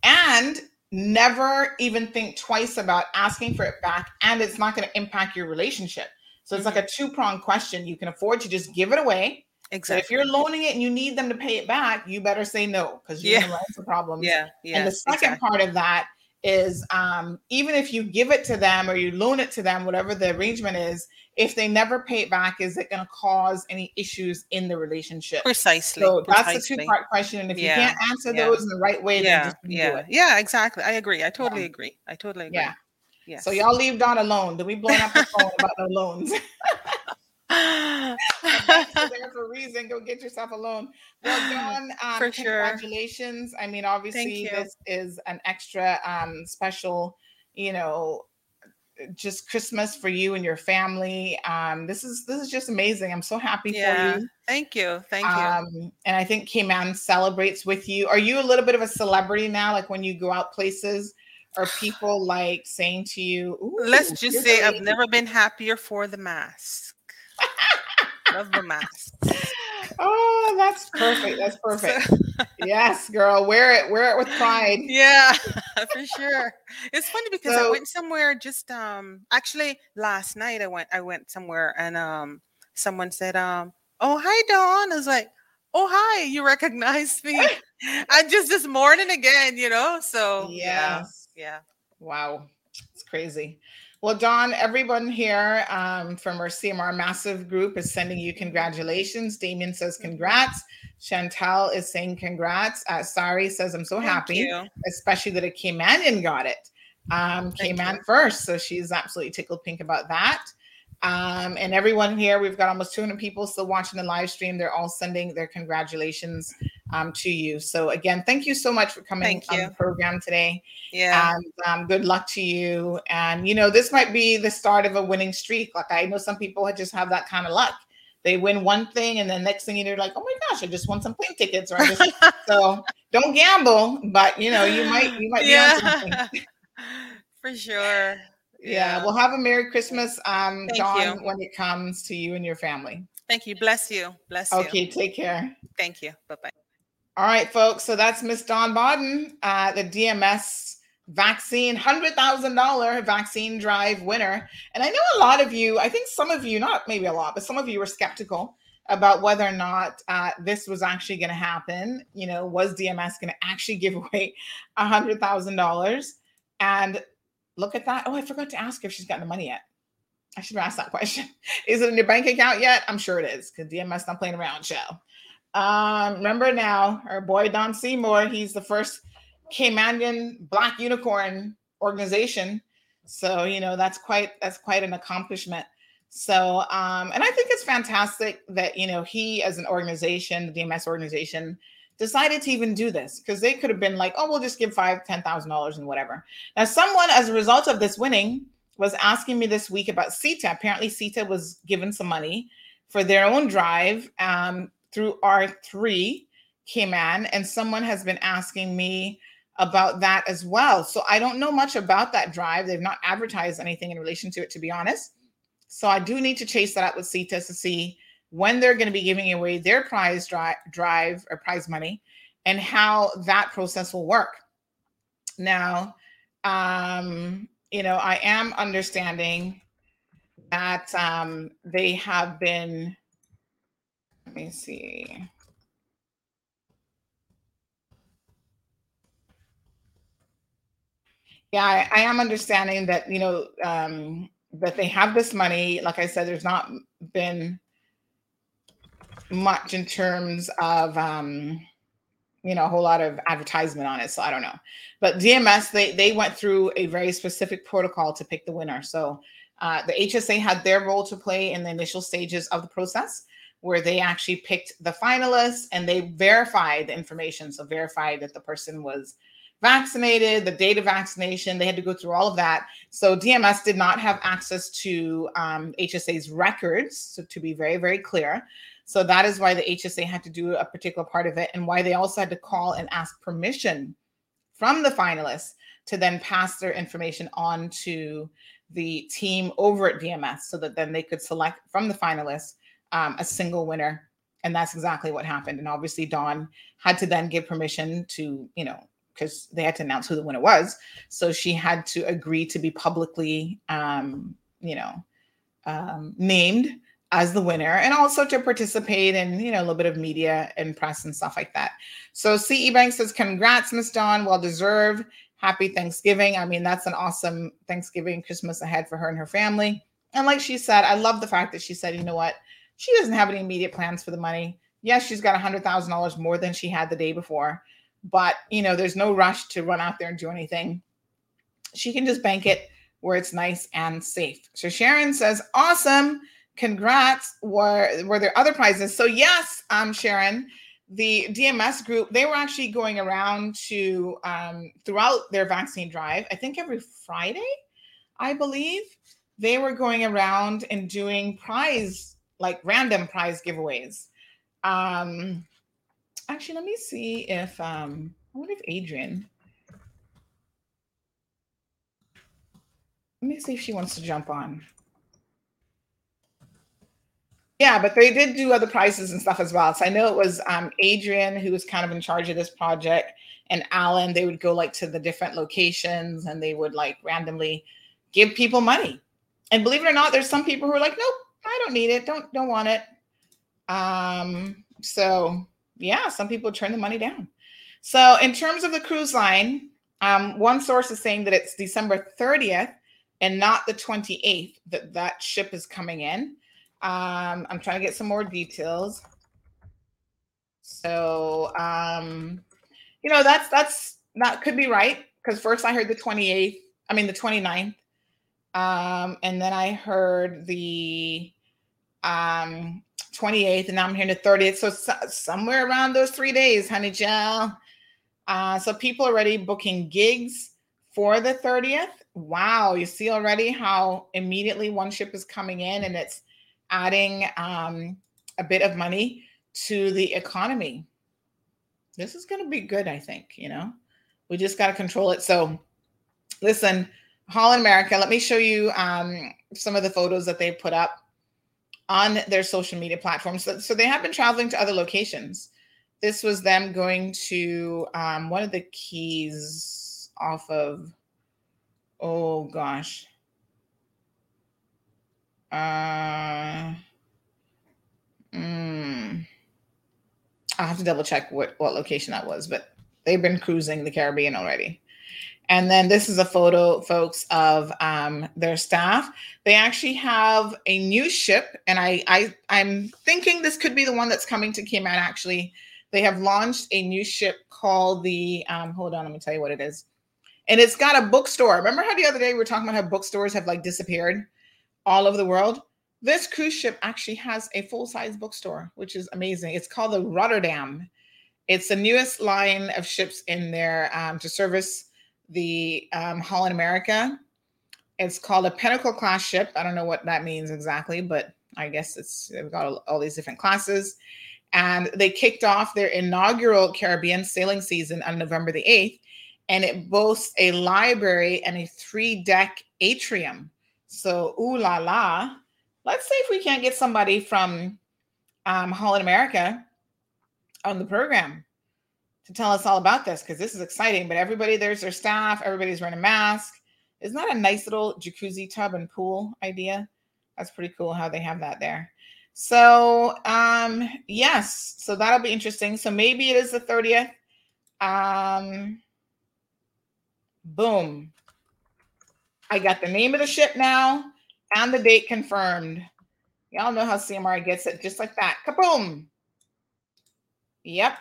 and never even think twice about asking for it back, and it's not going to impact your relationship. So mm-hmm. it's like a two-pronged question. You can afford to just give it away. Exactly. So if you're loaning it and you need them to pay it back, you better say no because you're yeah. going to run into problems. Yeah, yeah. And the second exactly. part of that is um, even if you give it to them or you loan it to them, whatever the arrangement is, if they never pay it back, is it going to cause any issues in the relationship? Precisely. So Precisely. that's the two-part question. And if yeah. you can't answer yeah. those in the right way, yeah. then just yeah. do it. Yeah, exactly. I agree. I totally yeah. agree. I totally agree. Yeah. Yes. So y'all leave Dawn alone. Did we blow up the phone about no loans? There for a reason. Go get yourself a loan. Well, Dawn, um, for sure. Congratulations. I mean, obviously, this is an extra um, special, you know, just Christmas for you and your family. Um, this is this is just amazing. I'm so happy yeah. for you. Thank you. Thank you. Um, and I think Cayman celebrates with you. Are you a little bit of a celebrity now? Like when you go out places, are people like saying to you, let's just say I've never been happier for the mask. Love the mask. Oh, that's perfect. That's perfect. So, yes, girl. Wear it. Wear it with pride. Yeah, for sure. It's funny because so, I went somewhere just um actually last night I went I went somewhere and um someone said, um, oh hi Dawn. I was like, oh hi, you recognize me. And just this morning again, you know. So yes. You know, yeah. Wow. It's crazy. Well, Dawn, everyone here um, from our C M R Massive group is sending you congratulations. Damien says congrats. Chantal is saying congrats. Uh, Sari says, I'm so Thank happy, you. especially that a Caymanian got it. Um, Cayman first. So she's absolutely tickled pink about that. Um, and everyone here, we've got almost two hundred people still watching the live stream. They're all sending their congratulations um, to you. So again, thank you so much for coming on the program today. Yeah. And um, good luck to you. And, you know, this might be the start of a winning streak. Like I know some people just have that kind of luck. They win one thing and the next thing you know, they're like, oh my gosh, I just won some plane tickets. Or I just, so don't gamble, but you know, you might, you might yeah. be on something. For sure. Yeah. yeah, well, have a Merry Christmas, um, Dawn, when it comes to you and your family. Thank you. Bless you. Bless you. Okay, take care. Thank you. Bye-bye. All right, folks. So that's Miss Dawn Bodden, uh, the D M S vaccine, one hundred thousand dollars vaccine drive winner. And I know a lot of you, I think some of you, not maybe a lot, but some of you were skeptical about whether or not uh, this was actually going to happen. You know, was D M S going to actually give away one hundred thousand dollars? And look at that. Oh, I forgot to ask if she's gotten the money yet. I should have asked that question. Is it in your bank account yet? I'm sure it is, because D M S not playing around, show. Um, remember now, our boy Don Seymour, he's the first Caymanian Black Unicorn organization. So, you know, that's quite, that's quite an accomplishment. So, um, and I think it's fantastic that, you know, he as an organization, the D M S organization, decided to even do this, because they could have been like, oh, we'll just give five, ten thousand dollars and whatever. Now, someone, as a result of this winning, was asking me this week about CETA. Apparently, CETA was given some money for their own drive um, through R three Cayman, and someone has been asking me about that as well. So I don't know much about that drive. They've not advertised anything in relation to it, to be honest. So I do need to chase that up with CETA to see when they're going to be giving away their prize dri- drive or prize money and how that process will work. Now, um, you know, I am understanding that um, they have been, let me see. Yeah, I, I am understanding that, you know, um, that they have this money. Like I said, there's not been much in terms of, um, you know, a whole lot of advertisement on it. So I don't know. But D M S, they they went through a very specific protocol to pick the winner. So uh, the H S A had their role to play in the initial stages of the process, where they actually picked the finalists and they verified the information. So verified that the person was vaccinated, the date of vaccination, they had to go through all of that. So D M S did not have access to um, H S A's records, so to be very, very clear. So that is why the H S A had to do a particular part of it, and why they also had to call and ask permission from the finalists to then pass their information on to the team over at D M S, so that then they could select from the finalists um, a single winner. And that's exactly what happened. And obviously Dawn had to then give permission to, you know, because they had to announce who the winner was. So she had to agree to be publicly, um, you know, um, named as the winner, and also to participate in, you know, a little bit of media and press and stuff like that. So C E Bank says, congrats, Miss Dawn, well deserved. Happy Thanksgiving. I mean, that's an awesome Thanksgiving, Christmas ahead for her and her family. And like she said, I love the fact that she said, you know what? She doesn't have any immediate plans for the money. Yes, she's got one hundred thousand dollars more than she had the day before. But, you know, there's no rush to run out there and do anything. She can just bank it where it's nice and safe. So Sharon says, awesome. Congrats. Were, were there other prizes? So yes, um, Sharon, the D M S group, they were actually going around to um, throughout their vaccine drive, I think every Friday, I believe, they were going around and doing prize, like random prize giveaways. Um, actually, let me see if, um, I wonder if Adrian, let me see if she wants to jump on. Yeah, but they did do other prizes and stuff as well. So I know it was um, Adrian who was kind of in charge of this project, and Alan. They would go like to the different locations and they would like randomly give people money. And believe it or not, there's some people who are like, nope, I don't need it. Don't, don't want it. Um, so yeah, some people turn the money down. So in terms of the cruise line, um, one source is saying that it's December thirtieth and not the twenty-eighth that that ship is coming in. Um, I'm trying to get some more details. So, um, you know, that's, that's, that could be right. Cause first I heard the twenty-eighth, I mean the twenty-ninth. Um, and then I heard the, um, twenty-eighth, and now I'm hearing the thirtieth. So, so somewhere around those three days, honey gel. Uh, so people already booking gigs for the thirtieth. Wow. You see already how immediately one ship is coming in, and it's adding um, a bit of money to the economy. This is going to be good, I think, you know. We just got to control it. So listen, Holland America, let me show you um, some of the photos that they put up on their social media platforms. So, so they have been traveling to other locations. This was them going to um, one of the keys off of, oh gosh. Uh, mm, I'll have to double check what, what location that was, but they've been cruising the Caribbean already. And then this is a photo, folks, of um, their staff. They actually have a new ship, and I, I, I'm thinking this could be the one that's coming to Cayman, actually. They have launched a new ship called the, um, hold on, let me tell you what it is. And it's got a bookstore. Remember how the other day we were talking about how bookstores have like disappeared all over the world? This cruise ship actually has a full-size bookstore, which is amazing. It's called the Rotterdam. It's the newest line of ships in there um, to service the um, Holland America. It's called a Pinnacle class ship. I don't know what that means exactly, but I guess it's they've got all these different classes. And they kicked off their inaugural Caribbean sailing season on November the eighth. And it boasts a library and a three-deck atrium. So, ooh la la. Let's see if we can't get somebody from um, Holland America on the program to tell us all about this, because this is exciting. But everybody, there's their staff. Everybody's wearing a mask. Isn't that a nice little jacuzzi tub and pool idea? That's pretty cool how they have that there. So, um, yes. So that'll be interesting. So maybe it is the thirtieth. Um, boom. I got the name of the ship now and the date confirmed. Y'all know how C M R gets it just like that. Kaboom. Yep.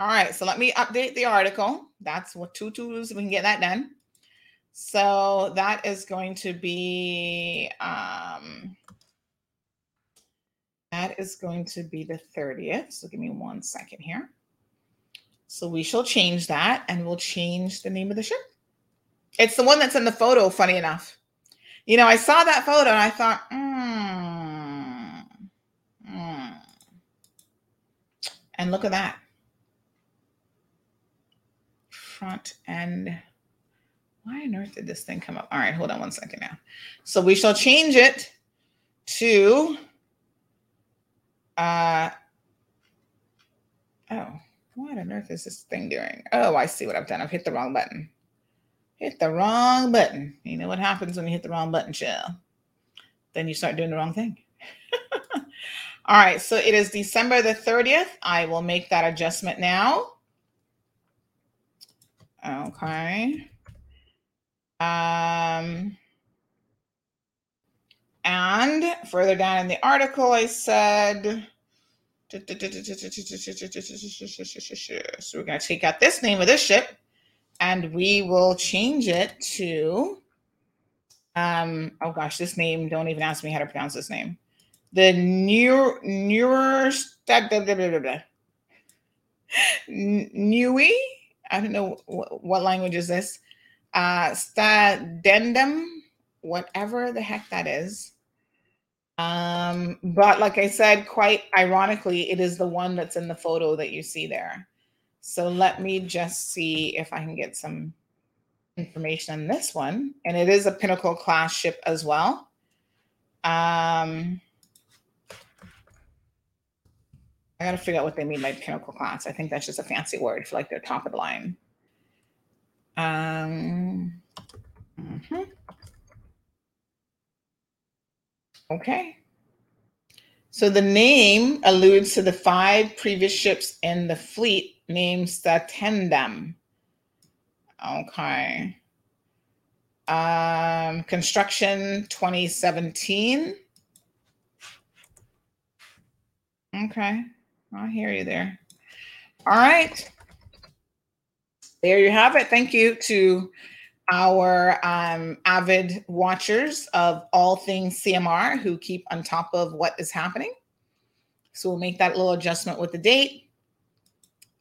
All right. So let me update the article. That's what two twos. We can get that done. So that is going to be, um, that is going to be the thirtieth. So give me one second here. So we shall change that and we'll change the name of the ship. It's the one that's in the photo, funny enough. You know, I saw that photo and I thought, hmm. Mm. And look at that. Front end. Why on earth did this thing come up? All right, hold on one second now. So we shall change it to, uh, oh, what on earth is this thing doing? Oh, I see what I've done. I've hit the wrong button. Hit the wrong button. You know what happens when you hit the wrong button, Shell? Then you start doing the wrong thing. All right, so it is December the thirtieth. I will make that adjustment now. Okay. Um, and further down in the article, I said, so we're going to take out this name of this ship. And we will change it to, um, oh gosh, this name, don't even ask me how to pronounce this name. The newer, newer, Nui, I don't know what, what language is this, uh, Statendam, whatever the heck that is. Um, but like I said, quite ironically, it is the one that's in the photo that you see there. So let me just see if I can get some information on this one. And it is a Pinnacle class ship as well. Um, I got to figure out what they mean by Pinnacle class. I think that's just a fancy word for like their top of the line. Um, mm-hmm. Okay. So the name alludes to the five previous ships in the fleet named Statendam. Okay. Um, construction twenty seventeen. Okay. I hear you there. All right. There you have it. Thank you to our um, avid watchers of all things C M R who keep on top of what is happening. So we'll make that little adjustment with the date.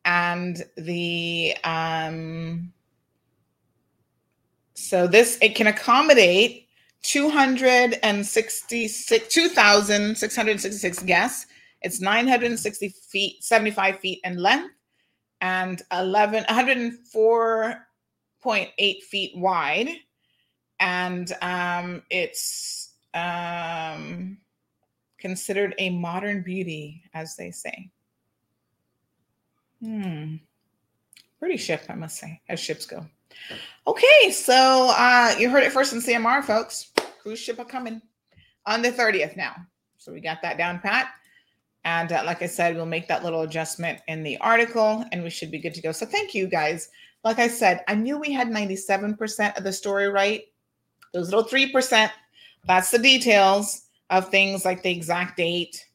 And the, um, so this, it can accommodate two hundred sixty-six, two thousand six hundred sixty-six guests. It's nine hundred sixty feet, seventy-five feet in length and one hundred four point eight feet wide. And um, it's um, considered a modern beauty, as they say. Hmm. Pretty ship, I must say, as ships go. Okay, so uh, you heard it first in C M R, folks. Cruise ship are coming on the thirtieth now. So we got that down pat. And uh, like I said, we'll make that little adjustment in the article and we should be good to go. So thank you guys. Like I said, I knew we had ninety-seven percent of the story right. Those little three percent, that's the details of things like the exact date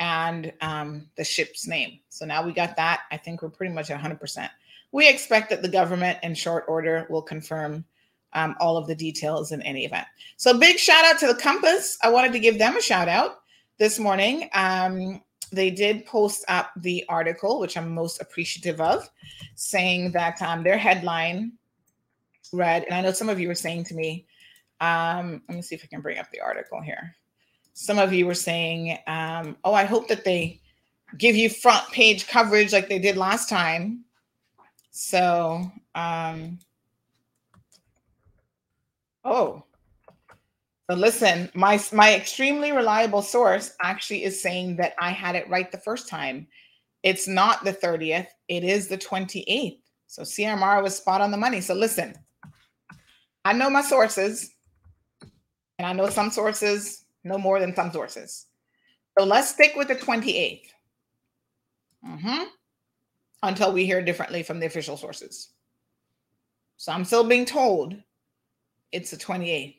and um, the ship's name. So now we got that. I think we're pretty much at one hundred percent. We expect that the government in short order will confirm um, all of the details in any event. So big shout out to the Compass. I wanted to give them a shout out this morning. Um, they did post up the article, which I'm most appreciative of, saying that um, their headline read, and I know some of you were saying to me, um, let me see if I can bring up the article here. Some of you were saying, um, oh, I hope that they give you front page coverage like they did last time. So, um, oh, so listen, my, my extremely reliable source actually is saying that I had it right the first time. It's not the thirtieth. It is the twenty-eighth. So C M R was spot on the money. So listen, I know my sources and I know some sources no more than some sources. So let's stick with the twenty-eighth. Mm-hmm. Until we hear differently from the official sources. So I'm still being told it's the twenty-eighth.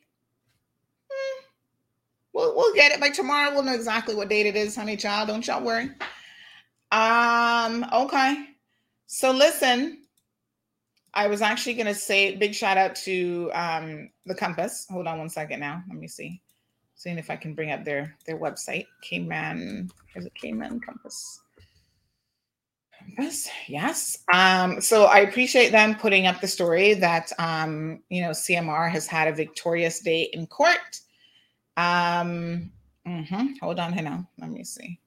Hmm. We'll, we'll get it by tomorrow. We'll know exactly what date it is, honey child. Don't y'all worry. Um. Okay. So listen, I was actually going to say big shout out to um, the Compass. Hold on one second now. Let me see. Seeing if I can bring up their, their website. Cayman, is it Cayman Compass? Yes, yes. Um, so I appreciate them putting up the story that, um, you know, C M R has had a victorious day in court. Um, mm-hmm. Hold on, hang on. Let me see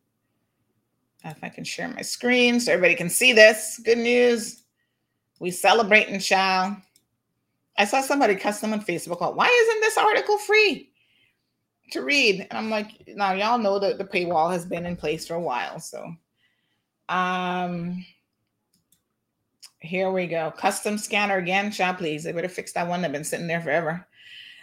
if I can share my screen so everybody can see this. Good news. We celebrate and shall. I saw somebody cuss them on Facebook. Out, why isn't this article free to read? And I'm like, now y'all know that the paywall has been in place for a while, so. Um, here we go. Custom scanner again. Shop, please. They better fix that one. They've been sitting there forever.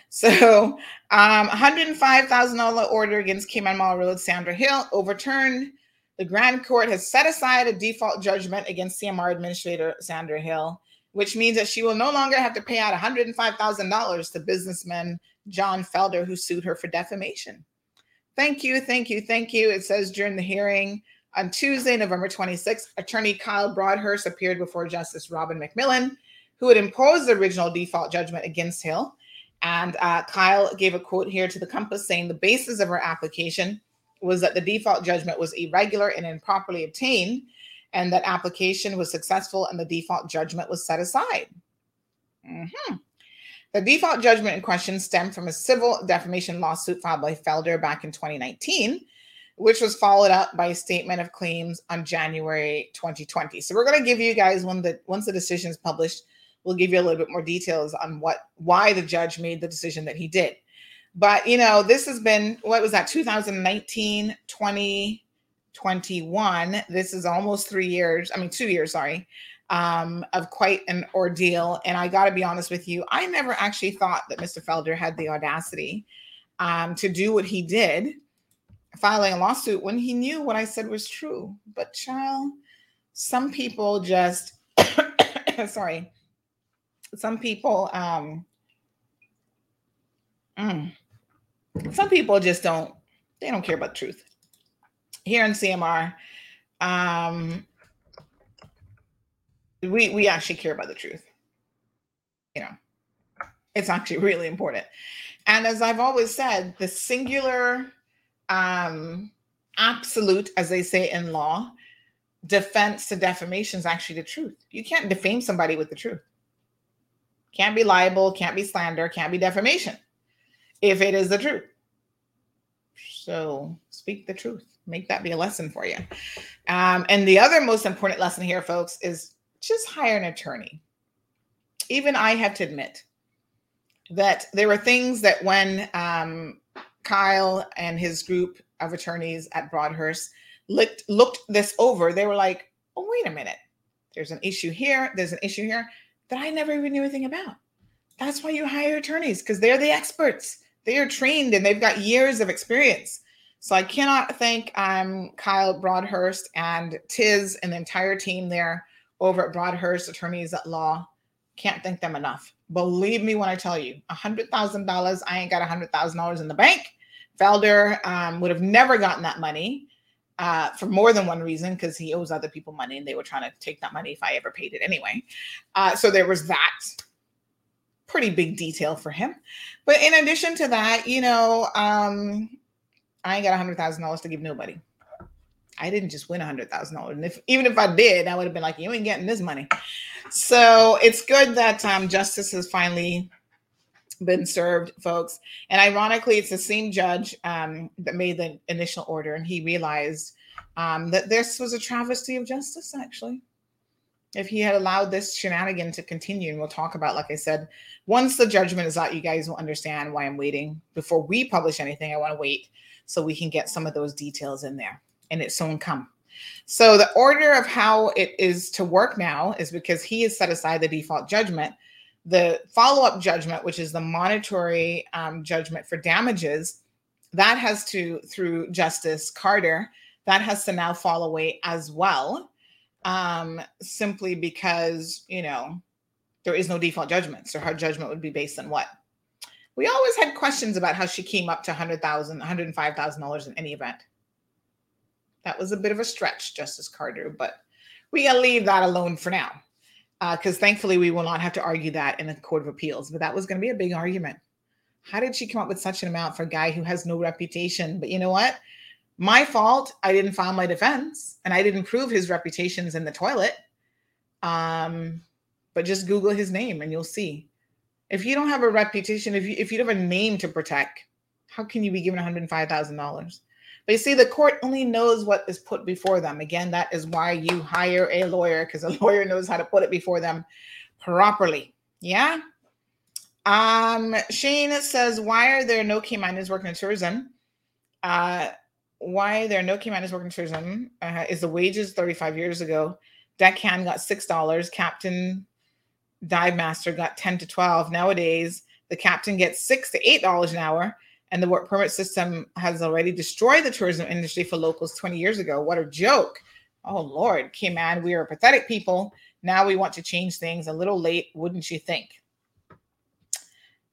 So, um, one hundred five thousand dollars order against Cayman Mall Road, Sandra Hill overturned. The Grand Court has set aside a default judgment against C M R Administrator Sandra Hill, which means that she will no longer have to pay out one hundred five thousand dollars to businessman John Felder, who sued her for defamation. Thank you, thank you, thank you. It says during the hearing, on Tuesday, November twenty-sixth, attorney Kyle Broadhurst appeared before Justice Robin McMillan, who had imposed the original default judgment against Hill. And uh, Kyle gave a quote here to the Compass saying the basis of her application was that the default judgment was irregular and improperly obtained, and that application was successful and the default judgment was set aside. Mm-hmm. The default judgment in question stemmed from a civil defamation lawsuit filed by Felder back in twenty nineteen, which was followed up by a statement of claims on January twenty twenty. So we're going to give you guys, when the, once the decision is published, we'll give you a little bit more details on what why the judge made the decision that he did. But, you know, this has been, what was that, two thousand nineteen, twenty twenty-one. This is almost three years, I mean, two years, sorry, um, of quite an ordeal. And I got to be honest with you, I never actually thought that Mister Felder had the audacity um, to do what he did, filing a lawsuit when he knew what I said was true. But child, some people just, sorry, some people, um, mm, some people just don't, they don't care about the truth. Here in C M R, um, we, we actually care about the truth. You know, it's actually really important. And as I've always said, the singular Um, absolute, as they say in law, defense to defamation is actually the truth. You can't defame somebody with the truth. Can't be libel, can't be slander, can't be defamation if it is the truth. So speak the truth. Make that be a lesson for you. Um, and the other most important lesson here, folks, is just hire an attorney. Even I have to admit that there were things that when um, Kyle and his group of attorneys at Broadhurst looked, looked this over. They were like, oh, wait a minute. There's an issue here. There's an issue here that I never even knew anything about. That's why you hire attorneys, because they're the experts. They are trained and they've got years of experience. So I cannot thank um, Kyle Broadhurst and Tiz and the entire team there over at Broadhurst Attorneys at Law. Can't thank them enough. Believe me when I tell you, one hundred thousand dollars, I ain't got one hundred thousand dollars in the bank. Felder um, would have never gotten that money uh, for more than one reason, because he owes other people money and they were trying to take that money if I ever paid it anyway. Uh, so there was that pretty big detail for him. But in addition to that, you know, um, I ain't got one hundred thousand dollars to give nobody. I didn't just win one hundred thousand dollars. And if, even if I did, I would have been like, you ain't getting this money. So it's good that um, justice has finally been served, folks. And ironically, it's the same judge um, that made the initial order. And he realized um, that this was a travesty of justice, actually. If he had allowed this shenanigan to continue, and we'll talk about, like I said, once the judgment is out, you guys will understand why I'm waiting. Before we publish anything, I want to wait so we can get some of those details in there. And it soon come. So the order of how it is to work now is because he has set aside the default judgment. The follow-up judgment, which is the monetary um, judgment for damages, that has to, through Justice Carter, that has to now fall away as well, um, simply because, you know, there is no default judgment. So her judgment would be based on what? We always had questions about how she came up to one hundred thousand dollars, one hundred five thousand dollars in any event. That was a bit of a stretch, Justice Carter, but we gotta leave that alone for now. Because uh, thankfully, we will not have to argue that in the Court of Appeals. But that was going to be a big argument. How did she come up with such an amount for a guy who has no reputation? But you know what? My fault. I didn't file my defense. And I didn't prove his reputation's in the toilet. Um, but just Google his name and you'll see. If you don't have a reputation, if you, if you don't have a name to protect, how can you be given one hundred five thousand dollars? But you see, the court only knows what is put before them. Again, that is why you hire a lawyer, because a lawyer knows how to put it before them properly. Yeah. Um, Shane says, why are there no Caymanis working in tourism? Uh, why there are no Caymanis working in tourism uh, is the wages thirty-five years ago. Deckhand got six dollars. Captain Dive Master got ten to twelve. Nowadays, the captain gets six to eight dollars an hour. And the work permit system has already destroyed the tourism industry for locals twenty years ago. What a joke. Oh, Lord, Cayman, we are pathetic people. Now we want to change things. A little late, wouldn't you think?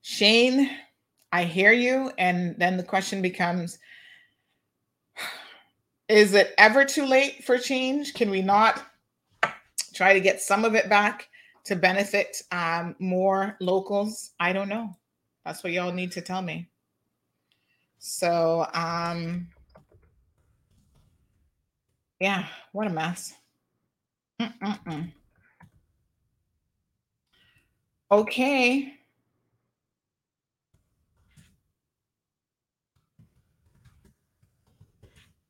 Shane, I hear you. And then the question becomes, is it ever too late for change? Can we not try to get some of it back to benefit um, more locals? I don't know. That's what y'all need to tell me. So, um, yeah, what a mess. Mm-mm-mm. Okay.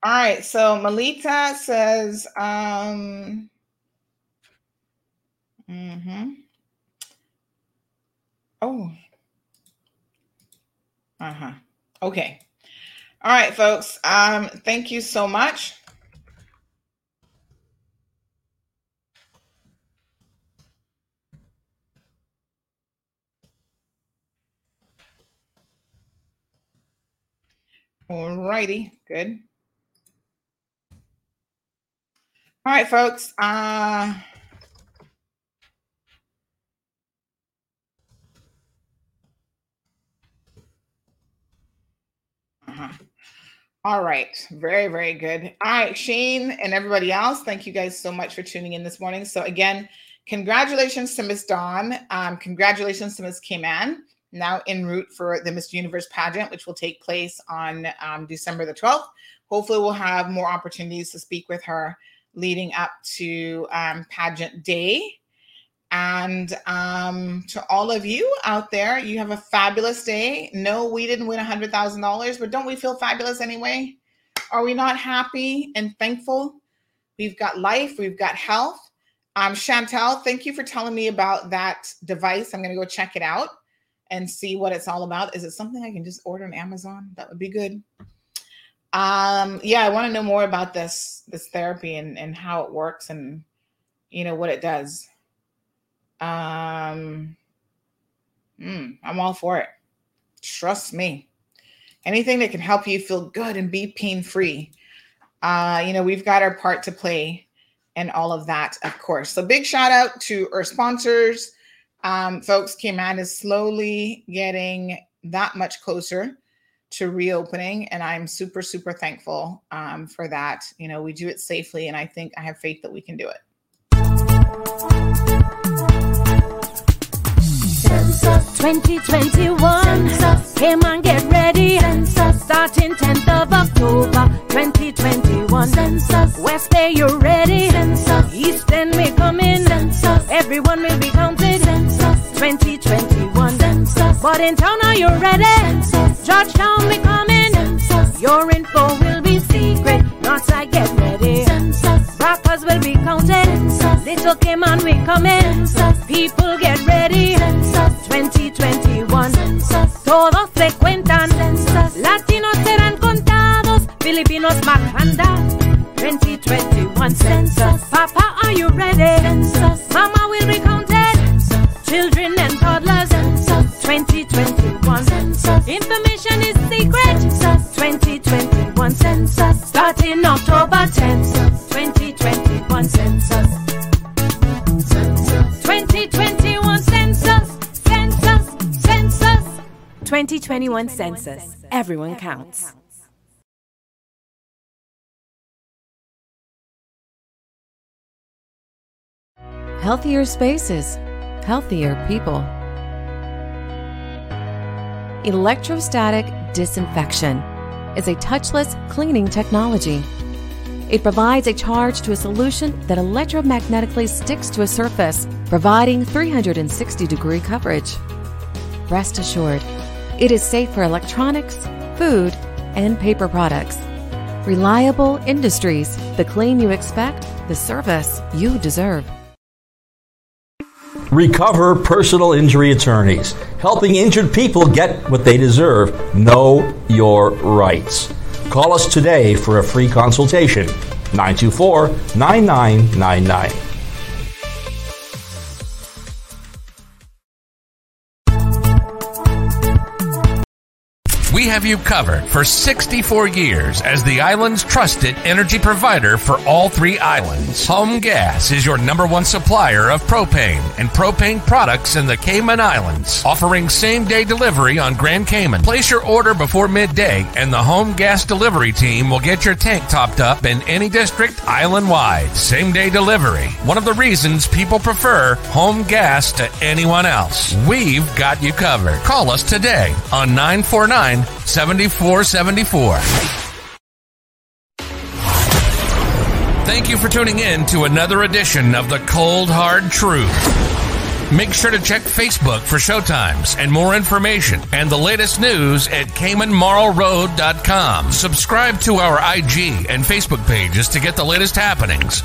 All right. So Melita says, um, mm-hmm. Oh, uh-huh. Okay. All right, folks. Um, thank you so much. All righty. Good. All right, folks. Uh, Uh-huh. All right. Very, very good. All right, Shane and everybody else, thank you guys so much for tuning in this morning. So again, congratulations to Miss Dawn. Um, congratulations to Miss Cayman, now en route for the Miss Universe pageant, which will take place on um, December the twelfth. Hopefully we'll have more opportunities to speak with her leading up to um, pageant day. And um, to all of you out there, you have a fabulous day. No, we didn't win one hundred thousand dollars, but don't we feel fabulous anyway? Are we not happy and thankful? We've got life. We've got health. Um, Chantel, thank you for telling me about that device. I'm going to go check it out and see what it's all about. Is it something I can just order on Amazon? That would be good. Um, yeah, I want to know more about this, this therapy and, and how it works and, you know, what it does. Um, mm, I'm all for it. Trust me. anything that can help you feel good and be pain-free. Uh, you know, we've got our part to play and all of that, of course. So big shout out to our sponsors. Um, folks, Cayman is slowly getting that much closer to reopening, and I'm super, super thankful um, for that. You know, we do it safely, and I think I have faith that we can do it. Census twenty twenty-one, Census. Cayman, get ready. Census. Starting tenth of October, twenty twenty-one. Census. West Bay, you're ready. Census. East End, we come in. Census. Everyone will be counted. Census twenty twenty-one. Census. But in town, are you ready? Census. Georgetown, we come in. Census. Your info will be secret. Northside, get ready. Census. Rockers will be counted. Census. Little Cayman, we come in. Census. People, get ready. Census twenty twenty-one. Census. Todos se cuentan. Census. Latinos serán contados. Filipinos marcanda. twenty twenty-one. Census. Papa, are you ready? Census. Mama will be counted. Census. Children and toddlers. Census. twenty twenty-one. Census. Information is secret. Census. twenty twenty-one. Census. Starting October tenth. Census. twenty twenty-one. Census. Census. twenty twenty-one. Census. Census. Census. twenty twenty-one Census. Everyone counts. Healthier spaces, healthier people. Electrostatic disinfection is a touchless cleaning technology. It provides a charge to a solution that electromagnetically sticks to a surface, providing three hundred sixty degree coverage. Rest assured, it is safe for electronics, food, and paper products. Reliable Industries, the clean you expect, the service you deserve. Recover Personal Injury Attorneys, helping injured people get what they deserve. Know your rights. Call us today for a free consultation, nine two four, nine nine nine nine. We have you covered for sixty-four years as the island's trusted energy provider for all three islands. Home Gas is your number one supplier of propane and propane products in the Cayman Islands, offering same-day delivery on Grand Cayman. Place your order before midday, and the Home Gas delivery team will get your tank topped up in any district island-wide. Same-day delivery, one of the reasons people prefer Home Gas to anyone else. We've got you covered. Call us today on nine four nine, seven four seven four. Thank you for tuning in to another edition of the Cold Hard Truth. Make sure to check Facebook for showtimes and more information and the latest news at Cayman Morrow Road dot com. Subscribe to our I G and Facebook pages to get the latest happenings.